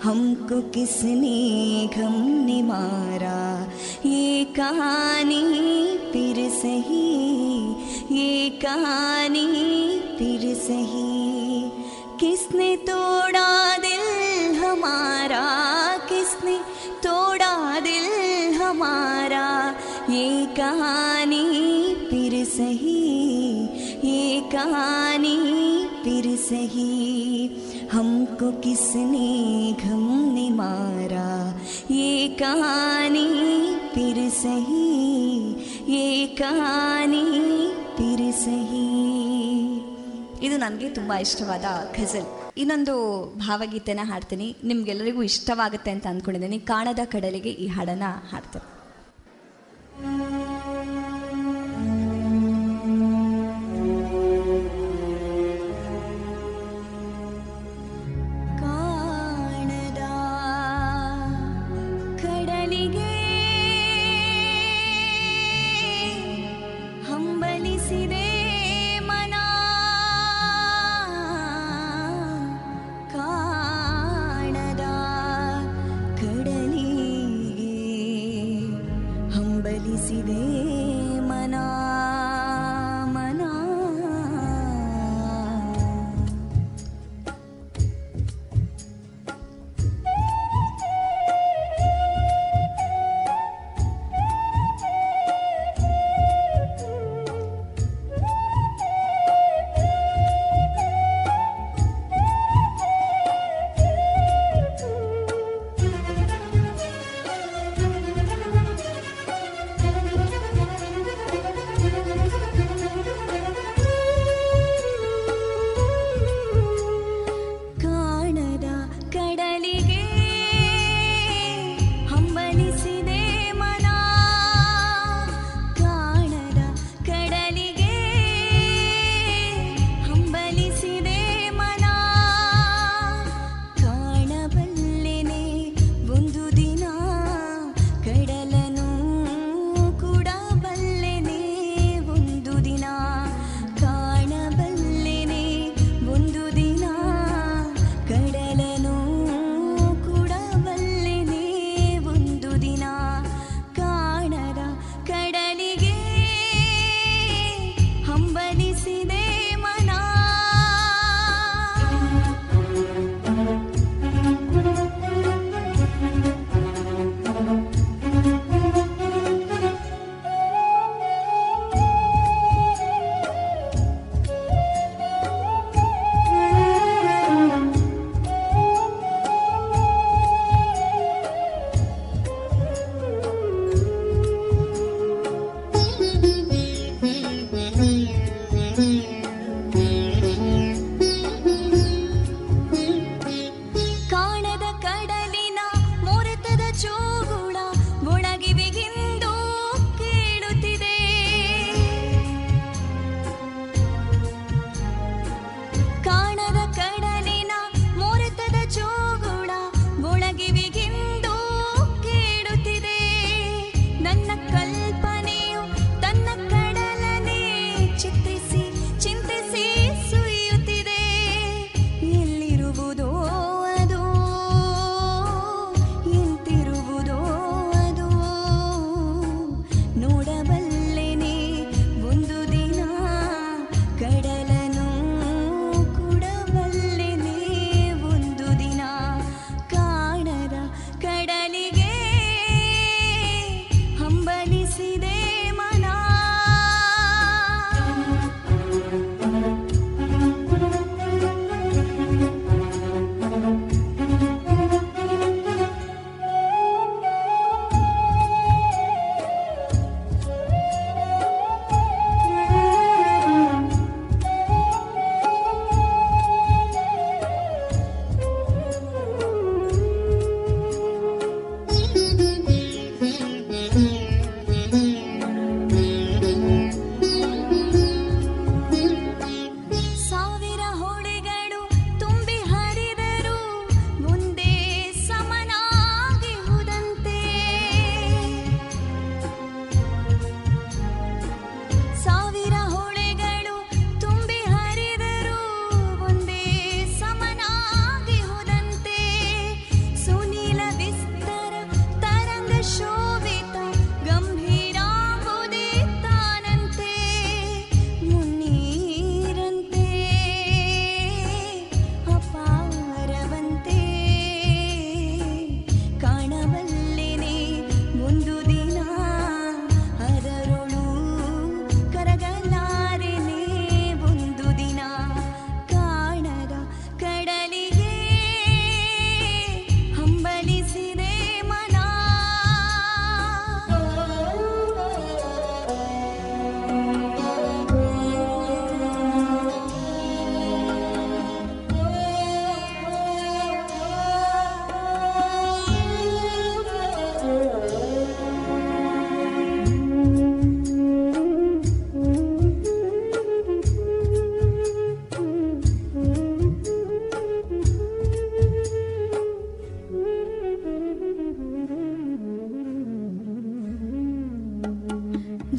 हमको किसने गम ने मारा ये कहानी फिर सही ये कहानी फिर सही किसने तोड़ा दिल हमारा किसने तोड़ा दिल हमारा ये कहानी फिर सही ये कहानी फिर सही हमको किसने गम ने मारा ये कहानी फिर सही ये कहानी फिर सही. ಇದು ನನಗೆ ತುಂಬ ಇಷ್ಟವಾದ ಘಜಲ್. ಇನ್ನೊಂದು ಭಾವಗೀತೆನ ಹಾಡ್ತೀನಿ, ನಿಮ್ಗೆಲ್ಲರಿಗೂ ಇಷ್ಟವಾಗುತ್ತೆ ಅಂತ ಅಂದ್ಕೊಂಡಿದ್ದೀನಿ. ಕಾಣದ ಕಡಲಿಗೆ ಈ ಹಾಡನ್ನು ಹಾಡ್ತೀನಿ.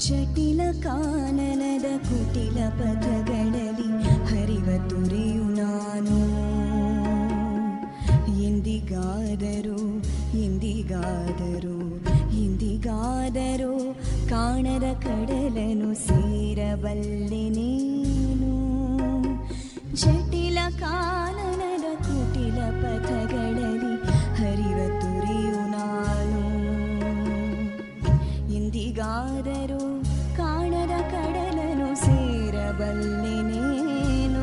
ಜಟಿಲ ಕಾನನದ ಕುಟಿಲ ಪದಗಳಲ್ಲಿ ಹರಿವ ತುರಿಯು ನಾನು ಎಂದಿಗಾದರೂ ಎಂದಿಗಾದರೂ ಎಂದಿಗಾದರೂ ಕಾಣದ ಕಡಲನು ಸೇರಬಲ್ಲೆನೇನು ಜಟಿಲ ಕಾನನದ ಕುಟಿಲ ಪಥಗಳಲ್ಲಿ ಹರಿವ ತುರಿಯು ನಾನು ಎಂದಿಗಾದರೂ ಕಾಣದ ಕಡಲನು ಸೇರಬಲ್ಲೆನೇನು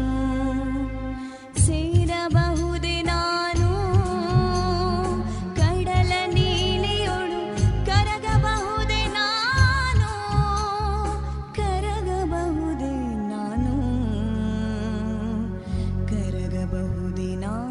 ಸೇರಬಹುದೇ ನಾನು ಕಡಲ ನೀಲಿಯೊಳು ಕರಗಬಹುದೇ ನಾನು ಕರಗಬಹುದೇ ನಾನು ಕರಗಬಹುದೇ ನಾನು.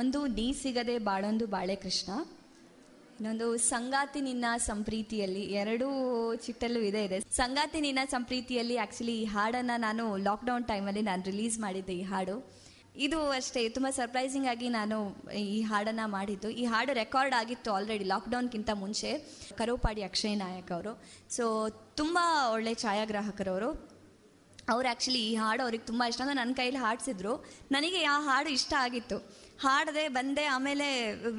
ಒಂದು ನೀ ಸಿಗದೆ ಬಾಳೊಂದು ಬಾಳೆ ಕೃಷ್ಣ, ಇನ್ನೊಂದು ಸಂಗಾತಿ ನಿನ್ನ ಸಂಪ್ರೀತಿಯಲ್ಲಿ, ಎರಡೂ ಚಿಟ್ಟಲ್ಲೂ ಇದೇ ಇದೆ. ಸಂಗಾತಿ ನಿನ್ನ ಸಂಪ್ರೀತಿಯಲ್ಲಿ ಆ್ಯಕ್ಚುಲಿ ಈ ಹಾಡನ್ನು ನಾನು ಲಾಕ್ಡೌನ್ ಟೈಮಲ್ಲಿ ನಾನು ರಿಲೀಸ್ ಮಾಡಿದ್ದೆ ಈ ಹಾಡು. ಇದು ಅಷ್ಟೇ ತುಂಬ ಸರ್ಪ್ರೈಸಿಂಗ್ ಆಗಿ ನಾನು ಈ ಹಾಡನ್ನು ಮಾಡಿದ್ದು. ಈ ಹಾಡು ರೆಕಾರ್ಡ್ ಆಗಿತ್ತು ಆಲ್ರೆಡಿ ಲಾಕ್ಡೌನ್ಗಿಂತ ಮುಂಚೆ, ಕರೋಪಾಡಿ ಅಕ್ಷಯ್ ನಾಯಕ್ ಅವರು. ಸೊ ತುಂಬ ಒಳ್ಳೆ ಛಾಯಾಗ್ರಾಹಕರವರು ಅವ್ರು. ಆ್ಯಕ್ಚುಲಿ ಈ ಹಾಡು ಅವ್ರಿಗೆ ತುಂಬ ಇಷ್ಟ, ಅಂದರೆ ನನ್ನ ಕೈಯಲ್ಲಿ ಹಾಡಿಸಿದ್ರು. ನನಗೆ ಆ ಹಾಡು ಇಷ್ಟ ಆಗಿತ್ತು, ಹಾಡದೆ ಬಂದೆ. ಆಮೇಲೆ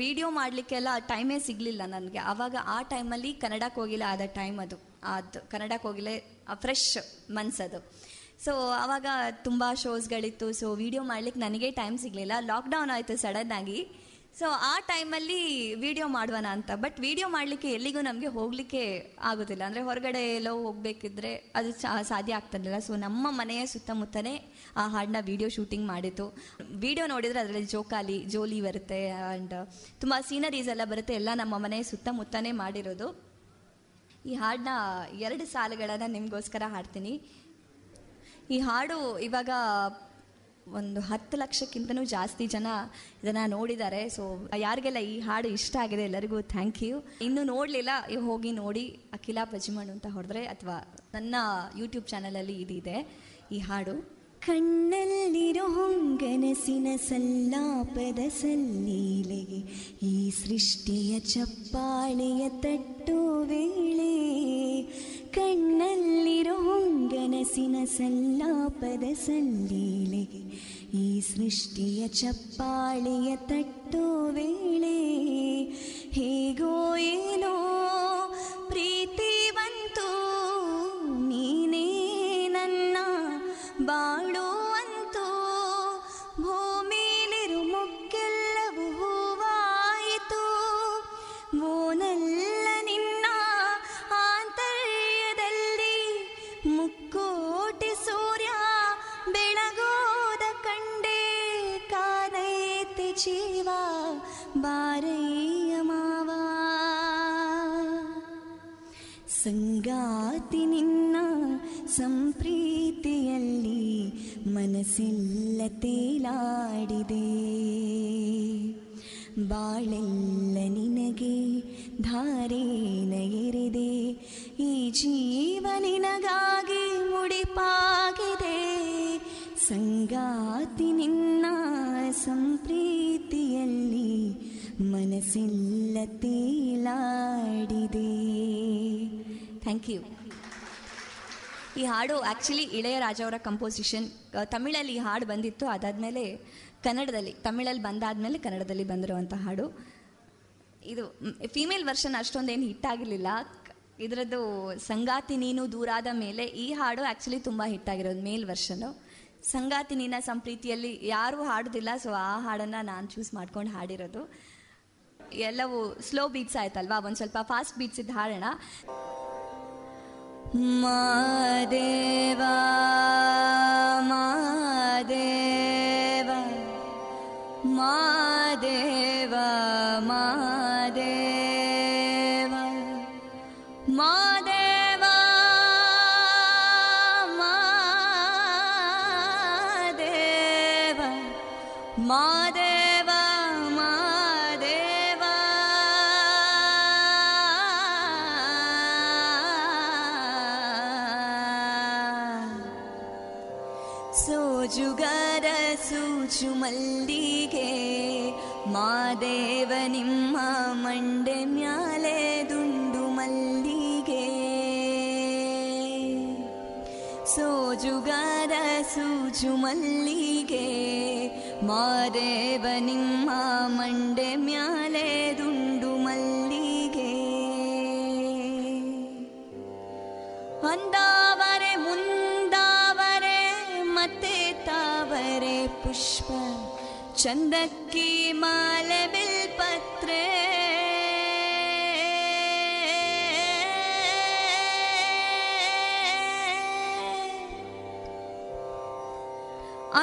ವಿಡಿಯೋ ಮಾಡಲಿಕ್ಕೆಲ್ಲ ಟೈಮೇ ಸಿಗಲಿಲ್ಲ ನನಗೆ ಆವಾಗ. ಆ ಟೈಮಲ್ಲಿ ಕನ್ನಡಕ್ಕೆ ಹೋಗಿಲ್ಲ, ಆದ ಟೈಮ್ ಅದು ಅದು ಕನ್ನಡಕ್ಕೆ ಹೋಗಿಲ್ಲ, ಫ್ರೆಶ್ ಮನ್ಸದು. ಸೊ ಆವಾಗ ತುಂಬ ಶೋಸ್ಗಳಿತ್ತು, ಸೊ ವಿಡಿಯೋ ಮಾಡ್ಲಿಕ್ಕೆ ನನಗೆ ಟೈಮ್ ಸಿಗಲಿಲ್ಲ. ಲಾಕ್ಡೌನ್ ಆಯಿತು ಸಡನ್ನಾಗಿ. ಸೊ ಆ ಟೈಮಲ್ಲಿ ವಿಡಿಯೋ ಮಾಡುವಣ ಅಂತ, ಬಟ್ ವಿಡಿಯೋ ಮಾಡಲಿಕ್ಕೆ ಎಲ್ಲಿಗೂ ನಮಗೆ ಹೋಗಲಿಕ್ಕೆ ಆಗೋದಿಲ್ಲ, ಅಂದರೆ ಹೊರಗಡೆ ಎಲ್ಲೋ ಹೋಗಬೇಕಿದ್ರೆ ಅದು ಸಾಧ್ಯ ಆಗ್ತಿರಲಿಲ್ಲ. ಸೊ ನಮ್ಮ ಮನೆಯ ಸುತ್ತಮುತ್ತಲೇ ಆ ಹಾಡನ್ನ ವಿಡಿಯೋ ಶೂಟಿಂಗ್ ಮಾಡಿತ್ತು. ವಿಡಿಯೋ ನೋಡಿದರೆ ಅದರಲ್ಲಿ ಜೋಕಾಲಿ ಜೋಲಿ ಬರುತ್ತೆ, ಆ್ಯಂಡ್ ತುಂಬ ಸೀನರೀಸ್ ಎಲ್ಲ ಬರುತ್ತೆ, ಎಲ್ಲ ನಮ್ಮ ಮನೆಯ ಸುತ್ತಮುತ್ತಲೇ ಮಾಡಿರೋದು. ಈ ಹಾಡನ್ನ ಎರಡು ಸಾಲುಗಳನ್ನು ನಿಮಗೋಸ್ಕರ ಹಾಡ್ತೀನಿ. ಈ ಹಾಡು ಇವಾಗ ಒಂದು ಹತ್ತು ಲಕ್ಷಕ್ಕಿಂತನೂ ಜಾಸ್ತಿ ಜನ ಇದನ್ನು ನೋಡಿದ್ದಾರೆ. ಸೊ ಯಾರಿಗೆಲ್ಲ ಈ ಹಾಡು ಇಷ್ಟ ಆಗಿದೆ ಎಲ್ಲರಿಗೂ ಥ್ಯಾಂಕ್ ಯು. ಇನ್ನೂ ನೋಡಲಿಲ್ಲ ಹೋಗಿ ನೋಡಿ, ಅಖಿಲಾ ಪಜಿಮಣ್ ಅಂತ ಹೊಡೆದ್ರೆ ಅಥವಾ ನನ್ನ ಯೂಟ್ಯೂಬ್ ಚಾನಲಲ್ಲಿ ಇದಿದೆ ಈ ಹಾಡು. ಕಣ್ಣಲ್ಲಿರೋ ಹೊಂಗನಸಿನ ಸಲ್ಲಾಪದ ಸಲ್ಲೀಲೆಗೆ ಈ ಸೃಷ್ಟಿಯ ಚಪ್ಪಾಳೆಯ ತಟ್ಟು ವೇಳೆ, ಕಣ್ಣಲ್ಲಿರೋ ಹೊಂಗನಸಿನ ಸಲ್ಲಾಪದ ಸಲ್ಲೀಲೆಗೆ ಈ ಸೃಷ್ಟಿಯ ಚಪ್ಪಾಳೆಯ ತಟ್ಟು ವೇಳೆ, ಹೇಗೋ ಏನೋ ಪ್ರೀತಿ ಬಂತು ನೀನೇ ನನ್ನ ಬಾಳುವಂತೂ, ಭೂಮಿಲಿರು ಮುಗ್ಗೆಲ್ಲವೂ ಹೂವಾಯಿತು, ಓನಲ್ಲ ನಿನ್ನ ಆಂತರ್ಯದಲ್ಲಿ ಮುಕ್ಕೋಟಿ ಸೂರ್ಯ ಬೆಳಗೋದ ಕಂಡೇ, ಕಾನೈತೆ ಜೀವ ಬಾರಯ್ಯ ಮಾವ, ಸಂಗಾತಿ ನಿನ್ನ ಸಂಪ್ರೀತಿಯಲ್ಲಿ ಮನಸ್ಸೆಲ್ಲ ತೇಲಾಡಿದೆ, ಬಾಳೆಲ್ಲ ನಿನಗೆ ಧಾರೇನ ಎರೆದೆ, ಈ ಜೀವ ನಿನಗಾಗಿ ಮುಡಿಪಾಗಿದೆ, ಸಂಗಾತಿ ನಿನ್ನ ಸಂಪ್ರೀತಿಯಲ್ಲಿ ಮನಸ್ಸೆಲ್ಲ ತೇಲಾಡಿದೆ. Thank you. ಈ ಹಾಡು ಆ್ಯಕ್ಚುಲಿ ಇಳೆಯರಾಜ ಅವರ ಕಂಪೋಸಿಷನ್. ತಮಿಳಲ್ಲಿ ಈ ಹಾಡು ಬಂದಿತ್ತು, ಅದಾದಮೇಲೆ ಕನ್ನಡದಲ್ಲಿ, ತಮಿಳಲ್ಲಿ ಬಂದಾದಮೇಲೆ ಕನ್ನಡದಲ್ಲಿ ಬಂದಿರುವಂಥ ಹಾಡು ಇದು. ಫೀಮೇಲ್ ವರ್ಷನ್ ಅಷ್ಟೊಂದೇನು ಹಿಟ್ಟಾಗಿರಲಿಲ್ಲ ಇದರದ್ದು. ಸಂಗಾತಿ ನೀನು ದೂರಾದ ಮೇಲೆ ಈ ಹಾಡು ಆ್ಯಕ್ಚುಲಿ ತುಂಬ ಹಿಟ್ಟಾಗಿರೋದು ಮೇಲ್ ವರ್ಷನು. ಸಂಗಾತಿ ನೀನ ಸಂಪ್ರೀತಿಯಲ್ಲಿ ಯಾರೂ ಹಾಡೋದಿಲ್ಲ, ಸೊ ಆ ಹಾಡನ್ನು ನಾನು ಚೂಸ್ ಮಾಡ್ಕೊಂಡು ಹಾಡಿರೋದು. ಎಲ್ಲವೂ ಸ್ಲೋ ಬೀಟ್ಸ್ ಆಯ್ತಲ್ವಾ, ಒಂದು ಸ್ವಲ್ಪ ಫಾಸ್ಟ್ ಬೀಟ್ಸ್ ಇದ್ದು ಹಾಡೋಣ. ಮಾದೇವಾ ಮಾದೇವಾ ಮಾದೇವಾ ಮಾದೇವಾ ಮಾದೇವಾ ಮಾದೇವಾ ಮಾದೇವಾ ಮಾದೇವಾ ಜುಗರ ಸೂಚು ಮಲ್ಲಿಗೆ ಮಾದೇವ ನಿಮ್ಮ ಮಂಡೆ ಮ್ಯಾಲೆ ದುಂಡು ಮಲ್ಲಿಗೆ ಸೋಜುಗರ ಸೂಚು ಮಲ್ಲಿಗೆ ಮಾದೇವ ನಿಮ್ಮ ಮಂಡೆ ಮ್ಯಾಲೆ ದುಂಡು ಮಲ್ಲಿಗೆ ಅಂದಾವರೆ ಮುಂದಾವರೆ ಮತ್ತೆ ತಾವರೆ ಪುಷ್ಪ ಚಂದಕ್ಕಿ ಮಾಲೆ ಬಿಲ್ಪತ್ರೆ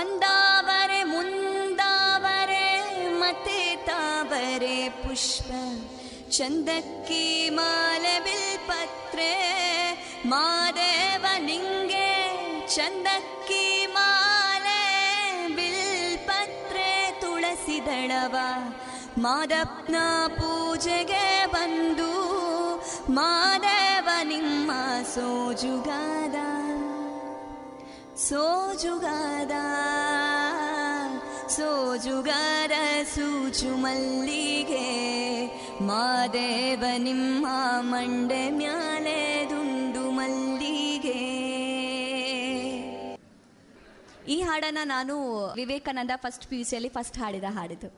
ಅಂದಾವರೆ ಮುಂದಾವರೆ ಮತ್ತೆ ತಾವರೆ ಪುಷ್ಪ ಚಂದಕ್ಕಿ ಮಾಲೆ ಬಿಲ್ಪತ್ರೆ ಮಾದೇವ ನಿಂಗೆ ಚಂದಕ್ಕಿ ಮಾಲೆ ಬಿಲ್ಪತ್ರೆ ತುಳಸಿದಳವ ಮಾದಪ್ಪನ ಪೂಜೆಗೆ ಬಂದು ಮಾದೇವ ನಿಮ್ಮ ಸೋಜುಗಾದ ಸೋಜುಗಾದ ಸೋಜುಗಾರ ಸೂಜು ಮಲ್ಲಿಗೆ ಮಾದೇವ ನಿಮ್ಮ ಮಂಡೆ ಮ್ಯಾಲೆ ದುಂಡು ಮಲ್ಲಿಗೆ. ಈ ಹಾಡನ್ನು ನಾನು ವಿವೇಕಾನಂದ ಫಸ್ಟ್ ಪಿ ಯು ಸಿಯಲ್ಲಿ ಫಸ್ಟ್ ಹಾಡಿದ ಹಾಡಿದ್ದು.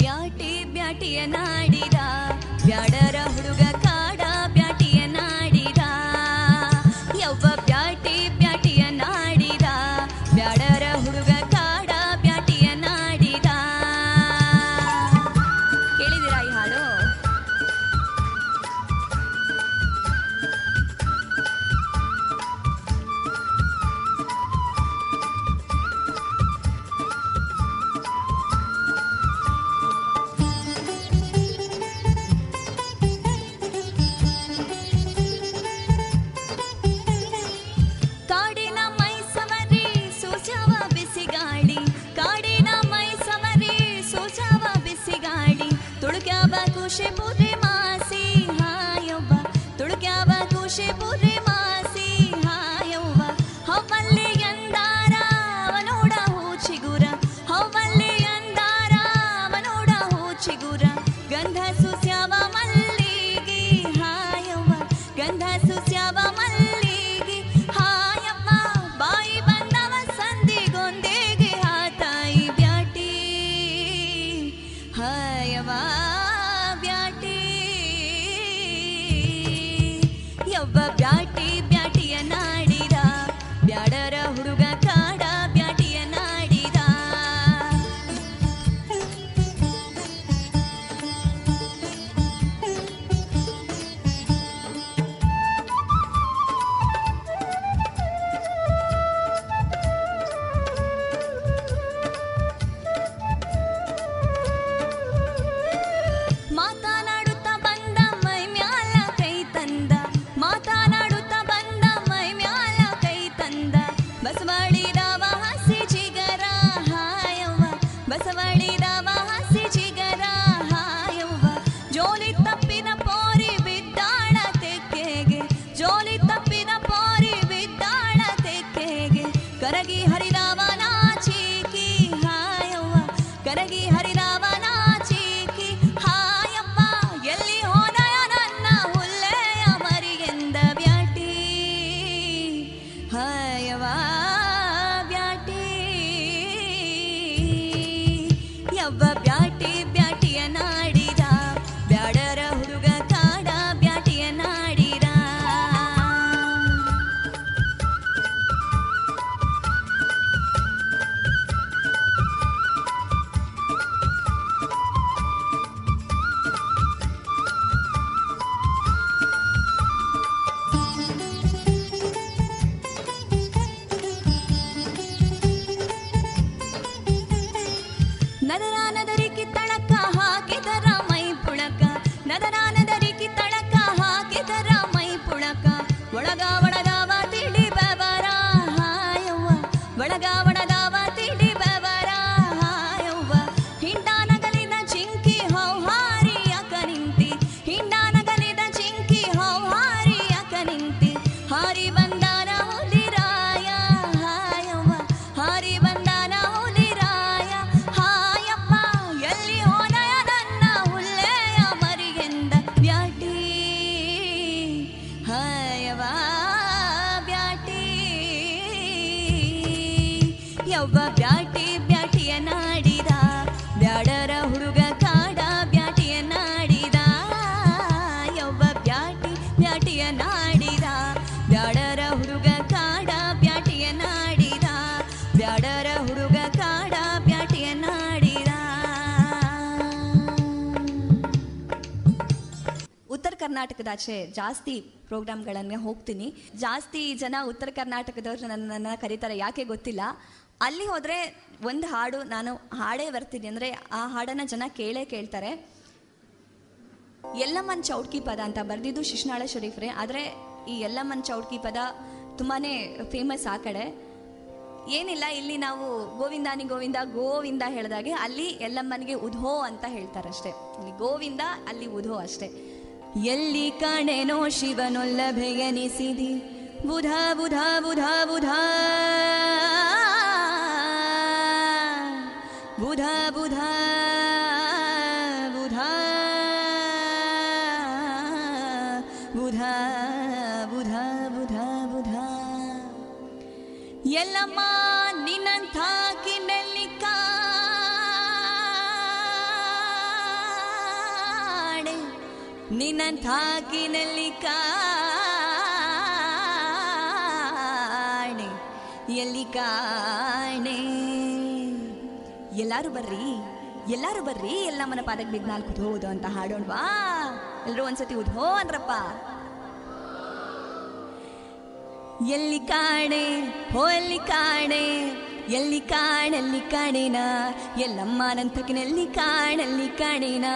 ಬ್ಯಾಟಿ ಬ್ಯಾಟಿಯ ನಾಡಿದ ಬ್ಯಾಡರ ಹುಡುಗ ಕಾಡ ಬ್ಯಾಟಿಯ ನಾಡಿದ ಯವ್ವ ಬ್ಯಾಟಿ ಬ್ಯಾಟಿಯ ನಾಡಿದ ಬ್ಯಾಡರ ಹುಡುಗ ಕಾಡ ಬ್ಯಾಟಿಯ ನಾಡಿದ. ಕೇಳಿದಿರಾ ಈ ಹಾಡು? ಮಾತನಾಡುತ್ತಾ ಬಂದ ಮೈ ಮ್ಯಾಲ ಕೈ ತಂದ ಮಾತನಾಡ ಕರ್ನಾಟಕದಾಚೆ ಜಾಸ್ತಿ ಪ್ರೋಗ್ರಾಮ್ಗಳನ್ನೇ ಹೋಗ್ತೀನಿ. ಜಾಸ್ತಿ ಜನ ಉತ್ತರ ಕರ್ನಾಟಕದವ್ರು ನನ್ನನ್ನು ಕರೀತಾರೆ, ಯಾಕೆ ಗೊತ್ತಿಲ್ಲ. ಅಲ್ಲಿ ಹೋದರೆ ಒಂದು ಹಾಡು ನಾನು ಹಾಡೇ ಬರ್ತೀನಿ, ಅಂದರೆ ಆ ಹಾಡನ್ನು ಜನ ಕೇಳೇ ಕೇಳ್ತಾರೆ. ಎಲ್ಲಮ್ಮನ ಚೌಡ್ಕಿ ಪದ ಅಂತ ಬರೆದಿದ್ದು ಶಿಶುನಾಳ ಶರೀಫ್ರೆ, ಆದರೆ ಈ ಎಲ್ಲಮ್ಮನ ಚೌಡ್ಕಿ ಪದ ತುಂಬಾ ಫೇಮಸ್ ಆ ಕಡೆ. ಏನಿಲ್ಲ, ಇಲ್ಲಿ ನಾವು ಗೋವಿಂದಾನಿ ಗೋವಿಂದ ಗೋವಿಂದ ಹೇಳಿದಾಗೆ ಅಲ್ಲಿ ಎಲ್ಲಮ್ಮನಿಗೆ ಉಧೋ ಅಂತ ಹೇಳ್ತಾರಷ್ಟೆ. ಇಲ್ಲಿ ಗೋವಿಂದ, ಅಲ್ಲಿ ಉಧೋ ಅಷ್ಟೆ. ಎಲ್ಲಿ ಕಾಣೆನೋ ಶಿವನೊಲ್ಲಭೆಯನಿಸಿದಿ ಬುಧ ಬುಧ ಬುಧ ಬುಧ ಬುಧ ಬುಧ ಬುಧ ಬುಧ ಬುಧ ಬುಧ ಬುಧ. ಎಲ್ಲಮ್ಮ ನಿನ್ನಂಥ ಕಿನ್ನೆಲ್ಲಿ ಕಾಣೆ, ನಿನ್ನಂಥ ಕಿನ್ನೆಲ್ಲಿ ಕಾಣೆ, ಎಲ್ಲಿ ಕಾಣೆ. ಎಲ್ಲರೂ ಬರ್ರಿ, ಎಲ್ಲರೂ ಬರ್ರಿ, ಎಲ್ಲಮ್ಮನ ಪಾದಕ್ಕೆ ಬಿದ್ದು ನಾಲ್ಕು ಉದ್ಹೋದು ಅಂತ ಹಾಡೋಣವಾ? ಎಲ್ಲರೂ ಒಂದ್ಸತಿ ಉದ್ಹೋ ಅಂದ್ರಪ್ಪ. ಎಲ್ಲಿ ಕಾಣೆ ಹೋ ಎಲ್ಲಿ ಕಾಣೆ, ಎಲ್ಲಿ ಕಾಣಲ್ಲಿ ಕಾಣೇನ, ಎಲ್ಲಮ್ಮನಂತಕಿನಲ್ಲಿ ಕಾಣಲ್ಲಿ ಕಾಣೇನ,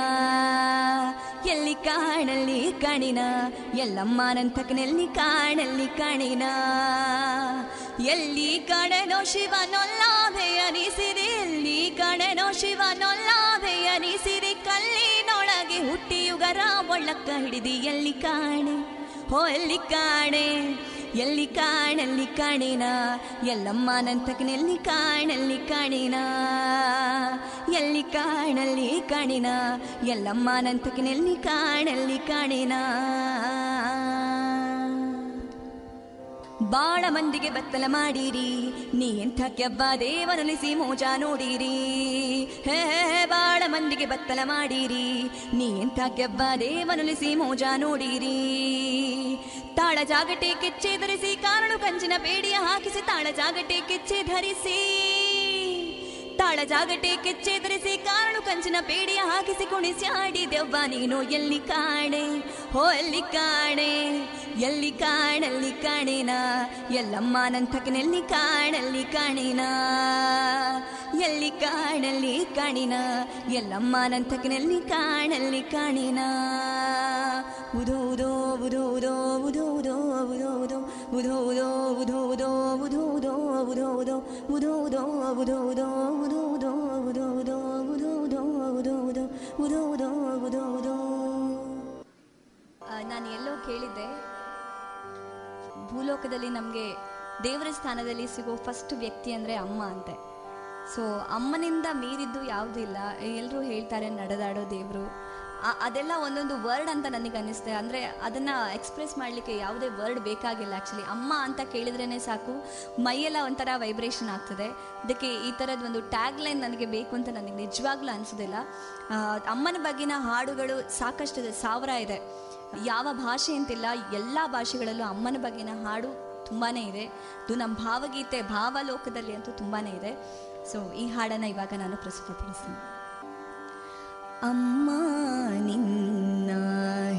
ಎಲ್ಲಿ ಕಾಣಲ್ಲಿ ಕಾಣೇನ, ಎಲ್ಲಮ್ಮನಂತಕಿನಲ್ಲಿ ಕಾಣಲ್ಲಿ ಕಾಣೇನ. ಎಲ್ಲಿ ಕಾಣೆನೋ ಶಿವನೊಲ್ಲಾಭೆಯನಿಸಿರಿ, ಎಲ್ಲಿ ಕಾಣೆನೋ ಶಿವನೊಲ್ಲಾಭೆಯನಿಸಿರಿ, ಕಲ್ಲಿನೊಳಗೆ ಹುಟ್ಟಿಯುಗರ ಒಳ್ಳಕ್ಕ ಹಿಡಿದಿ, ಎಲ್ಲಿ ಕಾಣೆ ಹೋ ಎಲ್ಲಿ ಕಾಣೆ, ಎಲ್ಲಿ ಕಾಣಲ್ಲಿ ಕಾಣೇನ, ಎಲ್ಲಮ್ಮನಂತಕಿನಲ್ಲಿ ಕಾಣಲ್ಲಿ ಕಾಣೇನ, ಎಲ್ಲಿ ಕಾಣಲ್ಲಿ ಕಾಣೇನ, ಎಲ್ಲಮ್ಮನಂತಕಿನಲ್ಲಿ ಕಾಣಲ್ಲಿ ಕಾಣೇನ. ಬಾಳ ಮಂದಿಗೆ ಬತ್ತಲ ಮಾಡಿರಿ, ನೀ ಎಂಥ ಕೆಬ್ಬ ದೇವರಲಿಸಿ ಮೋಜ ನೋಡಿರಿ. ಹೇ ಬಾಳ ಮಂದಿಗೆ ಬತ್ತಲ ಮಾಡಿರಿ, ನೀ ಎಂಥ ಕೆಬ್ಬ ದೇವರಲಿಸಿ ಮೋಜ ನೋಡಿರಿ. ತಾಳ ಜಾಗಟೆ ಕೆಚ್ಚೆ ಧರಿಸಿ, ಕಾರಣ ಕಂಚಿನ ಬೇಡಿಯ ಹಾಕಿಸಿ, ತಾಳ ಜಾಗಟೆ ಕೆಚ್ಚೆ ಧರಿಸಿ, ತಾಳ ಜಾಗಟೆ ಕೆಚ್ಚೆ ಧರಿಸಿ, ಕಾರಣ ಕಂಚಿನ ಬೇಡಿಯ ಹಾಕಿಸಿ, ಕುಣಿಸ್ಯಾಡಿ ದೆವ್ವ ನೀನು, ಎಲ್ಲಿ ಕಾಣೆ ಹೋ ಎಲ್ಲಿ ಕಾಣೆ, ಎಲ್ಲಿ ಕಾಣಲ್ಲಿ ಕಾಣೇನ, ಎಲ್ಲಮ್ಮನಂತಕಿನಲ್ಲಿ ಕಾಣಲ್ಲಿ ಕಾಣೇನ, ಎಲ್ಲಿ ಕಾಣಲ್ಲಿ ಕಾಣೇನ, ಎಲ್ಲಮ್ಮನಂತಕಿನಲ್ಲಿ ಕಾಣಲ್ಲಿ ಕಾಣೇನ. ಉಧೋ ಉದೋ ಉಧೋ ಉದೋ ಉಧೋ ಉದೋ ಉಧೋ ಉದೋ ಉಧೋ ಉದೋ ಉಧೋ ಉದೋ ಉಧೋ ಉದೋ ಉಧೋ ಉದೋ ಉಧೋ ಉದೋ ಉಧೋ ಉದೋ ಉಧೋ ಉದೋ ಉಧೋ ಉದೋ ಉಧೋ ಉದೋ ಉಧೋ ಉದೋ ಉಧೋ ಉದೋ ಉಧೋ ಉದೋ. ನಾನು ಎಲ್ಲೋ ಕೇಳಿದ್ದೆ, ಭೂಲೋಕದಲ್ಲಿ ನಮಗೆ ದೇವರ ಸ್ಥಾನದಲ್ಲಿ ಸಿಗೋ ಫಸ್ಟ್ ವ್ಯಕ್ತಿ ಅಂದರೆ ಅಮ್ಮ ಅಂತೆ. ಸೊ ಅಮ್ಮನಿಂದ ಮೀರಿದ್ದು ಯಾವುದೂ ಇಲ್ಲ. ಎಲ್ಲರೂ ಹೇಳ್ತಾರೆ ನಡೆದಾಡೋ ದೇವರು, ಅದೆಲ್ಲ ಒಂದೊಂದು ವರ್ಡ್ ಅಂತ ನನಗೆ ಅನ್ನಿಸ್ತೆ. ಅಂದರೆ ಅದನ್ನು ಎಕ್ಸ್ಪ್ರೆಸ್ ಮಾಡಲಿಕ್ಕೆ ಯಾವುದೇ ವರ್ಡ್ ಬೇಕಾಗಿಲ್ಲ. ಆ್ಯಕ್ಚುಲಿ ಅಮ್ಮ ಅಂತ ಕೇಳಿದ್ರೇ ಸಾಕು, ಮೈಯೆಲ್ಲ ಒಂಥರ ವೈಬ್ರೇಷನ್ ಆಗ್ತದೆ. ಅದಕ್ಕೆ ಈ ಥರದ್ದು ಒಂದು ಟ್ಯಾಗ್ ಲೈನ್ ನನಗೆ ಬೇಕು ಅಂತ ನನಗೆ ನಿಜವಾಗ್ಲೂ ಅನಿಸೋದಿಲ್ಲ. ಅಮ್ಮನ ಬಗ್ಗಿನ ಹಾಡುಗಳು ಸಾಕಷ್ಟು ಸಾವಿರ ಇದೆ, ಯಾವ ಭಾಷೆ ಅಂತಿಲ್ಲ, ಎಲ್ಲ ಭಾಷೆಗಳಲ್ಲೂ ಅಮ್ಮನ ಬಗ್ಗಿನ ಹಾಡು ತುಂಬಾ ಇದೆ. ಅದು ನಮ್ಮ ಭಾವಗೀತೆ ಭಾವಲೋಕದಲ್ಲಿ ಅಂತೂ ತುಂಬಾ ಇದೆ. ಸೊ ಈ ಹಾಡನ್ನು ಇವಾಗ ನಾನು ಪ್ರಸ್ತುತಪಡಿಸ್ತೀನಿ. ಅಮ್ಮ ನಿನ್ನ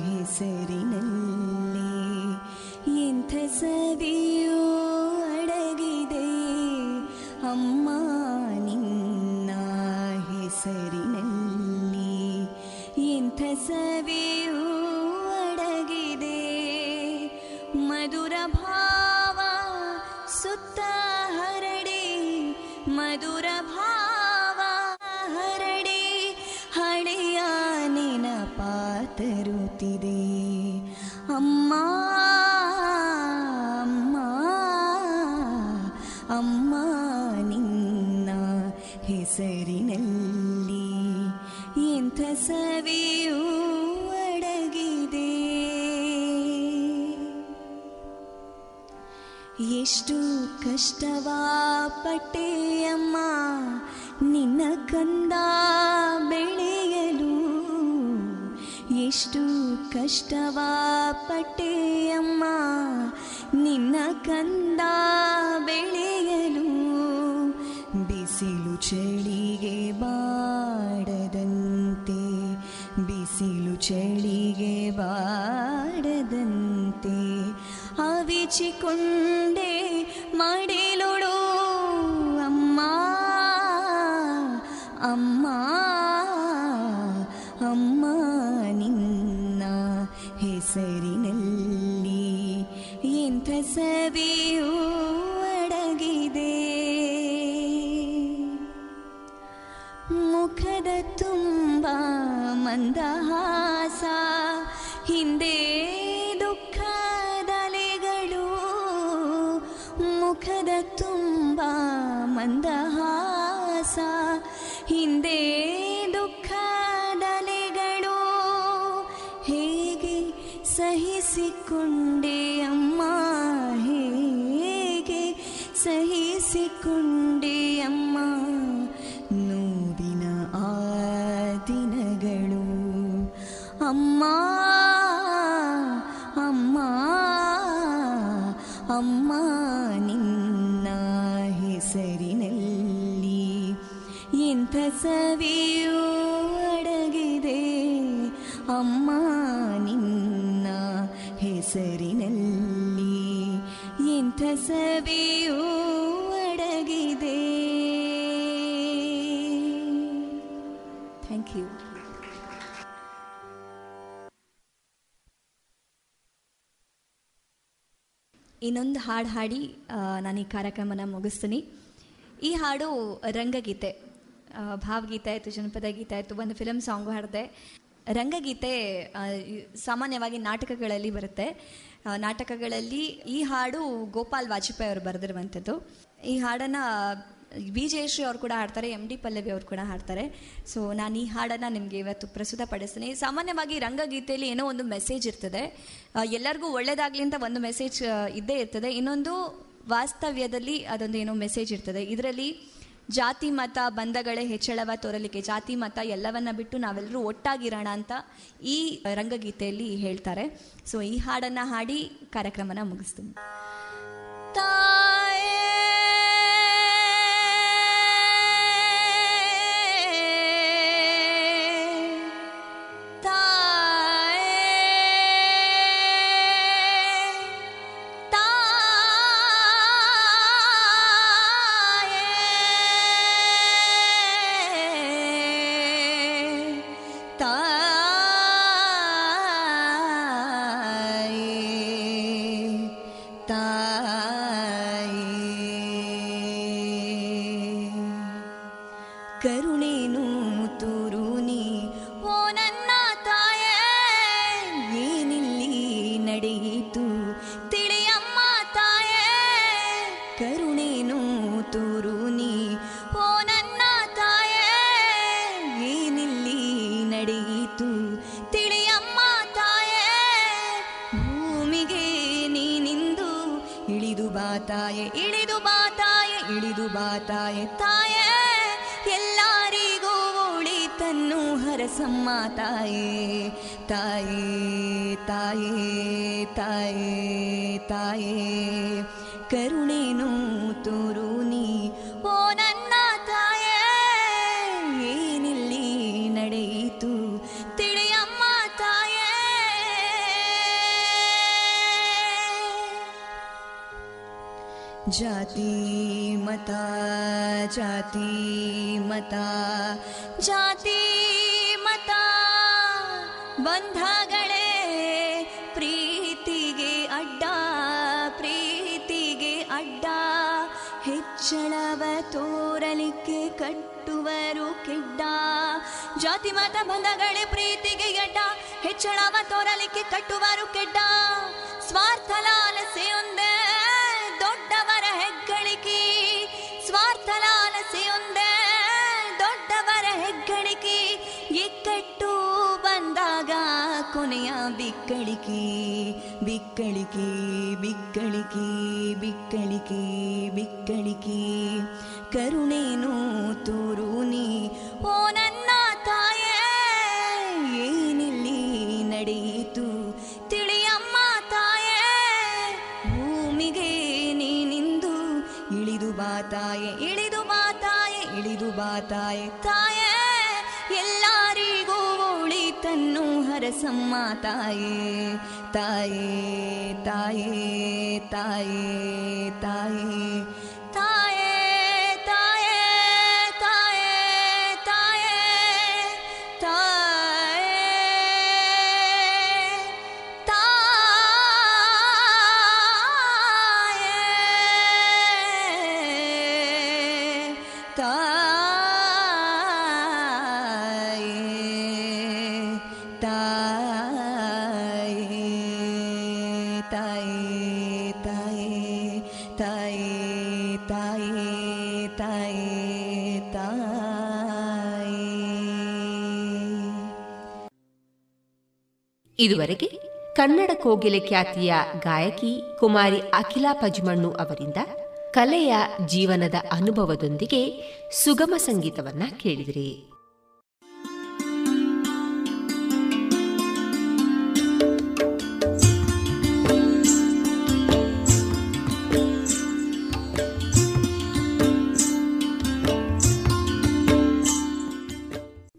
ಹೆಸರಿನಲ್ಲಿ ಎಂಥ ಸವಿಯೂ ಅಡಗಿದೆ, ಅಮ್ಮ ನಿನ್ನ ಹೆಸರಿನಲ್ಲಿ ಎಂಥ ಸವಿಯೂ ಅಡಗಿದೆ, ಮಧುರ ಭಾವ ಸುತ್ತ ಹರಡಿ, ಮಧುರ ಭಾವ ಹರಡಿ, ಹಳೆಯ ನೆನಪ ತರುತ್ತಿದೆ ಅಮ್ಮ ಅಮ್ಮ ಅಮ್ಮ ನಿನ್ನ ಹೆಸರಿನಲ್ಲಿ ಎಂಥ ಸವಿಯೂ ಅಡಗಿದೆ. ಎಷ್ಟು ಕಷ್ಟವಾ ಪಟ್ಟೆ ಅಮ್ಮ ನಿನ್ನ ಕಂದ ಬೆಳೆಯಲು, ಎಷ್ಟು ಕಷ್ಟವಾ ಪಟ್ಟೆ ಅಮ್ಮ ನಿನ್ನ ಕಂದ ಬೆಳೆಯಲು, ಬಿಸಿಲು ಚಳಿಗೆ ಬಾಡದಂತೆ, ಬಿಸಿಲು ಚಳಿಗೆ ಬಾರದಂತೆ ಅವಿಚಿಕೊಂಡೆ ಮಡಿಲೊಡೋ ಅಮ್ಮ ಅಮ್ಮ ಅಮ್ಮ ನಿನ್ನ ಹೆಸರಿನಲ್ಲಿ ಎಂಥ ಸವಿಯೂ ಅಡಗಿದೆ. ಮುಖದ ತುಂಬ ಮಂದಹಾಸ, ಹಿಂದೆ ದುಃಖದಲೆಗಳು. ಮುಖದ ತುಂಬ ಮಂದಹಾಸ, ಹಿಂದೆ ದುಃಖದಲೆಗಳು. ಹೇಗೆ ಸಹಿಸಿಕೊಂಡೆ ಅಮ್ಮ, ಹೇಗೆ ಸಹಿಸಿಕೊಂಡೆ ಅಮ್ಮ ನೋವಿನ ಆ ದಿನಗಳು. ಅಮ್ಮ ಅಮ್ಮ ಅಮ್ಮ ನಿನ್ನ ಹೆಸರಿನಲ್ಲಿ ಎಂಥ ಸವಿಯೂ ಅಡಗಿದೆ. ಅಮ್ಮ ನಿನ್ನ ಹೆಸರಿನಲ್ಲಿ ಎಂಥ ಸವಿಯೂ ಅಡಗಿದೆ. Thank you. ಇನ್ನೊಂದು ಹಾಡು ಹಾಡಿ ನಾನು ಈ ಕಾರ್ಯಕ್ರಮನ ಮುಗಿಸ್ತೀನಿ. ಈ ಹಾಡು ರಂಗಗೀತೆ, ಭಾವಗೀತೆ ಆಯಿತು, ಜನಪದ ಗೀತೆ ಆಯಿತು, ಒಂದು ಫಿಲಮ್ ಸಾಂಗು ಹಾಡಿದೆ. ರಂಗಗೀತೆ ಸಾಮಾನ್ಯವಾಗಿ ನಾಟಕಗಳಲ್ಲಿ ಬರುತ್ತೆ. ನಾಟಕಗಳಲ್ಲಿ ಈ ಹಾಡು ಗೋಪಾಲ್ ವಾಜಪೇಯಿ ಅವರು ಬರೆದಿರುವಂಥದ್ದು. ಈ ಹಾಡನ್ನು ಬಿ ಜಯಶ್ರೀ ಅವರು ಕೂಡ ಹಾಡ್ತಾರೆ, ಎಮ್ ಡಿ ಪಲ್ಲವಿ ಅವರು ಕೂಡ ಹಾಡ್ತಾರೆ. ಸೊ ನಾನು ಈ ಹಾಡನ್ನು ನಿಮಗೆ ಇವತ್ತು ಪ್ರಸ್ತುತ ಪಡಿಸ್ತೀನಿ. ಸಾಮಾನ್ಯವಾಗಿ ರಂಗಗೀತೆಯಲ್ಲಿ ಏನೋ ಒಂದು ಮೆಸೇಜ್ ಇರ್ತದೆ, ಎಲ್ಲರಿಗೂ ಒಳ್ಳೆಯದಾಗಲಿ ಅಂತ ಒಂದು ಮೆಸೇಜ್ ಇದ್ದೇ ಇರ್ತದೆ. ಇನ್ನೊಂದು ವಾಸ್ತವ್ಯದಲ್ಲಿ ಅದೊಂದು ಏನೋ ಮೆಸೇಜ್ ಇರ್ತದೆ. ಇದರಲ್ಲಿ ಜಾತಿ ಮತ ಬಂಧಗಳೇ ಹೆಚ್ಚಳವ ತೋರಲಿಕ್ಕೆ, ಜಾತಿ ಮತ ಎಲ್ಲವನ್ನ ಬಿಟ್ಟು ನಾವೆಲ್ಲರೂ ಒಟ್ಟಾಗಿರೋಣ ಅಂತ ಈ ರಂಗಗೀತೆಯಲ್ಲಿ ಹೇಳ್ತಾರೆ. ಸೊ ಈ ಹಾಡನ್ನು ಹಾಡಿ ಕಾರ್ಯಕ್ರಮನ ಮುಗಿಸ್ತೀನಿ. ಜಾತಿ ಮತ ಜಾತಿ ಮತ ಜಾತಿ ಮತ ಬಂಧಗಳೇ, ಪ್ರೀತಿಗೆ ಅಡ್ಡ ಪ್ರೀತಿಗೆ ಅಡ್ಡ, ಹೆಚ್ಚಳವ ತೋರಲಿಕ್ಕೆ ಕಟ್ಟುವರು ಕೆಡ್ಡ. ಜಾತಿ ಮತ ಬಂಧಗಳೇ, ಪ್ರೀತಿಗೆ ಅಡ್ಡ, ಹೆಚ್ಚಳವ ತೋರಲಿಕ್ಕೆ ಕಟ್ಟುವರು ಕೆಡ್ಡ. ಸ್ವಾರ್ಥ ಲಾಲಸೆಯೊಂದೇ ದೊಡ್ಡವರ ಹೆಗ್ಗಳಿಕೆ, ಸ್ವಾರ್ಥ ಲಾಲಸೆಯೊಂದೇ ದೊಡ್ಡವರ ಹೆಗ್ಗಳಿಕೆ, ಇಕ್ಕಟ್ಟು ಬಂದಾಗ ಕೊನೆಯ ಬಿಕ್ಕಳಿಕೆ ಬಿಕ್ಕಳಿಕೆ ಬಿಕ್ಕಳಿಕೆ ಬಿಕ್ಕಳಿಕೆ ಬಿಕ್ಕಳಿಕೆ. ಕರುಣೇನು ತೋರು ನೀ ಓ ನನ್ನ ತಾಯೇ, ಏನಿಲ್ಲಿ ನಡೆಯಿತು ತಿಳಿಯಮ್ಮ ತಾಯೇ, ಭೂಮಿಗೆ ನೀನಿಂದು ಇಳಿದು ಬಾ ತಾಯೆ, ಇಳಿದು ಬಾ ತಾಯೆ, ಇಳಿದು ಬಾ ತಾಯೆ ತಾಯೇ, ಎಲ್ಲರಿಗೂ ಒಳಿತನ್ನು ಅರಸಮ್ಮ ತಾಯೇ ತಾಯೇ ತಾಯೇ ತಾಯೇ ತಾಯೇ ತಾಯೇ ತಾಯೇ ತಾಯೇ ತಾಯೇ ತಾಯೇ ತಾಯೇ ತಾಯೇ ಇದುವರೆಗೆ ಕನ್ನಡ ಕೋಗಿಲೆ ಖ್ಯಾತಿಯ ಗಾಯಕಿ ಕುಮಾರಿ ಅಖಿಲಾ ಪಜಿಮಣ್ಣು ಅವರಿಂದ ಕಲೆಯ ಜೀವನದ ಅನುಭವದೊಂದಿಗೆ ಸುಗಮ ಸಂಗೀತವನ್ನ ಕೇಳಿದಿರಿ.